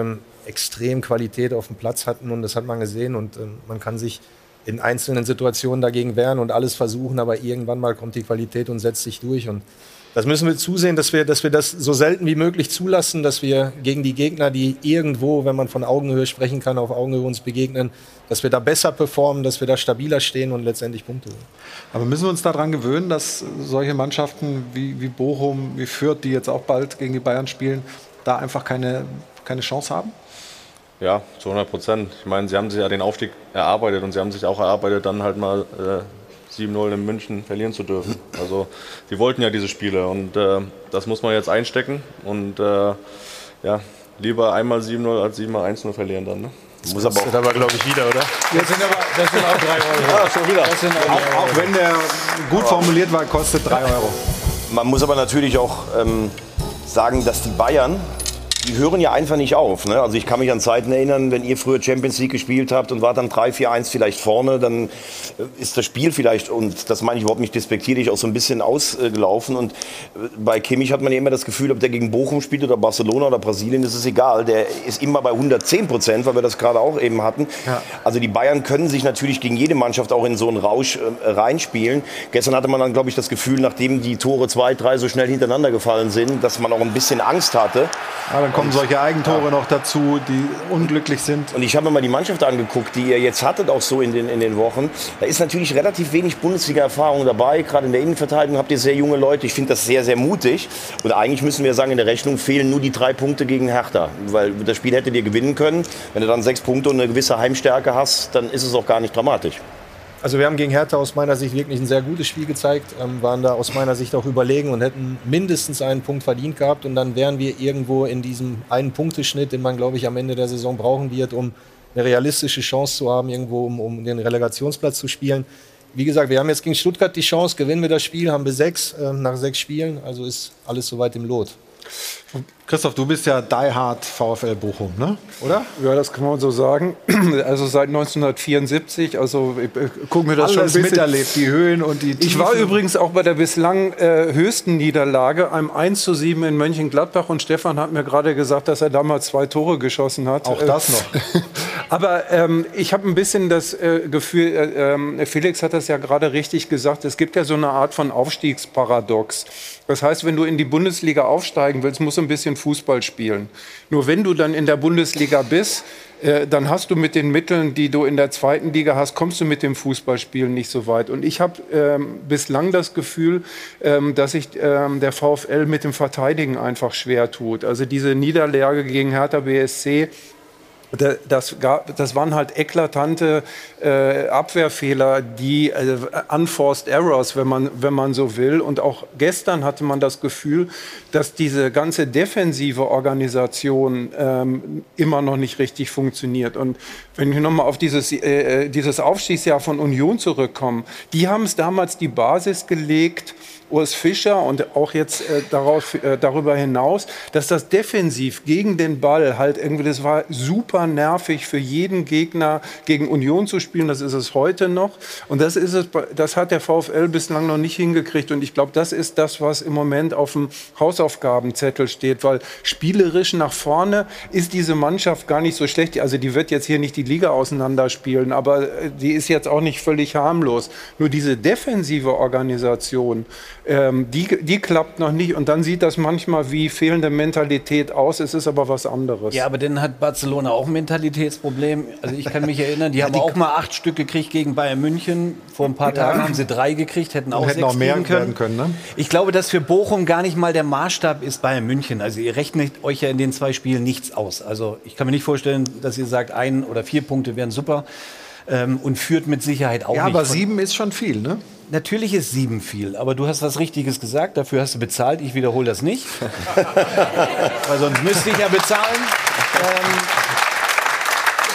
extrem Qualität auf dem Platz hatten. Und das hat man gesehen. Und man kann sich in einzelnen Situationen dagegen wehren und alles versuchen, aber irgendwann mal kommt die Qualität und setzt sich durch. Und das müssen wir zusehen, dass wir das so selten wie möglich zulassen, dass wir gegen die Gegner, die irgendwo, wenn man von Augenhöhe sprechen kann, auf Augenhöhe uns begegnen, dass wir da besser performen, dass wir da stabiler stehen und letztendlich Punkte holen. Aber müssen wir uns daran gewöhnen, dass solche Mannschaften wie Bochum, wie Fürth, die jetzt auch bald gegen die Bayern spielen, da einfach keine Chance haben? Ja, zu 100%. Ich meine, sie haben sich ja den Aufstieg erarbeitet und sie haben sich auch erarbeitet, dann halt mal 7-0 in München verlieren zu dürfen. Also sie wollten ja diese Spiele und das muss man jetzt einstecken und ja, lieber einmal 7-0 als 7-1 nur verlieren dann. Ne? Das muss aber glaube ich wieder, oder? Das sind aber 3 Euro. Ja, schon wieder. Das sind auch wenn der gut formuliert war, kostet 3 Euro. Man muss aber natürlich auch sagen, dass die Bayern, die hören ja einfach nicht auf. Ne? Also ich kann mich an Zeiten erinnern, wenn ihr früher Champions League gespielt habt und wart dann 3-4-1 vielleicht vorne, dann ist das Spiel vielleicht, und das meine ich überhaupt nicht despektierlich, auch so ein bisschen ausgelaufen. Und bei Kimmich hat man ja immer das Gefühl, ob der gegen Bochum spielt oder Barcelona oder Brasilien, ist es egal. Der ist immer bei 110%, weil wir das gerade auch eben hatten. Ja. Also die Bayern können sich natürlich gegen jede Mannschaft auch in so einen Rausch reinspielen. Gestern hatte man dann, glaube ich, das Gefühl, nachdem die Tore 2, 3 so schnell hintereinander gefallen sind, dass man auch ein bisschen Angst hatte. Aber kommen solche Eigentore noch dazu, die unglücklich sind. Und ich habe mir mal die Mannschaft angeguckt, die ihr jetzt hattet, auch so in den Wochen. Da ist natürlich relativ wenig Bundesliga-Erfahrung dabei. Gerade in der Innenverteidigung habt ihr sehr junge Leute. Ich finde das sehr, sehr mutig. Und eigentlich müssen wir sagen, in der Rechnung fehlen nur die 3 Punkte gegen Hertha. Weil das Spiel hättet ihr gewinnen können. Wenn du dann 6 Punkte und eine gewisse Heimstärke hast, dann ist es auch gar nicht dramatisch. Also wir haben gegen Hertha aus meiner Sicht wirklich ein sehr gutes Spiel gezeigt, waren da aus meiner Sicht auch überlegen und hätten mindestens einen Punkt verdient gehabt. Und dann wären wir irgendwo in diesem einen Punkteschnitt, den man, glaube ich, am Ende der Saison brauchen wird, um eine realistische Chance zu haben, irgendwo um den Relegationsplatz zu spielen. Wie gesagt, wir haben jetzt gegen Stuttgart die Chance, gewinnen wir das Spiel, haben wir 6 nach 6 Spielen. Also ist alles soweit im Lot. Christoph, du bist ja diehard VfL Bochum, ne? Oder? Ja, das kann man so sagen. Also seit 1974, also gucken wir das alles schon ein bisschen miterlebt, die Höhen und die Tiefen. Ich war übrigens auch bei der bislang höchsten Niederlage, einem 1:7 in Mönchengladbach, und Stefan hat mir gerade gesagt, dass er damals 2 Tore geschossen hat. Auch das noch. Aber ich habe ein bisschen das Gefühl, Felix hat das ja gerade richtig gesagt, es gibt ja so eine Art von Aufstiegsparadox. Das heißt, wenn du in die Bundesliga aufsteigen willst, musst du ein bisschen Fußball spielen. Nur wenn du dann in der Bundesliga bist, dann hast du mit den Mitteln, die du in der 2. Liga hast, kommst du mit dem Fußballspielen nicht so weit. Und ich habe bislang das Gefühl, dass sich der VfL mit dem Verteidigen einfach schwer tut. Also diese Niederlage gegen Hertha BSC, das waren halt eklatante Abwehrfehler, die unforced errors, wenn man so will. Und auch gestern hatte man das Gefühl, dass diese ganze defensive Organisation immer noch nicht richtig funktioniert. Und wenn ich nochmal auf dieses Aufstiegsjahr von Union zurückkomme, die haben es damals die Basis gelegt, Urs Fischer und auch jetzt darüber hinaus, dass das defensiv gegen den Ball halt irgendwie, das war super nervig für jeden Gegner, gegen Union zu spielen, das ist es heute noch. Und das hat der VfL bislang noch nicht hingekriegt. Und ich glaube, das ist das, was im Moment auf dem Hausaufgabenzettel steht, weil spielerisch nach vorne ist diese Mannschaft gar nicht so schlecht. Also die wird jetzt hier nicht die die Liga auseinanderspielen, aber die ist jetzt auch nicht völlig harmlos. Nur diese defensive Organisation, die klappt noch nicht. Und dann sieht das manchmal wie fehlende Mentalität aus. Es ist aber was anderes. Ja, aber dann hat Barcelona auch ein Mentalitätsproblem. Also ich kann mich erinnern, die haben auch mal 8 Stück gekriegt gegen Bayern München. Vor ein paar Tagen haben sie 3 gekriegt, hätten auch 6 mehr werden können. Ne? Ich glaube, dass für Bochum gar nicht mal der Maßstab ist Bayern München. Also ihr rechnet euch ja in den 2 Spielen nichts aus. Also ich kann mir nicht vorstellen, dass ihr sagt, 1 oder 4 Punkte wären super. Und führt mit Sicherheit auch ja, nicht. Ja, aber 7 ist schon viel, ne? Natürlich ist 7 viel, aber du hast was Richtiges gesagt. Dafür hast du bezahlt. Ich wiederhole das nicht, weil sonst müsste ich ja bezahlen.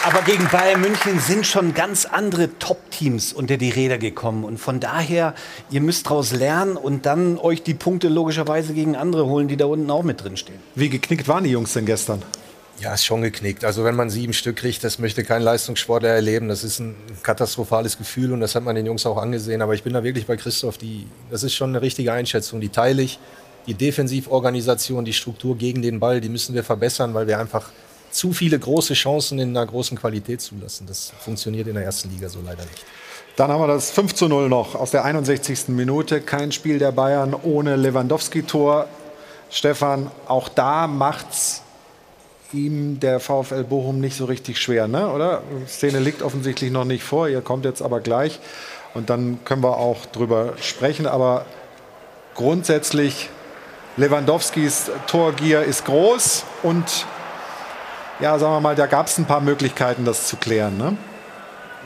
Aber gegen Bayern München sind schon ganz andere Top-Teams unter die Räder gekommen. Und von daher, ihr müsst daraus lernen und dann euch die Punkte logischerweise gegen andere holen, die da unten auch mit drin stehen. Wie geknickt waren die Jungs denn gestern? Ja, ist schon geknickt. Also wenn man 7 Stück kriegt, das möchte kein Leistungssportler erleben. Das ist ein katastrophales Gefühl und das hat man den Jungs auch angesehen. Aber ich bin da wirklich bei Christoph. Das ist schon eine richtige Einschätzung, die teile ich. Die Defensivorganisation, die Struktur gegen den Ball, die müssen wir verbessern, weil wir einfach zu viele große Chancen in einer großen Qualität zulassen. Das funktioniert in der ersten Liga so leider nicht. Dann haben wir das 5:0 noch aus der 61. Minute. Kein Spiel der Bayern ohne Lewandowski-Tor. Stefan, auch da macht's ihm der VfL Bochum nicht so richtig schwer, ne? Oder? Die Szene liegt offensichtlich noch nicht vor. Ihr kommt jetzt aber gleich. Und dann können wir auch drüber sprechen. Aber grundsätzlich, Lewandowskis Torgier ist groß und ja, sagen wir mal, da gab es ein paar Möglichkeiten, das zu klären, ne?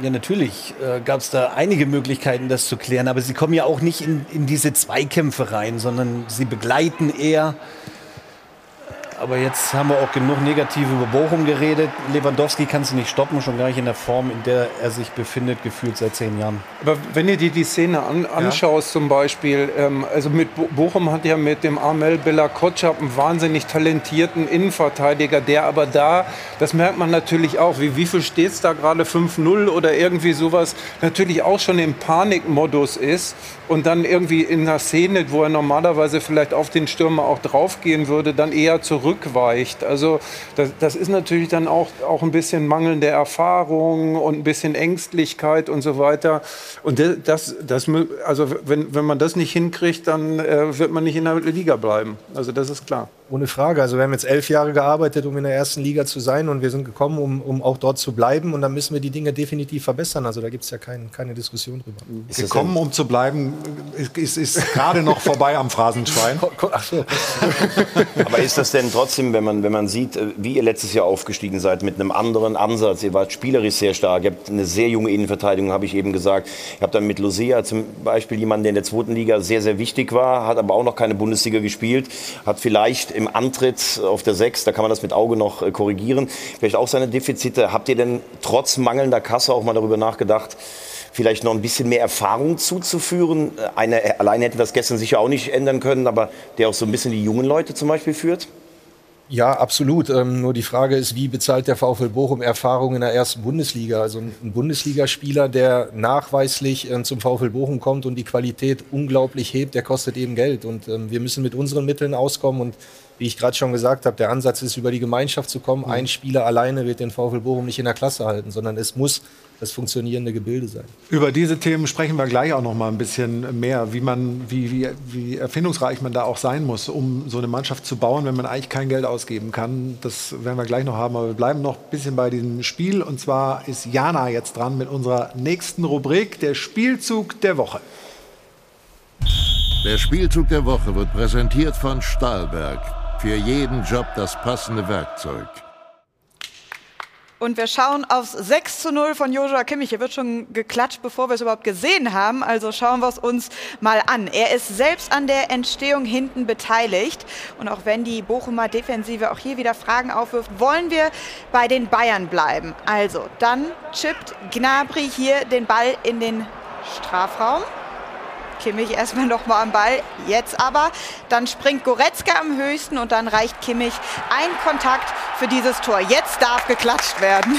Ja, natürlich gab es da einige Möglichkeiten, das zu klären. Aber sie kommen ja auch nicht in diese Zweikämpfe rein, sondern sie begleiten eher. Aber jetzt haben wir auch genug negativ über Bochum geredet. Lewandowski kannst du nicht stoppen, schon gar nicht in der Form, in der er sich befindet, gefühlt seit 10 Jahren. Aber wenn du dir die Szene anschaust, ja, zum Beispiel, also mit Bochum hat ja mit dem Armel Bella Kotschap einen wahnsinnig talentierten Innenverteidiger, der aber da, das merkt man natürlich auch, wie viel steht es da gerade, 5-0 oder irgendwie sowas, natürlich auch schon im Panikmodus ist und dann irgendwie in einer Szene, wo er normalerweise vielleicht auf den Stürmer auch draufgehen würde, dann eher zurückweicht. Also das ist natürlich dann auch ein bisschen mangelnde Erfahrung und ein bisschen Ängstlichkeit und so weiter. Und also wenn man das nicht hinkriegt, dann wird man nicht in der Liga bleiben. Also das ist klar. Ohne Frage. Also wir haben jetzt 11 Jahre gearbeitet, um in der ersten Liga zu sein und wir sind gekommen, um auch dort zu bleiben und dann müssen wir die Dinge definitiv verbessern. Also da gibt es ja keine Diskussion drüber. Ist gekommen, um zu bleiben, ist gerade noch vorbei am Phrasenschwein. Ach so. Aber ist das denn trotzdem, wenn man sieht, wie ihr letztes Jahr aufgestiegen seid mit einem anderen Ansatz, ihr wart spielerisch sehr stark, ihr habt eine sehr junge Innenverteidigung, habe ich eben gesagt. Ihr habt dann mit Lucia zum Beispiel jemanden, der in der 2. Liga sehr, sehr wichtig war, hat aber auch noch keine Bundesliga gespielt, hat vielleicht im Antritt auf der 6, da kann man das mit Auge noch korrigieren, vielleicht auch seine Defizite. Habt ihr denn trotz mangelnder Kasse auch mal darüber nachgedacht, vielleicht noch ein bisschen mehr Erfahrung zuzuführen? Alleine hätte das gestern sicher auch nicht ändern können, aber der auch so ein bisschen die jungen Leute zum Beispiel führt? Ja, absolut. Nur die Frage ist, wie bezahlt der VfL Bochum Erfahrung in der ersten Bundesliga? Also ein Bundesligaspieler, der nachweislich zum VfL Bochum kommt und die Qualität unglaublich hebt, der kostet eben Geld. Und wir müssen mit unseren Mitteln auskommen. Und wie ich gerade schon gesagt habe, der Ansatz ist, über die Gemeinschaft zu kommen. Ein Spieler alleine wird den VfL Bochum nicht in der Klasse halten, sondern es muss das funktionierende Gebilde sein. Über diese Themen sprechen wir gleich auch noch mal ein bisschen mehr, wie erfindungsreich man da auch sein muss, um so eine Mannschaft zu bauen, wenn man eigentlich kein Geld ausgeben kann. Das werden wir gleich noch haben, aber wir bleiben noch ein bisschen bei diesem Spiel. Und zwar ist Jana jetzt dran mit unserer nächsten Rubrik, der Spielzug der Woche. Der Spielzug der Woche wird präsentiert von Stahlwerk. Für jeden Job das passende Werkzeug. Und wir schauen aufs 6:0 von Joshua Kimmich. Hier wird schon geklatscht, bevor wir es überhaupt gesehen haben. Also schauen wir es uns mal an. Er ist selbst an der Entstehung hinten beteiligt. Und auch wenn die Bochumer Defensive auch hier wieder Fragen aufwirft, wollen wir bei den Bayern bleiben. Also dann chippt Gnabry hier den Ball in den Strafraum. Kimmich erstmal noch mal am Ball, jetzt aber. Dann springt Goretzka am höchsten und dann reicht Kimmich ein Kontakt für dieses Tor. Jetzt darf geklatscht werden.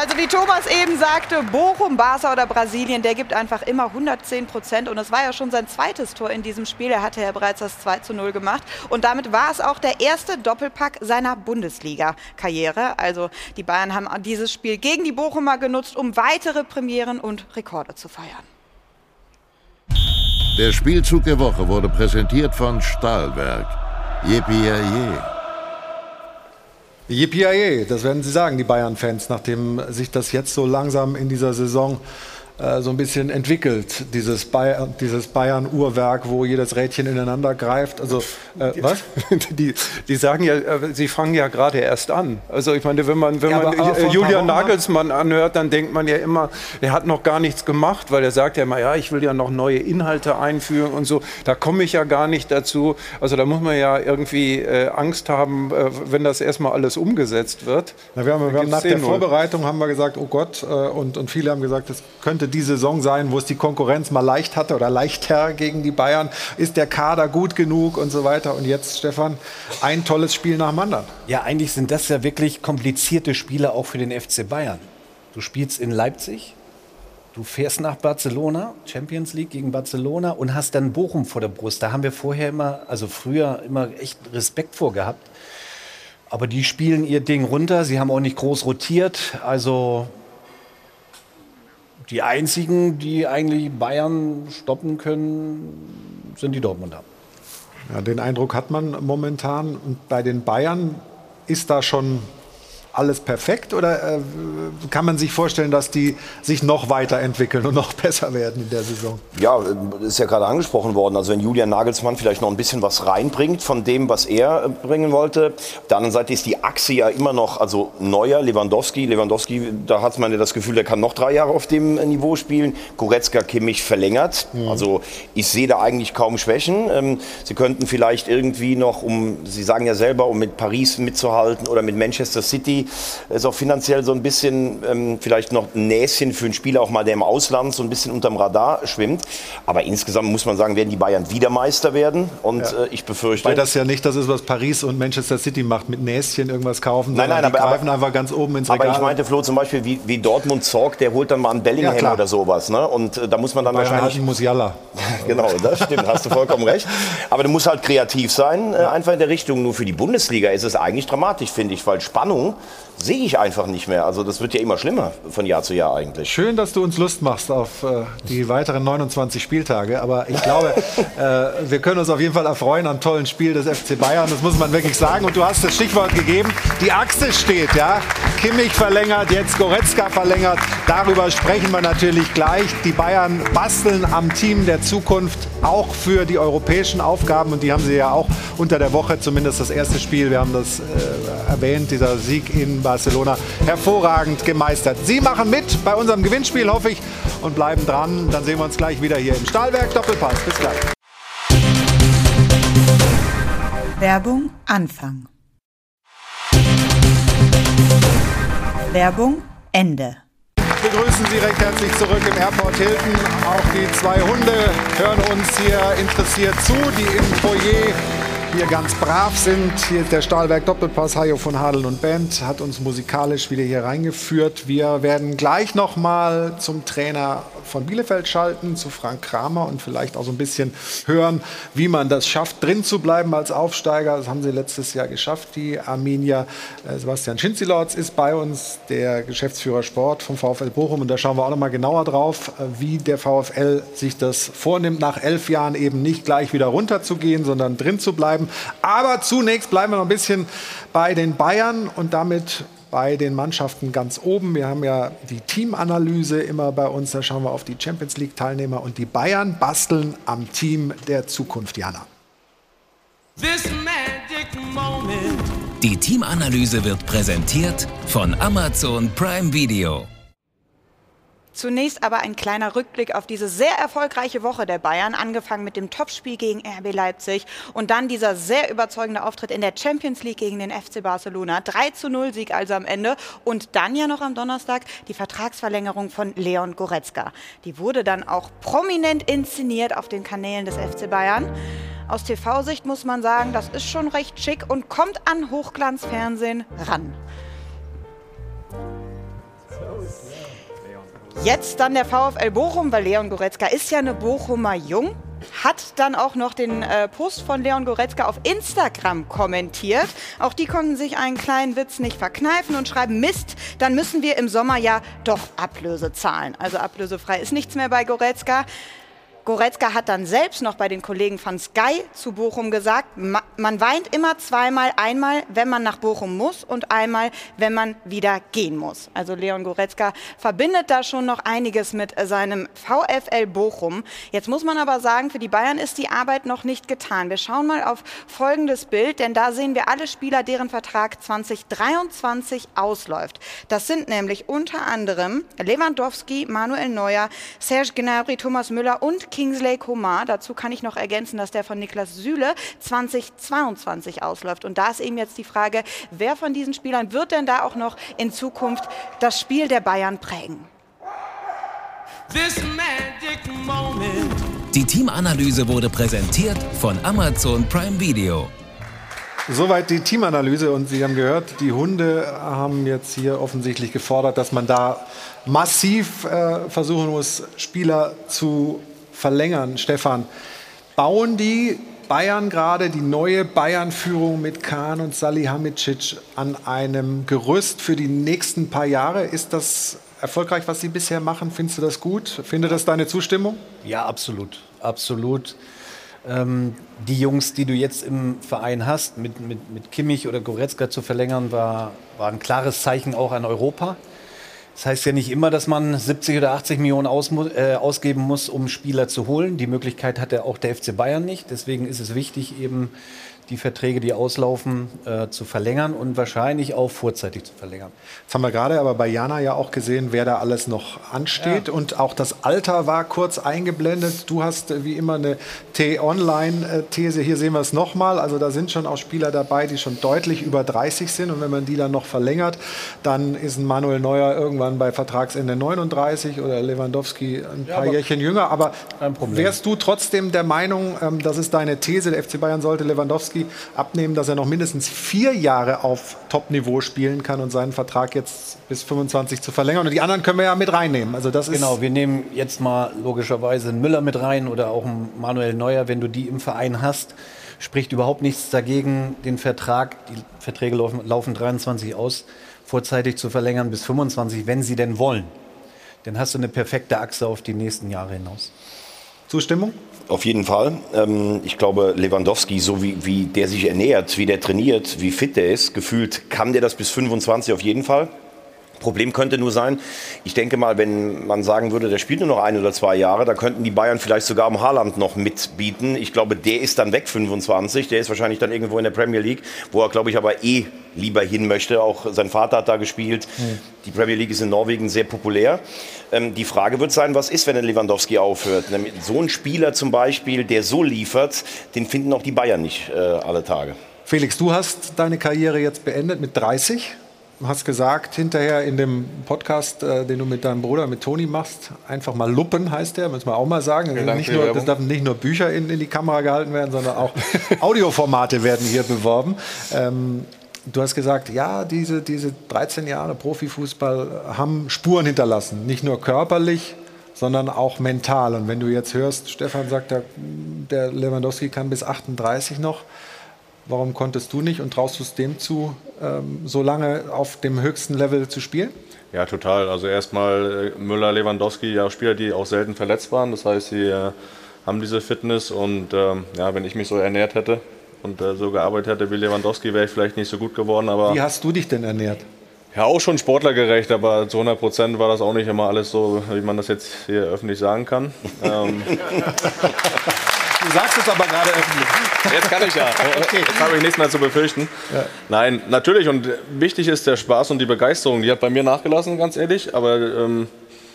Also wie Thomas eben sagte, Bochum, Barca oder Brasilien, der gibt einfach immer 110%. Und es war ja schon sein zweites Tor in diesem Spiel. Er hatte ja bereits das 2:0 gemacht. Und damit war es auch der erste Doppelpack seiner Bundesliga-Karriere. Also die Bayern haben dieses Spiel gegen die Bochumer genutzt, um weitere Premieren und Rekorde zu feiern. Der Spielzug der Woche wurde präsentiert von Stahlwerk. Yippie-yay. Yippie-yay, das werden sie sagen, die Bayern-Fans, nachdem sich das jetzt so langsam in dieser Saison so ein bisschen entwickelt, dieses Bayern-Uhrwerk, wo jedes Rädchen ineinander greift. Also, was? Die sagen ja, sie fangen ja gerade erst an. Also ich meine, wenn man Julian Nagelsmann anhört, dann denkt man ja immer, er hat noch gar nichts gemacht, weil er sagt ja immer, ja, ich will ja noch neue Inhalte einführen und so. Da komme ich ja gar nicht dazu. Also da muss man ja irgendwie Angst haben, wenn das erstmal alles umgesetzt wird. Na, wir haben nach der Vorbereitung haben wir gesagt, oh Gott, und viele haben gesagt, das könnte die Saison sein, wo es die Konkurrenz mal leicht hatte oder leichter gegen die Bayern. Ist der Kader gut genug und so weiter? Und jetzt, Stefan, ein tolles Spiel nach dem anderen. Ja, eigentlich sind das ja wirklich komplizierte Spiele auch für den FC Bayern. Du spielst in Leipzig, du fährst nach Barcelona, Champions League gegen Barcelona und hast dann Bochum vor der Brust. Da haben wir früher immer echt Respekt vor gehabt. Aber die spielen ihr Ding runter, sie haben auch nicht groß rotiert, also die einzigen, die eigentlich Bayern stoppen können, sind die Dortmunder. Ja, den Eindruck hat man momentan. Und bei den Bayern ist da schon alles perfekt? Oder kann man sich vorstellen, dass die sich noch weiterentwickeln und noch besser werden in der Saison? Ja, ist ja gerade angesprochen worden. Also wenn Julian Nagelsmann vielleicht noch ein bisschen was reinbringt von dem, was er bringen wollte. Auf der anderen Seite ist die Achse ja immer noch, also Neuer, Lewandowski. Lewandowski, da hat man ja das Gefühl, der kann noch 3 Jahre auf dem Niveau spielen. Goretzka, Kimmich verlängert. Mhm. Also ich sehe da eigentlich kaum Schwächen. Sie könnten vielleicht irgendwie noch, Sie sagen ja selber, um mit Paris mitzuhalten oder mit Manchester City, ist auch finanziell so ein bisschen vielleicht noch ein Näschen für einen Spieler, auch mal der im Ausland so ein bisschen unterm Radar schwimmt. Aber insgesamt muss man sagen, werden die Bayern wieder Meister werden. Und ja, ich befürchte... Weil das ja nicht das ist, was Paris und Manchester City macht, mit Näschen irgendwas kaufen. Nein, die greifen einfach ganz oben ins Regal. Aber ich meinte, Flo, zum Beispiel wie Dortmund sorgt, der holt dann mal einen Bellingham oder sowas. Ne? Und da muss man dann wahrscheinlich... Musiala. Genau, das stimmt, hast du vollkommen recht. Aber du musst halt kreativ sein, einfach in der Richtung. Nur für die Bundesliga ist es eigentlich dramatisch, finde ich, weil Spannung sehe ich einfach nicht mehr. Also das wird ja immer schlimmer von Jahr zu Jahr eigentlich. Schön, dass du uns Lust machst auf die weiteren 29 Spieltage. Aber ich glaube, wir können uns auf jeden Fall erfreuen am tollen Spiel des FC Bayern. Das muss man wirklich sagen. Und du hast das Stichwort gegeben. Die Achse steht, ja. Kimmich verlängert, jetzt Goretzka verlängert. Darüber sprechen wir natürlich gleich. Die Bayern basteln am Team der Zukunft auch für die europäischen Aufgaben. Und die haben sie ja auch unter der Woche, zumindest das erste Spiel, wir haben das erwähnt, dieser Sieg in Barcelona, hervorragend gemeistert. Sie machen mit bei unserem Gewinnspiel, hoffe ich, und bleiben dran. Dann sehen wir uns gleich wieder hier im Stahlwerk Doppelpass. Bis gleich. Werbung Anfang. Werbung Ende. Wir begrüßen Sie recht herzlich zurück im Airport Hilton. Auch die zwei Hunde hören uns hier interessiert zu, die im Foyer hier ganz brav sind. Hier ist der Stahlwerk Doppelpass. Hajo von Hadeln und Band hat uns musikalisch wieder hier reingeführt. Wir werden gleich noch mal zum Trainer von Bielefeld schalten, zu Frank Kramer, und vielleicht auch so ein bisschen hören, wie man das schafft, drin zu bleiben als Aufsteiger. Das haben sie letztes Jahr geschafft, die Arminia. Sebastian Schindzielorz ist bei uns, der Geschäftsführer Sport vom VfL Bochum. Und da schauen wir auch noch mal genauer drauf, wie der VfL sich das vornimmt, nach 11 Jahren eben nicht gleich wieder runterzugehen, sondern drin zu bleiben. Aber zunächst bleiben wir noch ein bisschen bei den Bayern und damit bei den Mannschaften ganz oben. Wir haben ja die Teamanalyse immer bei uns. Da schauen wir auf die Champions League-Teilnehmer. Und die Bayern basteln am Team der Zukunft, Jana. Die Teamanalyse wird präsentiert von Amazon Prime Video. Zunächst aber ein kleiner Rückblick auf diese sehr erfolgreiche Woche der Bayern, angefangen mit dem Topspiel gegen RB Leipzig und dann dieser sehr überzeugende Auftritt in der Champions League gegen den FC Barcelona. 3:0 Sieg also am Ende und dann ja noch am Donnerstag die Vertragsverlängerung von Leon Goretzka. Die wurde dann auch prominent inszeniert auf den Kanälen des FC Bayern. Aus TV-Sicht muss man sagen, das ist schon recht schick und kommt an Hochglanzfernsehen ran. Jetzt dann der VfL Bochum, weil Leon Goretzka ist ja eine Bochumer Jung. Hat dann auch noch den Post von Leon Goretzka auf Instagram kommentiert. Auch die konnten sich einen kleinen Witz nicht verkneifen und schreiben, Mist, dann müssen wir im Sommer ja doch Ablöse zahlen. Also ablösefrei ist nichts mehr bei Goretzka. Goretzka hat dann selbst noch bei den Kollegen von Sky zu Bochum gesagt, man weint immer zweimal, einmal, wenn man nach Bochum muss und einmal, wenn man wieder gehen muss. Also Leon Goretzka verbindet da schon noch einiges mit seinem VfL Bochum. Jetzt muss man aber sagen, für die Bayern ist die Arbeit noch nicht getan. Wir schauen mal auf folgendes Bild, denn da sehen wir alle Spieler, deren Vertrag 2023 ausläuft. Das sind nämlich unter anderem Lewandowski, Manuel Neuer, Serge Gnabry, Thomas Müller und Kingsley Coman. Dazu kann ich noch ergänzen, dass der von Niklas Süle 2022 ausläuft. Und da ist eben jetzt die Frage, wer von diesen Spielern wird denn da auch noch in Zukunft das Spiel der Bayern prägen? Die Teamanalyse wurde präsentiert von Amazon Prime Video. Soweit die Teamanalyse, und Sie haben gehört, die Hunde haben jetzt hier offensichtlich gefordert, dass man da massiv versuchen muss, Spieler zu verlängern. Stefan, bauen die Bayern gerade, die neue Bayern-Führung mit Kahn und Salihamidzic, an einem Gerüst für die nächsten paar Jahre? Ist das erfolgreich, was sie bisher machen? Findest du das gut? Findet das deine Zustimmung? Ja, absolut. Absolut. Die Jungs, die du jetzt im Verein hast, mit Kimmich oder Goretzka zu verlängern, war ein klares Zeichen auch an Europa. Das heißt ja nicht immer, dass man 70 oder 80 Millionen ausgeben muss, um Spieler zu holen. Die Möglichkeit hat ja auch der FC Bayern nicht. Deswegen ist es wichtig, eben die Verträge, die auslaufen, zu verlängern und wahrscheinlich auch vorzeitig zu verlängern. Jetzt haben wir gerade aber bei Jana ja auch gesehen, wer da alles noch ansteht. Ja. Und auch das Alter war kurz eingeblendet. Du hast wie immer eine T-Online-These. Hier sehen wir es nochmal. Also da sind schon auch Spieler dabei, die schon deutlich über 30 sind. Und wenn man die dann noch verlängert, dann ist ein Manuel Neuer irgendwann bei Vertragsende 39 oder Lewandowski ein paar Jährchen jünger. Aber wärst du trotzdem der Meinung, das ist deine These, der FC Bayern sollte Lewandowski abnehmen, dass er noch mindestens 4 Jahre auf Top-Niveau spielen kann und seinen Vertrag jetzt bis 25 zu verlängern? Und die anderen können wir ja mit reinnehmen. Also das ist genau, wir nehmen jetzt mal logischerweise einen Müller mit rein oder auch einen Manuel Neuer, wenn du die im Verein hast. Spricht überhaupt nichts dagegen, den Vertrag, die Verträge laufen 23 aus, vorzeitig zu verlängern bis 25, wenn sie denn wollen. Dann hast du eine perfekte Achse auf die nächsten Jahre hinaus. Zustimmung? Auf jeden Fall. Ich glaube, Lewandowski, so wie der sich ernährt, wie der trainiert, wie fit der ist, gefühlt kann der das bis 25 auf jeden Fall. Problem könnte nur sein, ich denke mal, wenn man sagen würde, der spielt nur noch 1 oder 2 Jahre, da könnten die Bayern vielleicht sogar am Haaland noch mitbieten. Ich glaube, der ist dann weg, 25, der ist wahrscheinlich dann irgendwo in der Premier League, wo er, glaube ich, aber eh lieber hin möchte. Auch sein Vater hat da gespielt. Mhm. Die Premier League ist in Norwegen sehr populär. Die Frage wird sein, was ist, wenn der Lewandowski aufhört? So ein Spieler zum Beispiel, der so liefert, den finden auch die Bayern nicht alle Tage. Felix, du hast deine Karriere jetzt beendet mit 30. Du hast gesagt, hinterher in dem Podcast, den du mit deinem Bruder, mit Toni machst, einfach mal lupen, heißt der, müssen wir auch mal sagen. Das dürfen nicht nur Bücher in die Kamera gehalten werden, sondern auch Audioformate werden hier beworben. Du hast gesagt, ja, diese 13 Jahre Profifußball haben Spuren hinterlassen. Nicht nur körperlich, sondern auch mental. Und wenn du jetzt hörst, Stefan sagt, der Lewandowski kann bis 38 noch. Warum konntest du nicht und traust du es dem zu, so lange auf dem höchsten Level zu spielen? Ja, total. Also erstmal Müller, Lewandowski, ja, Spieler, die auch selten verletzt waren. Das heißt, sie haben diese Fitness und ja, wenn ich mich so ernährt hätte und so gearbeitet hätte wie Lewandowski, wäre ich vielleicht nicht so gut geworden. Aber wie hast du dich denn ernährt? Ja, auch schon sportlergerecht, aber zu 100% war das auch nicht immer alles so, wie man das jetzt hier öffentlich sagen kann. Du sagst es aber gerade öffentlich. Jetzt kann ich ja. Okay. Jetzt habe ich nichts mehr zu befürchten. Ja. Nein, natürlich. Und wichtig ist der Spaß und die Begeisterung. Die hat bei mir nachgelassen, ganz ehrlich. Aber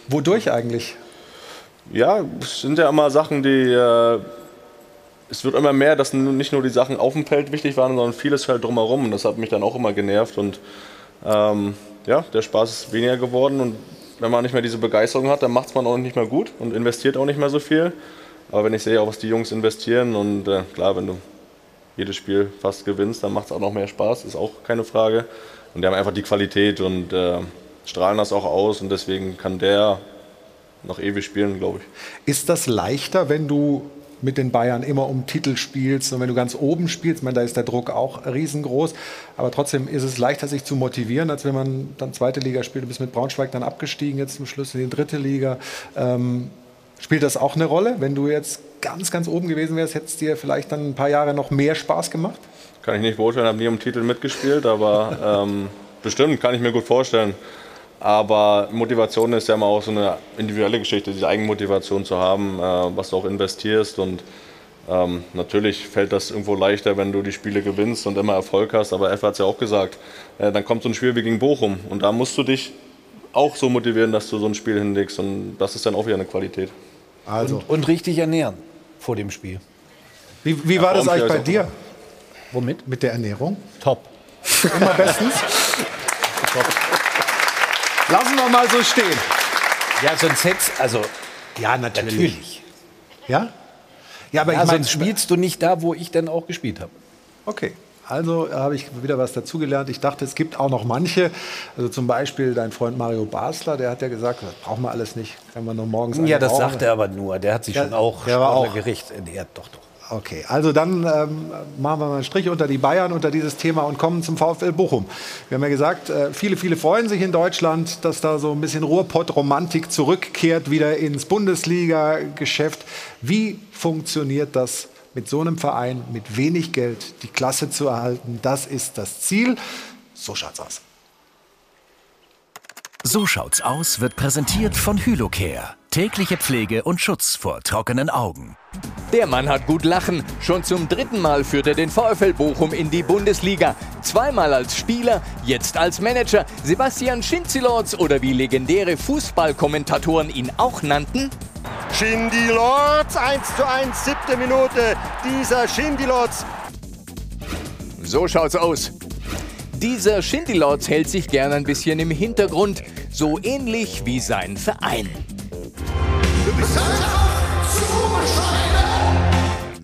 wodurch eigentlich? Ja, es sind ja immer Sachen, die... es wird immer mehr, dass nicht nur die Sachen auf dem Feld wichtig waren, sondern vieles halt drumherum. Und das hat mich dann auch immer genervt. Und ja, der Spaß ist weniger geworden. Und wenn man nicht mehr diese Begeisterung hat, dann macht es man auch nicht mehr gut und investiert auch nicht mehr so viel. Aber wenn ich sehe, auch was die Jungs investieren und klar, wenn du jedes Spiel fast gewinnst, dann macht es auch noch mehr Spaß, ist auch keine Frage. Und die haben einfach die Qualität und strahlen das auch aus und deswegen kann der noch ewig spielen, glaube ich. Ist das leichter, wenn du mit den Bayern immer um Titel spielst und wenn du ganz oben spielst? Ich meine, da ist der Druck auch riesengroß, aber trotzdem ist es leichter, sich zu motivieren, als wenn man dann zweite Liga spielt. Du bist mit Braunschweig dann abgestiegen, jetzt zum Schluss in die dritte Liga. Spielt das auch eine Rolle? Wenn du jetzt ganz, ganz oben gewesen wärst, hätte es dir vielleicht dann ein paar Jahre noch mehr Spaß gemacht? Kann ich nicht beurteilen, habe nie um Titel mitgespielt, aber bestimmt, kann ich mir gut vorstellen. Aber Motivation ist ja immer auch so eine individuelle Geschichte, diese Eigenmotivation zu haben, was du auch investierst. Und natürlich fällt das irgendwo leichter, wenn du die Spiele gewinnst und immer Erfolg hast. Aber Effe hat es ja auch gesagt, dann kommt so ein Spiel wie gegen Bochum. Und da musst du dich auch so motivieren, dass du so ein Spiel hinlegst. Und das ist dann auch wieder eine Qualität. Also. Und richtig ernähren vor dem Spiel. Wie war das eigentlich bei dir? Womit? Mit der Ernährung? Top. Immer bestens? Top. Lassen wir mal so stehen. Ja, sonst hättest, also ja, natürlich. Ja? Ja, aber ja, ich meine, sonst spielst du nicht da, wo ich dann auch gespielt habe. Okay. Also habe ich wieder was dazugelernt. Ich dachte, es gibt auch noch manche. Also zum Beispiel dein Freund Mario Basler, der hat ja gesagt, das brauchen wir alles nicht. Kann man nur morgens. Ja, das sagt er aber nur. Der hat sich schon auch ohne Gericht ernährt. Doch, doch. Okay, also dann machen wir mal einen Strich unter die Bayern, unter dieses Thema und kommen zum VfL Bochum. Wir haben ja gesagt, viele, viele freuen sich in Deutschland, dass da so ein bisschen Ruhrpott-Romantik zurückkehrt, wieder ins Bundesliga-Geschäft. Wie funktioniert das, mit so einem Verein, mit wenig Geld die Klasse zu erhalten? Das ist das Ziel. So schaut's aus. So schaut's aus wird präsentiert von Hylocare. Tägliche Pflege und Schutz vor trockenen Augen. Der Mann hat gut lachen. Schon zum dritten Mal führt er den VfL Bochum in die Bundesliga. Zweimal als Spieler, jetzt als Manager. Sebastian Schindzielorz oder wie legendäre Fußballkommentatoren ihn auch nannten. Schindzielorz, 1:1, 7. Minute. Dieser Schindzielorz. So schaut's aus. Dieser Schindzielorz hält sich gern ein bisschen im Hintergrund. So ähnlich wie sein Verein.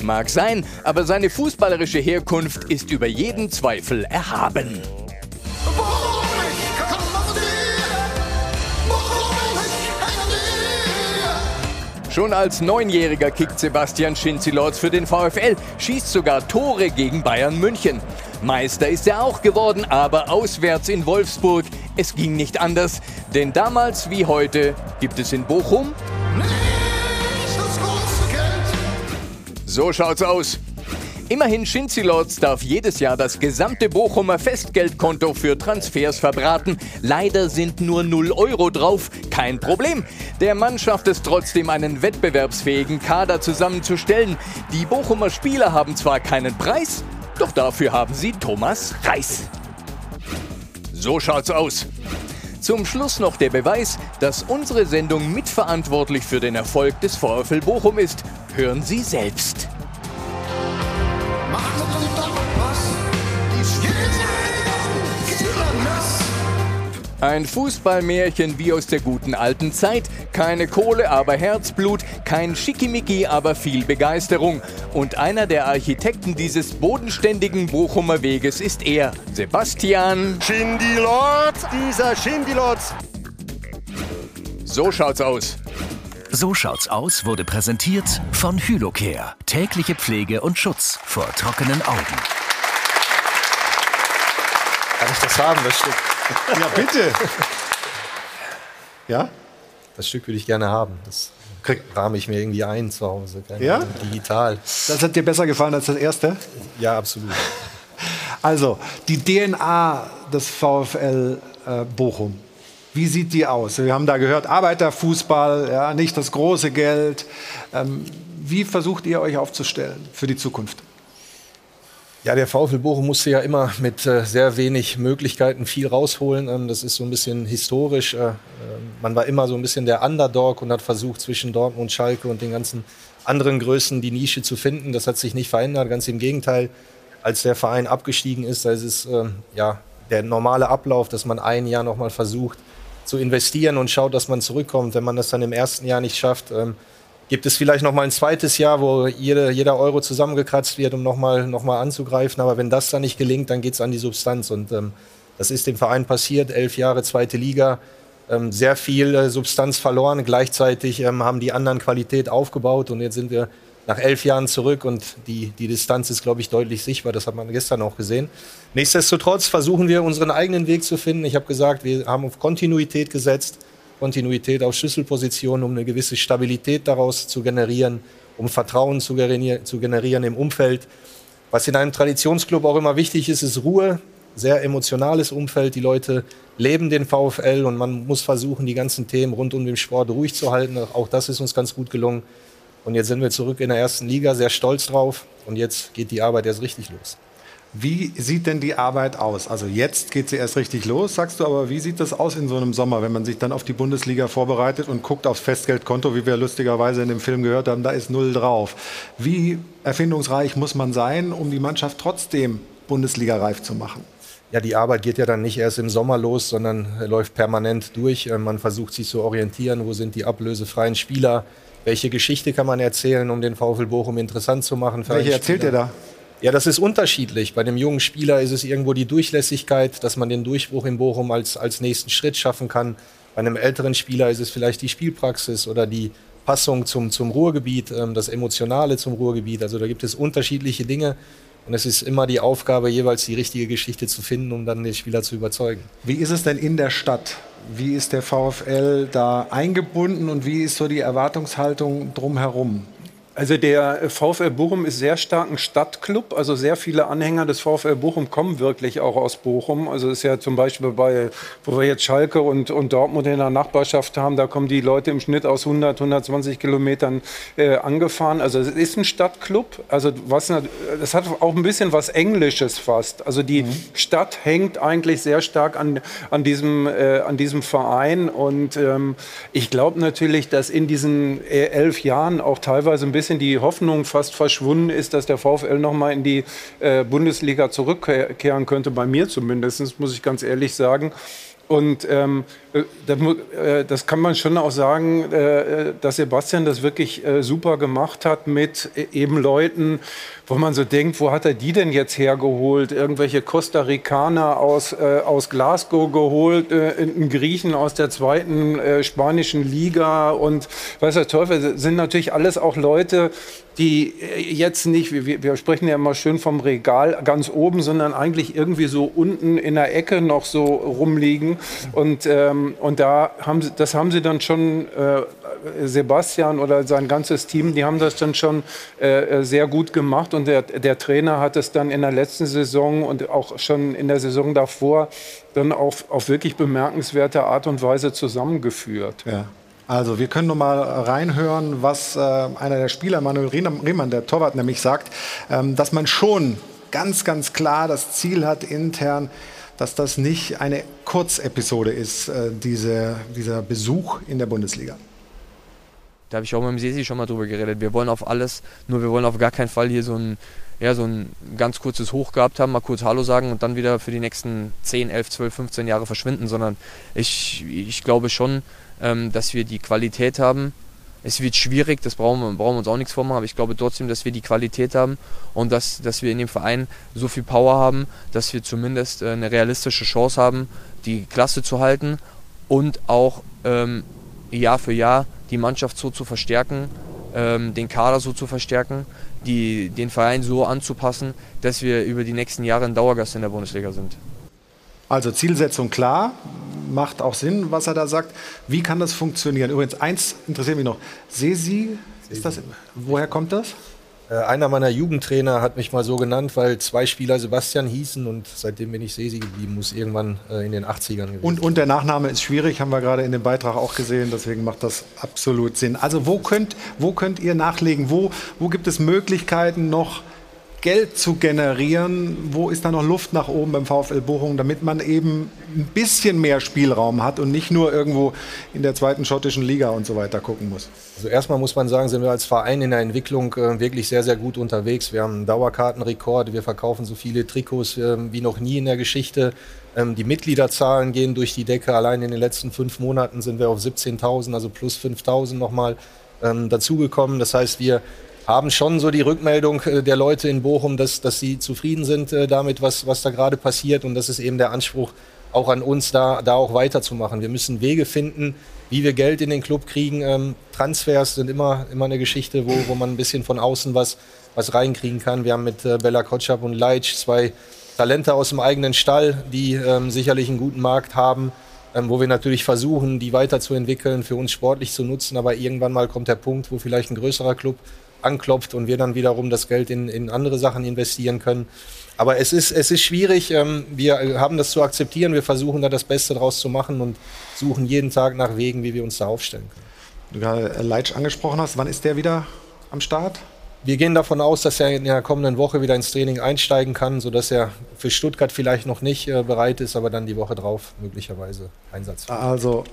Mag sein, aber seine fußballerische Herkunft ist über jeden Zweifel erhaben. Schon als Neunjähriger kickt Sebastian Schindzielorz für den VfL, schießt sogar Tore gegen Bayern München. Meister ist er auch geworden, aber auswärts in Wolfsburg. Es ging nicht anders, denn damals wie heute gibt es in Bochum nicht das große Geld. So schaut's aus. Immerhin Schindzielorz darf jedes Jahr das gesamte Bochumer Festgeldkonto für Transfers verbraten. Leider sind nur 0 Euro drauf. Kein Problem. Der Mann schafft es trotzdem, einen wettbewerbsfähigen Kader zusammenzustellen. Die Bochumer Spieler haben zwar keinen Preis, doch dafür haben sie Thomas Reis. So schaut's aus. Zum Schluss noch der Beweis, dass unsere Sendung mitverantwortlich für den Erfolg des VfL Bochum ist. Hören Sie selbst. Ein Fußballmärchen wie aus der guten alten Zeit. Keine Kohle, aber Herzblut. Kein Schickimicki, aber viel Begeisterung. Und einer der Architekten dieses bodenständigen Bochumer Weges ist er, Sebastian Schindzielorz. Dieser Schindzielorz. So schaut's aus. So schaut's aus wurde präsentiert von Hylocare. Tägliche Pflege und Schutz vor trockenen Augen. Kann ich das haben, das Stück? Ja, bitte. Ja? Das Stück würde ich gerne haben. Das rahme ich mir irgendwie ein zu Hause. Ja? Digital. Das hat dir besser gefallen als das erste? Ja, absolut. Also, die DNA des VfL Bochum. Wie sieht die aus? Wir haben da gehört, Arbeiterfußball, ja, nicht das große Geld. Wie versucht ihr euch aufzustellen für die Zukunft? Ja, der VfL Bochum musste ja immer mit sehr wenig Möglichkeiten viel rausholen. Das ist so ein bisschen historisch. Man war immer so ein bisschen der Underdog und hat versucht, zwischen Dortmund, Schalke und den ganzen anderen Größen die Nische zu finden. Das hat sich nicht verändert, ganz im Gegenteil. Als der Verein abgestiegen ist, da ist es ja, der normale Ablauf, dass man ein Jahr nochmal versucht, zu investieren und schaut, dass man zurückkommt. Wenn man das dann im ersten Jahr nicht schafft, gibt es vielleicht noch mal ein zweites Jahr, wo jeder Euro zusammengekratzt wird, um noch mal anzugreifen. Aber wenn das dann nicht gelingt, dann geht es an die Substanz. Und Das ist dem Verein passiert, 11 Jahre, 2. Liga. Sehr viel Substanz verloren, gleichzeitig haben die anderen Qualität aufgebaut und jetzt sind wir nach 11 Jahren zurück und die Distanz ist, glaube ich, deutlich sichtbar, das hat man gestern auch gesehen. Nichtsdestotrotz versuchen wir, unseren eigenen Weg zu finden. Ich habe gesagt, wir haben auf Kontinuität gesetzt, Kontinuität auf Schlüsselpositionen, um eine gewisse Stabilität daraus zu generieren, um Vertrauen zu generieren im Umfeld. Was in einem Traditionsclub auch immer wichtig ist, ist Ruhe. Sehr emotionales Umfeld, die Leute leben den VfL und man muss versuchen, die ganzen Themen rund um den Sport ruhig zu halten. Auch das ist uns ganz gut gelungen. Und jetzt sind wir zurück in der 1. Liga, sehr stolz drauf. Und jetzt geht die Arbeit erst richtig los. Wie sieht denn die Arbeit aus? Also jetzt geht sie erst richtig los, sagst du, aber wie sieht das aus in so einem Sommer, wenn man sich dann auf die Bundesliga vorbereitet und guckt aufs Festgeldkonto, wie wir lustigerweise in dem Film gehört haben, da ist 0 drauf. Wie erfindungsreich muss man sein, um die Mannschaft trotzdem Bundesliga-reif zu machen? Ja, die Arbeit geht ja dann nicht erst im Sommer los, sondern läuft permanent durch. Man versucht sich zu orientieren, wo sind die ablösefreien Spieler, welche Geschichte kann man erzählen, um den VfL Bochum interessant zu machen. Welche erzählt ihr da? Ja, das ist unterschiedlich. Bei dem jungen Spieler ist es irgendwo die Durchlässigkeit, dass man den Durchbruch in Bochum als nächsten Schritt schaffen kann. Bei einem älteren Spieler ist es vielleicht die Spielpraxis oder die Passung zum Ruhrgebiet, das Emotionale zum Ruhrgebiet. Also da gibt es unterschiedliche Dinge. Und es ist immer die Aufgabe, jeweils die richtige Geschichte zu finden, um dann den Spieler zu überzeugen. Wie ist es denn in der Stadt? Wie ist der VfL da eingebunden und wie ist so die Erwartungshaltung drumherum? Also der VfL Bochum ist sehr stark ein Stadtclub, also sehr viele Anhänger des VfL Bochum kommen wirklich auch aus Bochum. Also ist ja zum Beispiel bei, wo wir jetzt Schalke und Dortmund in der Nachbarschaft haben, da kommen die Leute im Schnitt aus 100, 120 Kilometern angefahren. Also es ist ein Stadtclub, also das hat auch ein bisschen was Englisches fast. Also die Stadt hängt eigentlich sehr stark an diesem Verein und ich glaube natürlich, dass in diesen 11 Jahren auch teilweise ein bisschen die Hoffnung fast verschwunden ist, dass der VfL noch mal in die Bundesliga zurückkehren könnte, bei mir zumindest, muss ich ganz ehrlich sagen. Und das kann man schon auch sagen, dass Sebastian das wirklich super gemacht hat mit eben Leuten, wo man so denkt, wo hat er die denn jetzt hergeholt? Irgendwelche Costa Ricaner aus Glasgow geholt, einen Griechen aus der 2. spanischen Liga und weiß der Teufel, sind natürlich alles auch Leute, die jetzt nicht, wir sprechen ja immer schön vom Regal ganz oben, sondern eigentlich irgendwie so unten in der Ecke noch so rumliegen. Und das haben sie dann schon, Sebastian oder sein ganzes Team, die haben das dann schon sehr gut gemacht. Und der Trainer hat es dann in der letzten Saison und auch schon in der Saison davor dann auf wirklich bemerkenswerte Art und Weise zusammengeführt. Ja. Also wir können noch mal reinhören, was einer der Spieler, Manuel Riemann, der Torwart, nämlich sagt, dass man schon ganz, ganz klar das Ziel hat intern, dass das nicht eine Kurzepisode ist, dieser Besuch in der Bundesliga. Da habe ich auch mit dem Sesi schon mal drüber geredet. Wir wollen auf alles, nur wir wollen auf gar keinen Fall hier so ein ganz kurzes Hoch gehabt haben, mal kurz Hallo sagen und dann wieder für die nächsten 10, 11, 12, 15 Jahre verschwinden, sondern ich glaube schon, dass wir die Qualität haben. Es wird schwierig, das brauchen wir uns auch nichts vormachen, aber ich glaube trotzdem, dass wir die Qualität haben und dass wir in dem Verein so viel Power haben, dass wir zumindest eine realistische Chance haben, die Klasse zu halten und auch Jahr für Jahr die Mannschaft so zu verstärken, den Kader so zu verstärken, den Verein so anzupassen, dass wir über die nächsten Jahre ein Dauergast in der Bundesliga sind. Also Zielsetzung klar, macht auch Sinn, was er da sagt. Wie kann das funktionieren? Übrigens, eins interessiert mich noch. Sesi, ist das, woher kommt das? Einer meiner Jugendtrainer hat mich mal so genannt, weil 2 Spieler Sebastian hießen und seitdem bin ich Sesi geblieben, muss irgendwann in den 80ern gewesen. Und der Nachname ist schwierig, haben wir gerade in dem Beitrag auch gesehen, deswegen macht das absolut Sinn. Also wo könnt ihr nachlegen? Wo gibt es Möglichkeiten noch Geld zu generieren, wo ist da noch Luft nach oben beim VfL Bochum, damit man eben ein bisschen mehr Spielraum hat und nicht nur irgendwo in der 2. schottischen Liga und so weiter gucken muss? Also erstmal muss man sagen, sind wir als Verein in der Entwicklung wirklich sehr, sehr gut unterwegs. Wir haben einen Dauerkartenrekord, wir verkaufen so viele Trikots wie noch nie in der Geschichte. Die Mitgliederzahlen gehen durch die Decke, allein in den letzten 5 Monaten sind wir auf 17.000, also plus 5.000 nochmal dazugekommen. Das heißt, wir haben schon so die Rückmeldung der Leute in Bochum, dass sie zufrieden sind damit, was da gerade passiert. Und das ist eben der Anspruch auch an uns, da auch weiterzumachen. Wir müssen Wege finden, wie wir Geld in den Club kriegen. Transfers sind immer eine Geschichte, wo man ein bisschen von außen was reinkriegen kann. Wir haben mit Bella Kotschap und Leitsch zwei Talente aus dem eigenen Stall, die sicherlich einen guten Markt haben, wo wir natürlich versuchen, die weiterzuentwickeln, für uns sportlich zu nutzen. Aber irgendwann mal kommt der Punkt, wo vielleicht ein größerer Club anklopft und wir dann wiederum das Geld in andere Sachen investieren können. Aber es ist schwierig, wir haben das zu akzeptieren, wir versuchen da das Beste draus zu machen und suchen jeden Tag nach Wegen, wie wir uns da aufstellen können. Du gerade Leitsch angesprochen hast, wann ist der wieder am Start? Wir gehen davon aus, dass er in der kommenden Woche wieder ins Training einsteigen kann, sodass er für Stuttgart vielleicht noch nicht bereit ist, aber dann die Woche drauf möglicherweise Einsatz. Also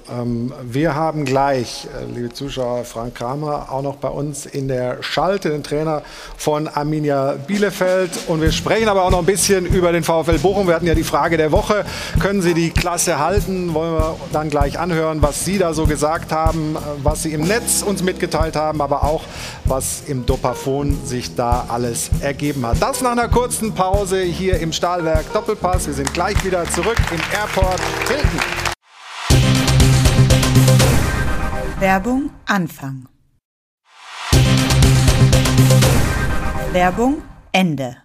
wir haben gleich, liebe Zuschauer, Frank Kramer auch noch bei uns in der Schalte, den Trainer von Arminia Bielefeld. Und wir sprechen aber auch noch ein bisschen über den VfL Bochum. Wir hatten ja die Frage der Woche, können Sie die Klasse halten? Wollen wir dann gleich anhören, was Sie da so gesagt haben, was Sie im Netz uns mitgeteilt haben, aber auch was im Doppafon sich da alles ergeben hat. Das nach einer kurzen Pause hier im Stahlwerk Doppelpass. Wir sind gleich wieder zurück im Airport Hilton. Werbung Anfang. Werbung Ende.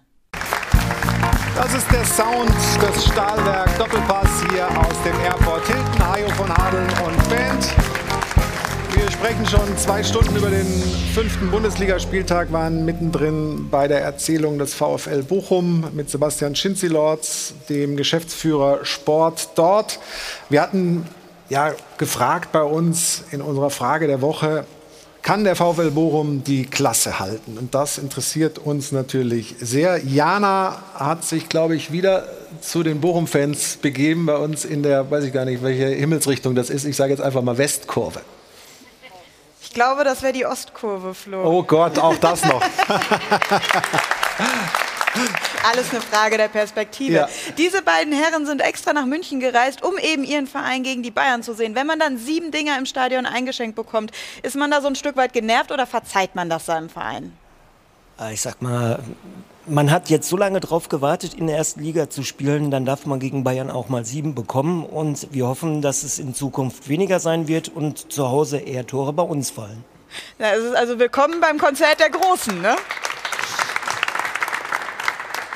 Das ist der Sound des Stahlwerk Doppelpass hier aus dem Airport Hilton. Hajo von Hadeln und Band. Wir sprechen schon 2 Stunden über den 5. Bundesligaspieltag, waren mittendrin bei der Erzählung des VfL Bochum mit Sebastian Schindzielorz, dem Geschäftsführer Sport dort. Wir hatten ja gefragt bei uns in unserer Frage der Woche, kann der VfL Bochum die Klasse halten? Und das interessiert uns natürlich sehr. Jana hat sich, glaube ich, wieder zu den Bochum-Fans begeben bei uns in der, weiß ich gar nicht, welche Himmelsrichtung das ist. Ich sage jetzt einfach mal Westkurve. Ich glaube, das wäre die Ostkurve, Flo. Oh Gott, auch das noch. Alles eine Frage der Perspektive. Ja. Diese beiden Herren sind extra nach München gereist, um eben ihren Verein gegen die Bayern zu sehen. Wenn man dann 7 Dinger im Stadion eingeschenkt bekommt, ist man da so ein Stück weit genervt oder verzeiht man das seinem Verein? Ich sag mal, man hat jetzt so lange drauf gewartet, in der ersten Liga zu spielen, dann darf man gegen Bayern auch mal 7 bekommen. Und wir hoffen, dass es in Zukunft weniger sein wird und zu Hause eher Tore bei uns fallen. Ja, es ist also willkommen beim Konzert der Großen, ne?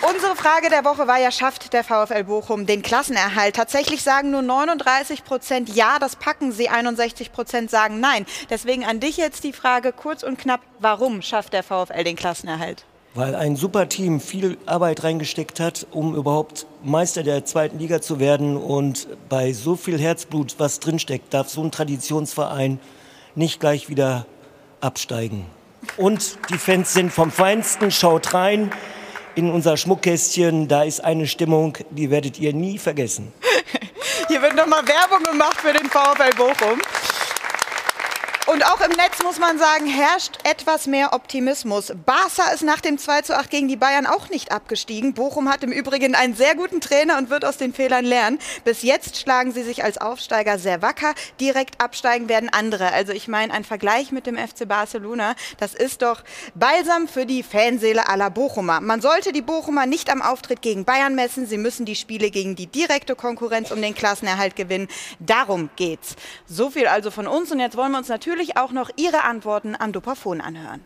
Unsere Frage der Woche war ja, schafft der VfL Bochum den Klassenerhalt? Tatsächlich sagen nur 39% ja, das packen sie, 61% sagen nein. Deswegen an dich jetzt die Frage, kurz und knapp, warum schafft der VfL den Klassenerhalt? Weil ein super Team viel Arbeit reingesteckt hat, um überhaupt Meister der 2. Liga zu werden. Und bei so viel Herzblut, was drinsteckt, darf so ein Traditionsverein nicht gleich wieder absteigen. Und die Fans sind vom Feinsten, schaut rein. In unser Schmuckkästchen, da ist eine Stimmung, die werdet ihr nie vergessen. Hier wird nochmal Werbung gemacht für den VfL Bochum. Und auch im Netz muss man sagen, herrscht etwas mehr Optimismus. Barca ist nach dem 2:8 gegen die Bayern auch nicht abgestiegen. Bochum hat im Übrigen einen sehr guten Trainer und wird aus den Fehlern lernen. Bis jetzt schlagen sie sich als Aufsteiger sehr wacker. Direkt absteigen werden andere. Also ich meine, ein Vergleich mit dem FC Barcelona, das ist doch Balsam für die Fanseele aller Bochumer. Man sollte die Bochumer nicht am Auftritt gegen Bayern messen. Sie müssen die Spiele gegen die direkte Konkurrenz um den Klassenerhalt gewinnen. Darum geht's. So viel also von uns. Und jetzt wollen wir uns natürlich auch noch Ihre Antworten am Dopafon anhören.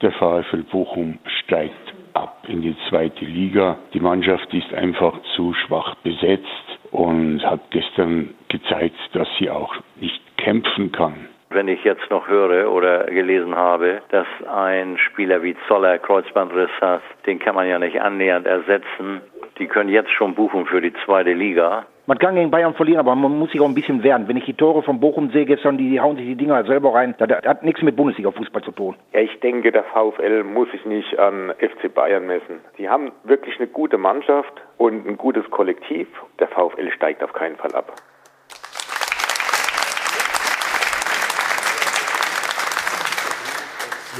Der VfL Bochum steigt ab in die 2. Liga. Die Mannschaft ist einfach zu schwach besetzt und hat gestern gezeigt, dass sie auch nicht kämpfen kann. Wenn ich jetzt noch höre oder gelesen habe, dass ein Spieler wie Zoller Kreuzbandriss hat, den kann man ja nicht annähernd ersetzen. Die können jetzt schon buchen für die 2. Liga. Man kann gegen Bayern verlieren, aber man muss sich auch ein bisschen wehren. Wenn ich die Tore von Bochum sehe gestern, die hauen sich die Dinger selber rein. Das hat nichts mit Bundesliga-Fußball zu tun. Ja, ich denke, der VfL muss sich nicht an FC Bayern messen. Die haben wirklich eine gute Mannschaft und ein gutes Kollektiv. Der VfL steigt auf keinen Fall ab.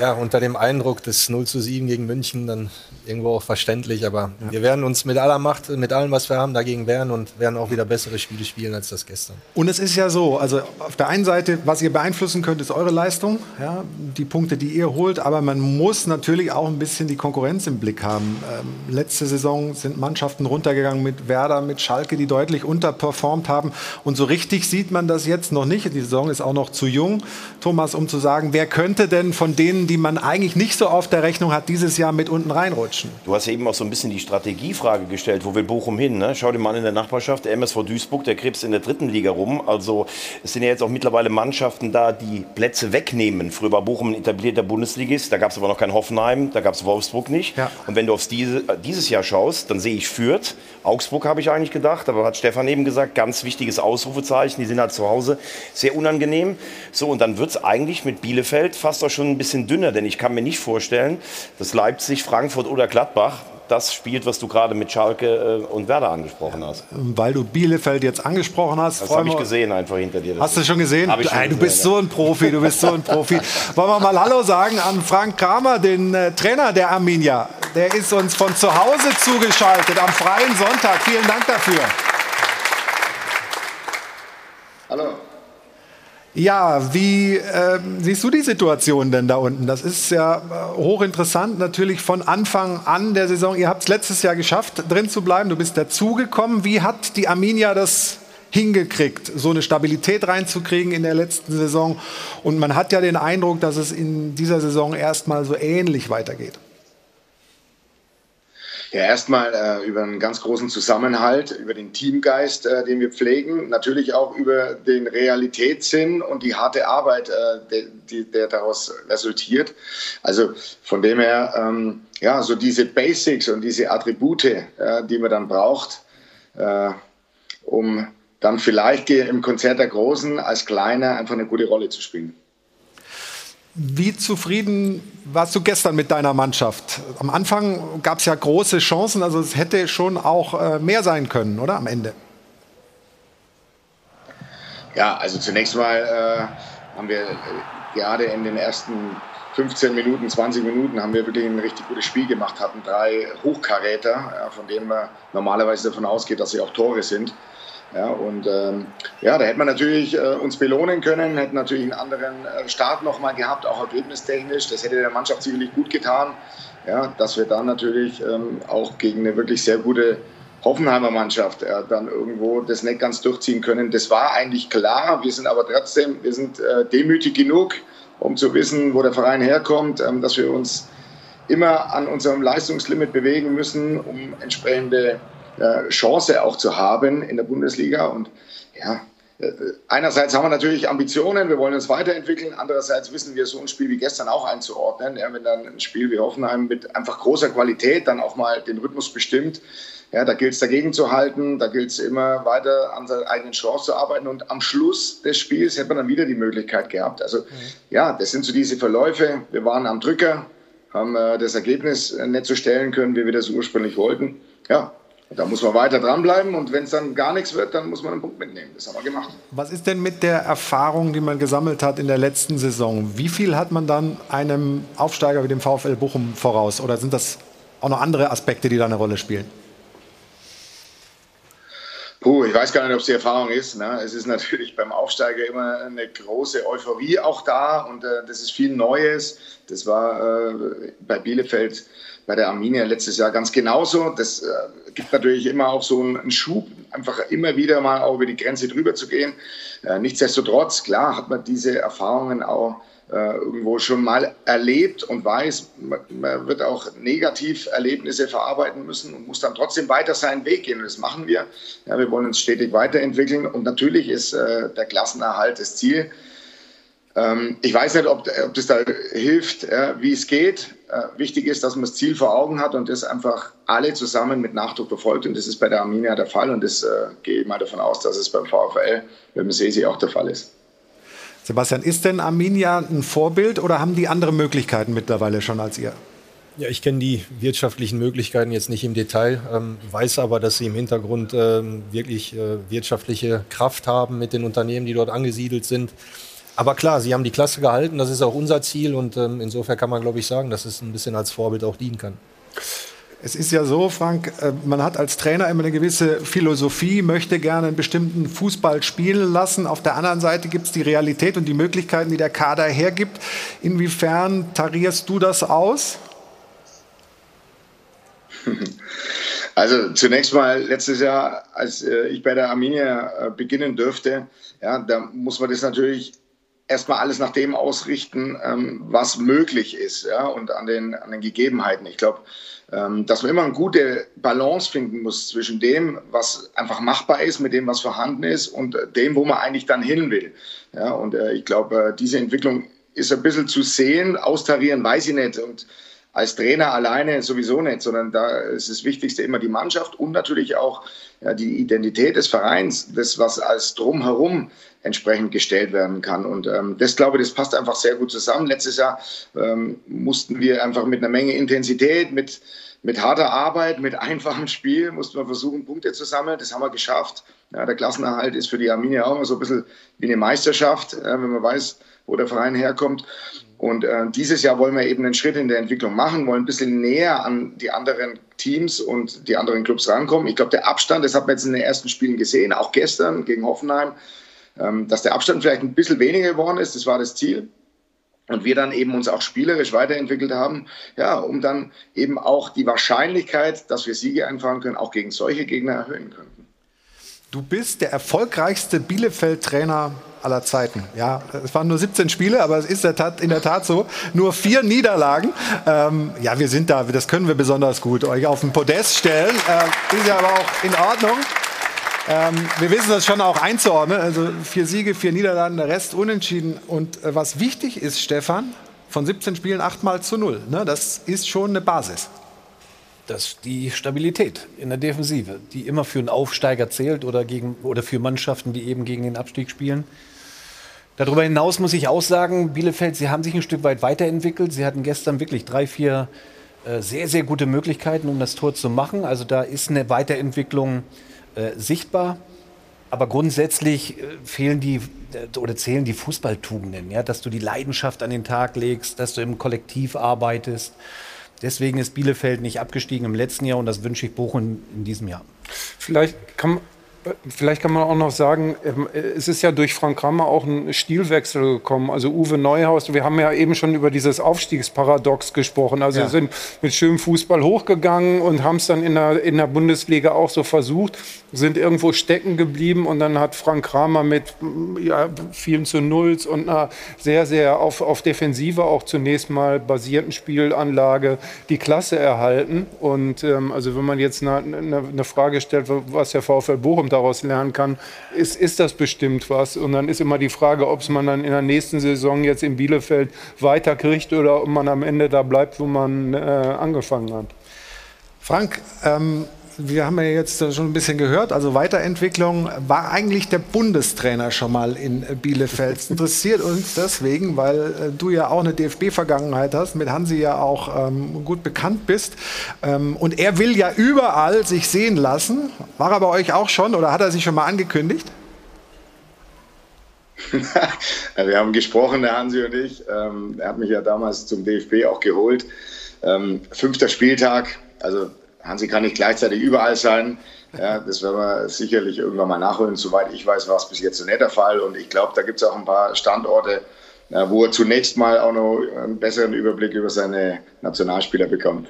ja, unter dem Eindruck des 0:7 gegen München dann irgendwo auch verständlich. Aber ja, wir werden uns mit aller Macht, mit allem, was wir haben, dagegen wehren und werden auch wieder bessere Spiele spielen als das gestern. Und es ist ja so, also auf der einen Seite, was ihr beeinflussen könnt, ist eure Leistung, ja, die Punkte, die ihr holt. Aber man muss natürlich auch ein bisschen die Konkurrenz im Blick haben. Letzte Saison sind Mannschaften runtergegangen mit Werder, mit Schalke, die deutlich unterperformt haben. Und so richtig sieht man das jetzt noch nicht. Die Saison ist auch noch zu jung, Thomas, um zu sagen, wer könnte denn von denen, die man eigentlich nicht so auf der Rechnung hat, dieses Jahr mit unten reinrutschen? Du hast ja eben auch so ein bisschen die Strategiefrage gestellt, wo will Bochum hin? Ne? Schau dir mal in der Nachbarschaft, der MSV Duisburg, der krebst in der dritten Liga rum. Also es sind ja jetzt auch mittlerweile Mannschaften da, die Plätze wegnehmen. Früher war Bochum ein etablierter Bundesligist, da gab es aber noch kein Hoffenheim, da gab es Wolfsburg nicht. Ja. Und wenn du auf dieses Jahr schaust, dann sehe ich Fürth. Augsburg habe ich eigentlich gedacht, aber hat Stefan eben gesagt, ganz wichtiges Ausrufezeichen, die sind halt zu Hause sehr unangenehm. So, und dann wird es eigentlich mit Bielefeld fast auch schon ein bisschen dünner, denn ich kann mir nicht vorstellen, dass Leipzig, Frankfurt oder Gladbach das spielt, was du gerade mit Schalke und Werder angesprochen hast. Weil du Bielefeld jetzt angesprochen hast. Das habe ich gesehen einfach hinter dir. Hast du schon gesehen? Du bist so ein Profi, du bist so ein Profi. Wollen wir mal Hallo sagen an Frank Kramer, den Trainer der Arminia. Der ist uns von zu Hause zugeschaltet am freien Sonntag. Vielen Dank dafür. Hallo. Ja, wie siehst du die Situation denn da unten? Das ist ja hochinteressant, natürlich von Anfang an der Saison. Ihr habt es letztes Jahr geschafft, drin zu bleiben. Du bist dazugekommen. Wie hat die Arminia das hingekriegt, so eine Stabilität reinzukriegen in der letzten Saison? Und man hat ja den Eindruck, dass es in dieser Saison erstmal so ähnlich weitergeht. Ja, erstmal über einen ganz großen Zusammenhalt, über den Teamgeist, den wir pflegen, natürlich auch über den Realitätssinn und die harte Arbeit, der daraus resultiert. Also von dem her, ja, so diese Basics und diese Attribute, die man dann braucht, um dann vielleicht im Konzert der Großen als Kleiner einfach eine gute Rolle zu spielen. Wie zufrieden warst du gestern mit deiner Mannschaft? Am Anfang gab es ja große Chancen, also es hätte schon auch mehr sein können, oder? Am Ende. Ja, also zunächst mal haben wir gerade in den ersten 15 Minuten, 20 Minuten haben wir wirklich ein richtig gutes Spiel gemacht, hatten 3 Hochkaräter, von denen man normalerweise davon ausgeht, dass sie auch Tore sind. Ja, und ja, da hätte man natürlich uns belohnen können, hätten natürlich einen anderen Start nochmal gehabt, auch ergebnistechnisch. Das hätte der Mannschaft sicherlich gut getan, ja, dass wir dann natürlich auch gegen eine wirklich sehr gute Hoffenheimer Mannschaft dann irgendwo das nicht ganz durchziehen können. Das war eigentlich klar, wir sind aber trotzdem, wir sind demütig genug, um zu wissen, wo der Verein herkommt, dass wir uns immer an unserem Leistungslimit bewegen müssen, um entsprechende Chance auch zu haben in der Bundesliga. Und ja, einerseits haben wir natürlich Ambitionen, wir wollen uns weiterentwickeln, andererseits wissen wir so ein Spiel wie gestern auch einzuordnen. Ja, wenn dann ein Spiel wie Hoffenheim mit einfach großer Qualität dann auch mal den Rhythmus bestimmt, ja, da gilt es dagegen zu halten, da gilt es immer weiter an seiner eigenen Chance zu arbeiten und am Schluss des Spiels hätte man dann wieder die Möglichkeit gehabt. Also ja, das sind so diese Verläufe, wir waren am Drücker, haben das Ergebnis nicht so stellen können, wie wir das ursprünglich wollten. Ja. Da muss man weiter dranbleiben und wenn es dann gar nichts wird, dann muss man einen Punkt mitnehmen. Das haben wir gemacht. Was ist denn mit der Erfahrung, die man gesammelt hat in der letzten Saison? Wie viel hat man dann einem Aufsteiger wie dem VfL Bochum voraus? Oder sind das auch noch andere Aspekte, die da eine Rolle spielen? Puh, ich weiß gar nicht, ob es die Erfahrung ist. Ne? Es ist natürlich beim Aufsteiger immer eine große Euphorie auch da und das ist viel Neues. Das war bei Bielefeld, bei der Arminia letztes Jahr ganz genauso. Das gibt natürlich immer auch so einen Schub, einfach immer wieder mal auch über die Grenze drüber zu gehen. Nichtsdestotrotz, klar, hat man diese Erfahrungen auch irgendwo schon mal erlebt und weiß, man wird auch Negativerlebnisse verarbeiten müssen und muss dann trotzdem weiter seinen Weg gehen. Und das machen wir. Ja, wir wollen uns stetig weiterentwickeln und natürlich ist der Klassenerhalt das Ziel. Ich weiß nicht, ob das da hilft, wie es geht. Wichtig ist, dass man das Ziel vor Augen hat und das einfach alle zusammen mit Nachdruck verfolgt. Und das ist bei der Arminia der Fall. Und das gehe ich mal davon aus, dass es beim VfL, wenn man sieht, auch der Fall ist. Sebastian, ist denn Arminia ein Vorbild oder haben die andere Möglichkeiten mittlerweile schon als ihr? Ja, ich kenne die wirtschaftlichen Möglichkeiten jetzt nicht im Detail, weiß aber, dass sie im Hintergrund wirklich wirtschaftliche Kraft haben mit den Unternehmen, die dort angesiedelt sind. Aber klar, sie haben die Klasse gehalten, das ist auch unser Ziel und insofern kann man, glaube ich, sagen, dass es ein bisschen als Vorbild auch dienen kann. Es ist ja so, Frank, man hat als Trainer immer eine gewisse Philosophie, möchte gerne einen bestimmten Fußball spielen lassen. Auf der anderen Seite gibt es die Realität und die Möglichkeiten, die der Kader hergibt. Inwiefern tarierst du das aus? Also zunächst mal, letztes Jahr, als ich bei der Arminia beginnen durfte, ja, da muss man das natürlich erstmal alles nach dem ausrichten, was möglich ist, ja, und an den Gegebenheiten. Ich glaube, dass man immer eine gute Balance finden muss zwischen dem, was einfach machbar ist, mit dem, was vorhanden ist und dem, wo man eigentlich dann hin will. Ja, und ich glaube, diese Entwicklung ist ein bisschen zu sehen, austarieren weiß ich nicht und als Trainer alleine sowieso nicht, sondern da ist das Wichtigste immer die Mannschaft und natürlich auch ja, die Identität des Vereins, das, was als Drumherum entsprechend gestellt werden kann. Und das, glaube ich, das passt einfach sehr gut zusammen. Letztes Jahr mussten wir einfach mit einer Menge Intensität, mit harter Arbeit, mit einfachem Spiel, mussten wir versuchen, Punkte zu sammeln. Das haben wir geschafft. Ja, der Klassenerhalt ist für die Arminia auch immer so ein bisschen wie eine Meisterschaft, wenn man weiß, wo der Verein herkommt. Und dieses Jahr wollen wir eben einen Schritt in der Entwicklung machen, wollen ein bisschen näher an die anderen Teams und die anderen Clubs rankommen. Ich glaube, der Abstand, das hat man jetzt in den ersten Spielen gesehen, auch gestern gegen Hoffenheim, dass der Abstand vielleicht ein bisschen weniger geworden ist, das war das Ziel. Und wir dann eben uns auch spielerisch weiterentwickelt haben, ja, um dann eben auch die Wahrscheinlichkeit, dass wir Siege einfahren können, auch gegen solche Gegner erhöhen könnten. Du bist der erfolgreichste Bielefeld-Trainer aller Zeiten. Ja, es waren nur 17 Spiele, aber es ist in der Tat so. Nur 4 Niederlagen. Ja, wir sind da, das können wir besonders gut. Euch auf den Podest stellen, ist ja aber auch in Ordnung. Wir wissen das schon auch einzuordnen. Also 4 Siege, 4 Niederlagen, der Rest unentschieden. Und was wichtig ist, Stefan, von 17 Spielen 8 mal zu 0. Ne? Das ist schon eine Basis. Das ist die Stabilität in der Defensive, die immer für einen Aufsteiger zählt oder für Mannschaften, die eben gegen den Abstieg spielen. Darüber hinaus muss ich auch sagen, Bielefeld, sie haben sich ein Stück weit weiterentwickelt. Sie hatten gestern wirklich 3, 4 sehr, sehr gute Möglichkeiten, um das Tor zu machen. Also da ist eine Weiterentwicklung sichtbar. Aber grundsätzlich fehlen zählen die Fußballtugenden, ja? Dass du die Leidenschaft an den Tag legst, dass du im Kollektiv arbeitest. Deswegen ist Bielefeld nicht abgestiegen im letzten Jahr und das wünsche ich Bochum in diesem Jahr. Vielleicht kann man auch noch sagen, es ist ja durch Frank Kramer auch ein Stilwechsel gekommen. Also Uwe Neuhaus, wir haben ja eben schon über dieses Aufstiegsparadox gesprochen. Also ja, sind mit schönem Fußball hochgegangen und haben es dann in der Bundesliga auch so versucht, sind irgendwo stecken geblieben und dann hat Frank Kramer mit ja, vielen zu Nulls und einer sehr, sehr auf Defensive auch zunächst mal basierten Spielanlage die Klasse erhalten. Und also wenn man jetzt eine Frage stellt, was der VfL Bochum daraus lernen kann, ist das bestimmt was. Und dann ist immer die Frage, ob es man dann in der nächsten Saison jetzt in Bielefeld weiterkriegt oder ob man am Ende da bleibt, wo man angefangen hat. Frank, wir haben ja jetzt schon ein bisschen gehört, also Weiterentwicklung. War eigentlich der Bundestrainer schon mal in Bielefeld? Interessiert uns deswegen, weil du ja auch eine DFB-Vergangenheit hast, mit Hansi ja auch gut bekannt bist. Und er will ja überall sich sehen lassen. War er bei euch auch schon oder hat er sich schon mal angekündigt? Wir haben gesprochen, der Hansi und ich. Er hat mich ja damals zum DFB auch geholt. 5. Spieltag, also Hansi kann nicht gleichzeitig überall sein. Ja, das werden wir sicherlich irgendwann mal nachholen. Soweit ich weiß, war es bis jetzt so nicht der Fall. Und ich glaube, da gibt es auch ein paar Standorte, wo er zunächst mal auch noch einen besseren Überblick über seine Nationalspieler bekommt.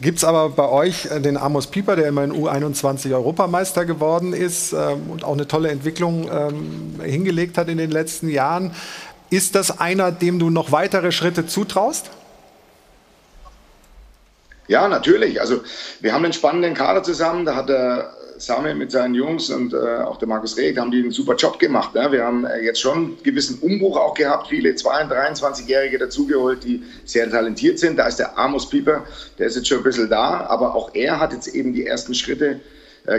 Gibt es aber bei euch den Amos Pieper, der immerhin U21 Europameister geworden ist und auch eine tolle Entwicklung hingelegt hat in den letzten Jahren. Ist das einer, dem du noch weitere Schritte zutraust? Ja, natürlich. Also wir haben einen spannenden Kader zusammen. Da hat der Sami mit seinen Jungs und auch der Markus Reg, haben die einen super Job gemacht. Ne? Wir haben jetzt schon einen gewissen Umbruch auch gehabt. Viele 23-Jährige dazugeholt, die sehr talentiert sind. Da ist der Amos Pieper, der ist jetzt schon ein bisschen da. Aber auch er hat jetzt eben die ersten Schritte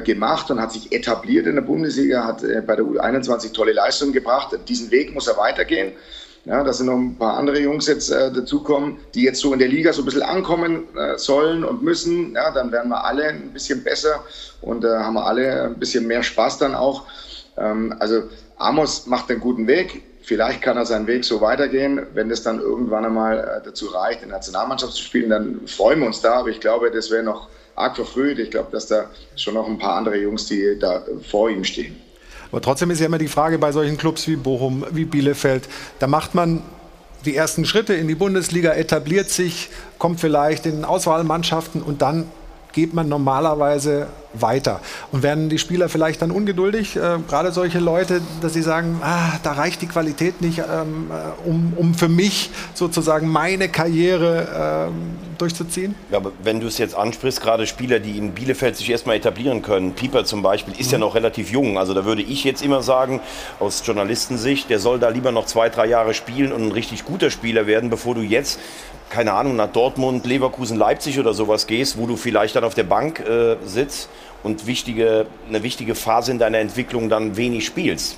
gemacht und hat sich etabliert in der Bundesliga, hat bei der U21 tolle Leistungen gebracht. Diesen Weg muss er weitergehen. Ja, dass noch ein paar andere Jungs jetzt dazukommen, die jetzt so in der Liga so ein bisschen ankommen sollen und müssen. Ja, dann werden wir alle ein bisschen besser und haben wir alle ein bisschen mehr Spaß dann auch. Also Amos macht einen guten Weg. Vielleicht kann er seinen Weg so weitergehen, wenn es dann irgendwann einmal dazu reicht, in der Nationalmannschaft zu spielen, dann freuen wir uns da. Aber ich glaube, das wäre noch arg verfrüht. Ich glaube, dass da schon noch ein paar andere Jungs, die da vor ihm stehen. Aber trotzdem ist ja immer die Frage bei solchen Clubs wie Bochum, wie Bielefeld, da macht man die ersten Schritte in die Bundesliga, etabliert sich, kommt vielleicht in Auswahlmannschaften und dann geht man normalerweise weiter. Und werden die Spieler vielleicht dann ungeduldig, gerade solche Leute, dass sie sagen, da reicht die Qualität nicht, um für mich sozusagen meine Karriere durchzuziehen? Ja, aber wenn du es jetzt ansprichst, gerade Spieler, die in Bielefeld sich erstmal etablieren können, Pieper zum Beispiel, ist ja noch relativ jung. Also da würde ich jetzt immer sagen, aus Journalistensicht, der soll da lieber noch 2-3 Jahre spielen und ein richtig guter Spieler werden, bevor du jetzt, keine Ahnung, nach Dortmund, Leverkusen, Leipzig oder sowas gehst, wo du vielleicht dann auf der Bank sitzt und eine wichtige Phase in deiner Entwicklung dann wenig spielst.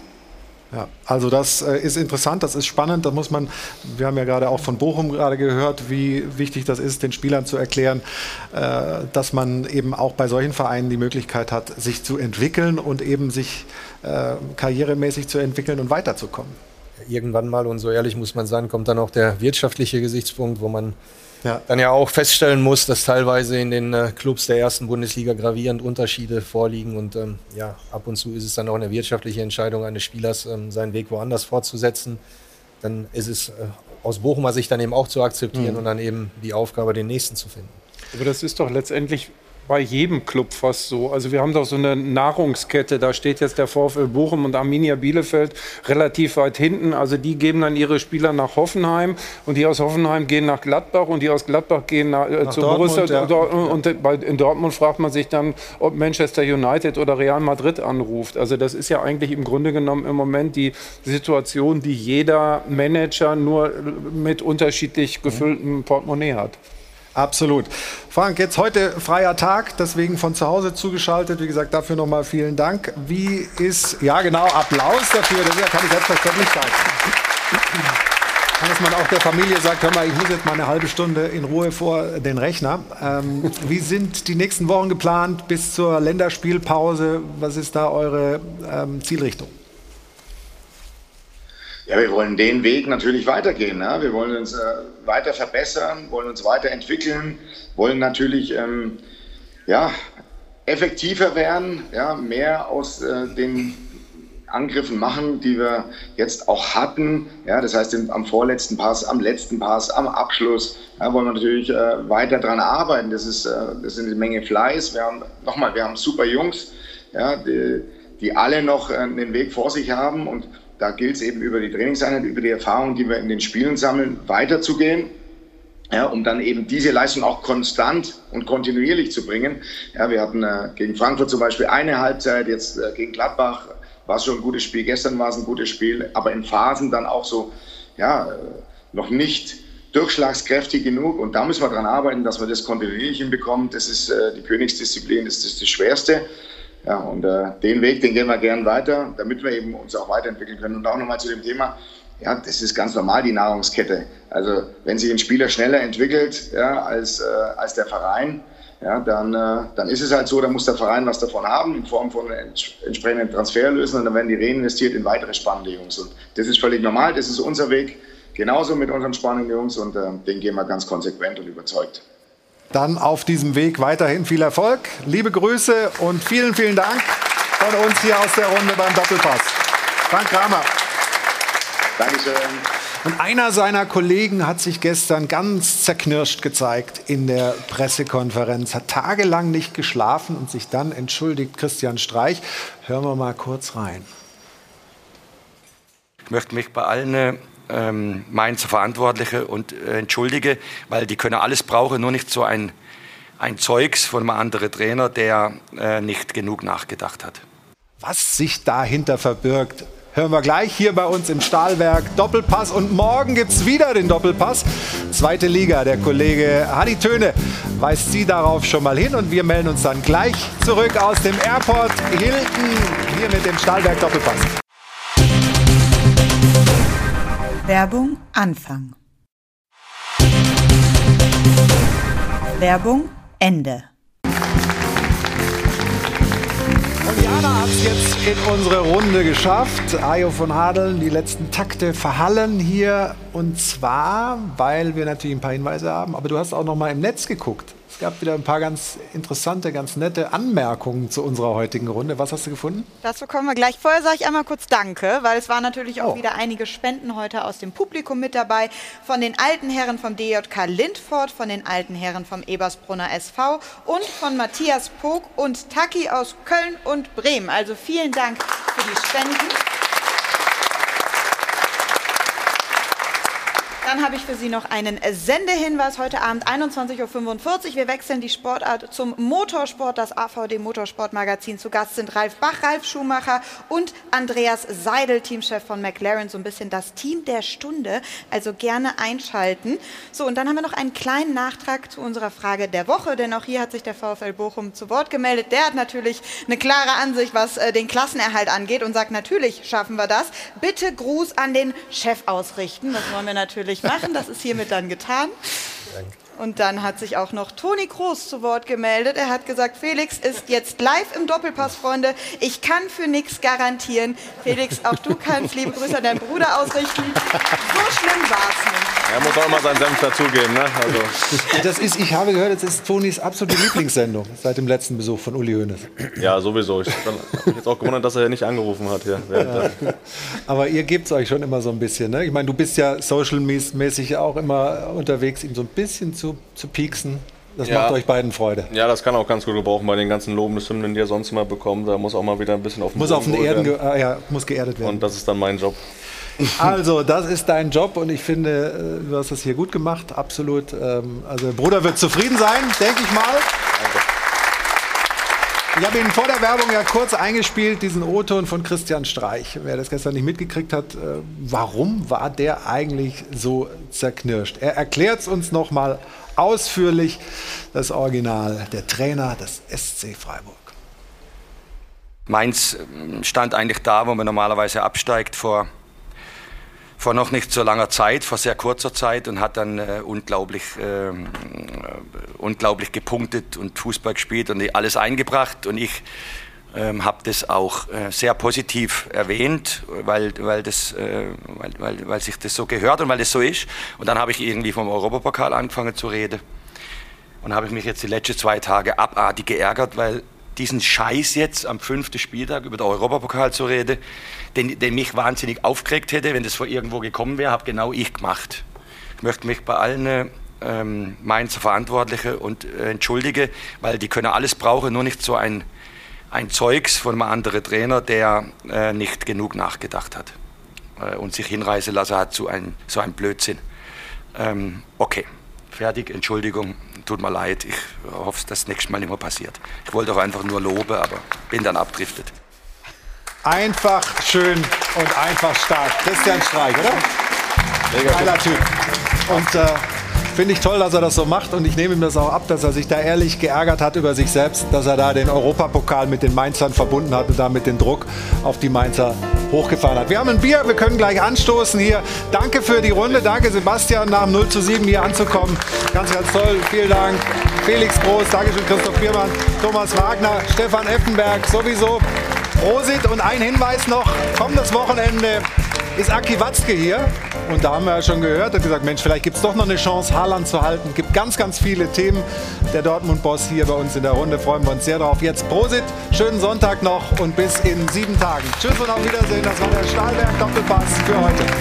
Ja, also das ist interessant, das ist spannend, da muss man, wir haben ja gerade auch von Bochum gerade gehört, wie wichtig das ist, den Spielern zu erklären, dass man eben auch bei solchen Vereinen die Möglichkeit hat, sich zu entwickeln und eben sich karrieremäßig zu entwickeln und weiterzukommen. Irgendwann mal, und so ehrlich muss man sein, kommt dann auch der wirtschaftliche Gesichtspunkt, wo man dann ja auch feststellen muss, dass teilweise in den Clubs der ersten Bundesliga gravierend Unterschiede vorliegen. Und ab und zu ist es dann auch eine wirtschaftliche Entscheidung eines Spielers, seinen Weg woanders fortzusetzen. Dann ist es aus Bochumer Sicht dann eben auch zu akzeptieren und dann eben die Aufgabe, den nächsten zu finden. Aber das ist doch letztendlich bei jedem Club fast so. Also wir haben doch so eine Nahrungskette, da steht jetzt der VfL Bochum und Arminia Bielefeld relativ weit hinten. Also die geben dann ihre Spieler nach Hoffenheim und die aus Hoffenheim gehen nach Gladbach und die aus Gladbach gehen zu Dortmund, Borussia. Ja. Und in Dortmund fragt man sich dann, ob Manchester United oder Real Madrid anruft. Also das ist ja eigentlich im Grunde genommen im Moment die Situation, die jeder Manager nur mit unterschiedlich gefülltem Portemonnaie hat. Absolut. Frank, jetzt heute freier Tag, deswegen von zu Hause zugeschaltet. Wie gesagt, dafür nochmal vielen Dank. Wie ist, ja genau, Applaus dafür, das kann ich selbstverständlich sagen. Dass man auch der Familie sagt, hör mal, ich muss jetzt mal eine halbe Stunde in Ruhe vor den Rechner. Wie sind die nächsten Wochen geplant bis zur Länderspielpause? Was ist da eure Zielrichtung? Ja, wir wollen den Weg natürlich weitergehen. Ne? Wir wollen uns weiter verbessern, wollen uns weiterentwickeln, wollen natürlich effektiver werden, ja, mehr aus den Angriffen machen, die wir jetzt auch hatten. Ja, das heißt, am vorletzten Pass, am letzten Pass, am Abschluss wollen wir natürlich weiter dran arbeiten. Das ist eine Menge Fleiß. Wir haben super Jungs, ja, die alle noch einen Weg vor sich haben und da gilt es eben über die Trainingseinheit, über die Erfahrung, die wir in den Spielen sammeln, weiterzugehen, ja, um dann eben diese Leistung auch konstant und kontinuierlich zu bringen. Ja, wir hatten gegen Frankfurt zum Beispiel eine Halbzeit, jetzt gegen Gladbach war es schon ein gutes Spiel, gestern war es ein gutes Spiel, aber in Phasen dann auch so, ja, noch nicht durchschlagskräftig genug. Und da müssen wir dran arbeiten, dass wir das kontinuierlich hinbekommen. Das ist die Königsdisziplin, das ist das Schwerste. Ja, und den Weg, den gehen wir gern weiter, damit wir eben uns auch weiterentwickeln können. Und auch nochmal zu dem Thema, ja, das ist ganz normal, die Nahrungskette. Also wenn sich ein Spieler schneller entwickelt, ja, als der Verein, ja, dann ist es halt so, da muss der Verein was davon haben, in Form von entsprechenden Transfererlösen, und dann werden die reinvestiert in weitere spannende Jungs. Und das ist völlig normal, das ist unser Weg, genauso mit unseren spannenden Jungs, und den gehen wir ganz konsequent und überzeugt. Dann auf diesem Weg weiterhin viel Erfolg. Liebe Grüße und vielen, vielen Dank von uns hier aus der Runde beim Doppelpass. Frank Kramer. Dankeschön. Und einer seiner Kollegen hat sich gestern ganz zerknirscht gezeigt in der Pressekonferenz, hat tagelang nicht geschlafen und sich dann entschuldigt. Christian Streich. Hören wir mal kurz rein. Ich möchte mich bei allen Mainzer Verantwortliche und entschuldige, weil die können alles brauchen, nur nicht so ein Zeugs von einem anderen Trainer, der nicht genug nachgedacht hat. Was sich dahinter verbirgt, hören wir gleich hier bei uns im Stahlwerk Doppelpass. Und morgen gibt es wieder den Doppelpass. Zweite Liga, der Kollege Hadi Töne weist Sie darauf schon mal hin. Und wir melden uns dann gleich zurück aus dem Airport Hilton hier mit dem Stahlwerk Doppelpass. Werbung Anfang. Werbung Ende. Und Jana hat es jetzt in unsere Runde geschafft. Hajo von Hadeln, die letzten Takte verhallen hier. Und zwar, weil wir natürlich ein paar Hinweise haben. Aber du hast auch noch mal im Netz geguckt. Es gab wieder ein paar ganz interessante, ganz nette Anmerkungen zu unserer heutigen Runde. Was hast du gefunden? Dazu kommen wir gleich. Vorher sage ich einmal kurz Danke, weil es waren natürlich auch wieder einige Spenden heute aus dem Publikum mit dabei. Von den alten Herren vom DJK Lindfort, von den alten Herren vom Ebersbrunner SV und von Matthias Pog und Taki aus Köln und Bremen. Also vielen Dank für die Spenden. Dann habe ich für Sie noch einen Sendehinweis. Heute Abend 21:45 Uhr. Wir wechseln die Sportart zum Motorsport. Das AVD Motorsportmagazin. Zu Gast sind Ralf Bach, Ralf Schumacher und Andreas Seidel, Teamchef von McLaren. So ein bisschen das Team der Stunde. Also gerne einschalten. So, und dann haben wir noch einen kleinen Nachtrag zu unserer Frage der Woche. Denn auch hier hat sich der VfL Bochum zu Wort gemeldet. Der hat natürlich eine klare Ansicht, was den Klassenerhalt angeht und sagt, natürlich schaffen wir das. Bitte Gruß an den Chef ausrichten. Das wollen wir natürlich machen. Das ist hiermit dann getan. Und dann hat sich auch noch Toni Kroos zu Wort gemeldet. Er hat gesagt, Felix ist jetzt live im Doppelpass, Freunde. Ich kann für nichts garantieren. Felix, auch du kannst liebe Grüße an deinen Bruder ausrichten. So schlimm war es nicht. Er muss auch immer seinen Senf dazugeben. Ne? Also. Das ist, ich habe gehört, das ist Tonis absolute Lieblingssendung seit dem letzten Besuch von Uli Hoeneß. Ja, sowieso. Ich habe mich jetzt auch gewundert, dass er nicht angerufen hat. Hier. Ja. Aber ihr gebt es euch schon immer so ein bisschen. Ne? Ich meine, du bist ja social-mäßig auch immer unterwegs, ihm so ein bisschen zu pieksen. Das macht euch beiden Freude. Ja, das kann auch ganz gut gebrauchen bei den ganzen Lobeshymnen, die er sonst immer bekommt. Da muss auch mal wieder ein bisschen auf den muss geerdet werden. Und das ist dann mein Job. Also, das ist dein Job und ich finde, du hast das hier gut gemacht, absolut. Also, der Bruder wird zufrieden sein, denke ich mal. Danke. Ich habe Ihnen vor der Werbung ja kurz eingespielt, diesen O-Ton von Christian Streich. Wer das gestern nicht mitgekriegt hat, warum war der eigentlich so zerknirscht? Er erklärt es uns noch mal ausführlich, das Original, der Trainer des SC Freiburg. Mainz stand eigentlich da, wo man normalerweise absteigt, vor noch nicht so langer Zeit, vor sehr kurzer Zeit, und hat dann unglaublich gepunktet und Fußball gespielt und alles eingebracht. Und ich habe das auch sehr positiv erwähnt, weil sich das so gehört und weil das so ist. Und dann habe ich irgendwie vom Europapokal angefangen zu reden. Und habe ich mich jetzt die letzten 2 Tage abartig geärgert, weil diesen Scheiß jetzt am 5. Spieltag über den Europapokal zu reden, den mich wahnsinnig aufgeregt hätte, wenn das von irgendwo gekommen wäre, habe genau ich gemacht. Ich möchte mich bei allen Mainzer Verantwortlichen entschuldigen, weil die können alles brauchen, nur nicht so ein Zeugs von einem anderen Trainer, der nicht genug nachgedacht hat und sich hinreißen lassen hat zu so einem Blödsinn. Okay, fertig, Entschuldigung. Tut mir leid, ich hoffe, dass das nächste Mal nicht mehr passiert. Ich wollte auch einfach nur loben, aber bin dann abgedriftet. Einfach schön und einfach stark. Christian Streich, oder? Geiler Typ. Und finde ich toll, dass er das so macht. Und ich nehme ihm das auch ab, dass er sich da ehrlich geärgert hat über sich selbst, dass er da den Europapokal mit den Mainzern verbunden hat und damit den Druck auf die Mainzer hochgefahren hat. Wir haben ein Bier, wir können gleich anstoßen hier. Danke für die Runde, danke Sebastian, nach dem 0:7 hier anzukommen. Ganz, ganz toll, vielen Dank. Felix Groß, Dankeschön, Christoph Biermann, Thomas Wagner, Stefan Effenberg, sowieso. Prosit und ein Hinweis noch, kommendes Wochenende ist Aki Watzke hier. Und da haben wir ja schon gehört, hat gesagt, Mensch, vielleicht gibt es doch noch eine Chance, Haaland zu halten. Es gibt ganz, ganz viele Themen. Der Dortmund-Boss hier bei uns in der Runde, freuen wir uns sehr drauf. Jetzt Prosit, schönen Sonntag noch und bis in 7 Tagen. Tschüss und auf Wiedersehen, das war der Stahlwerk Doppelpass für heute.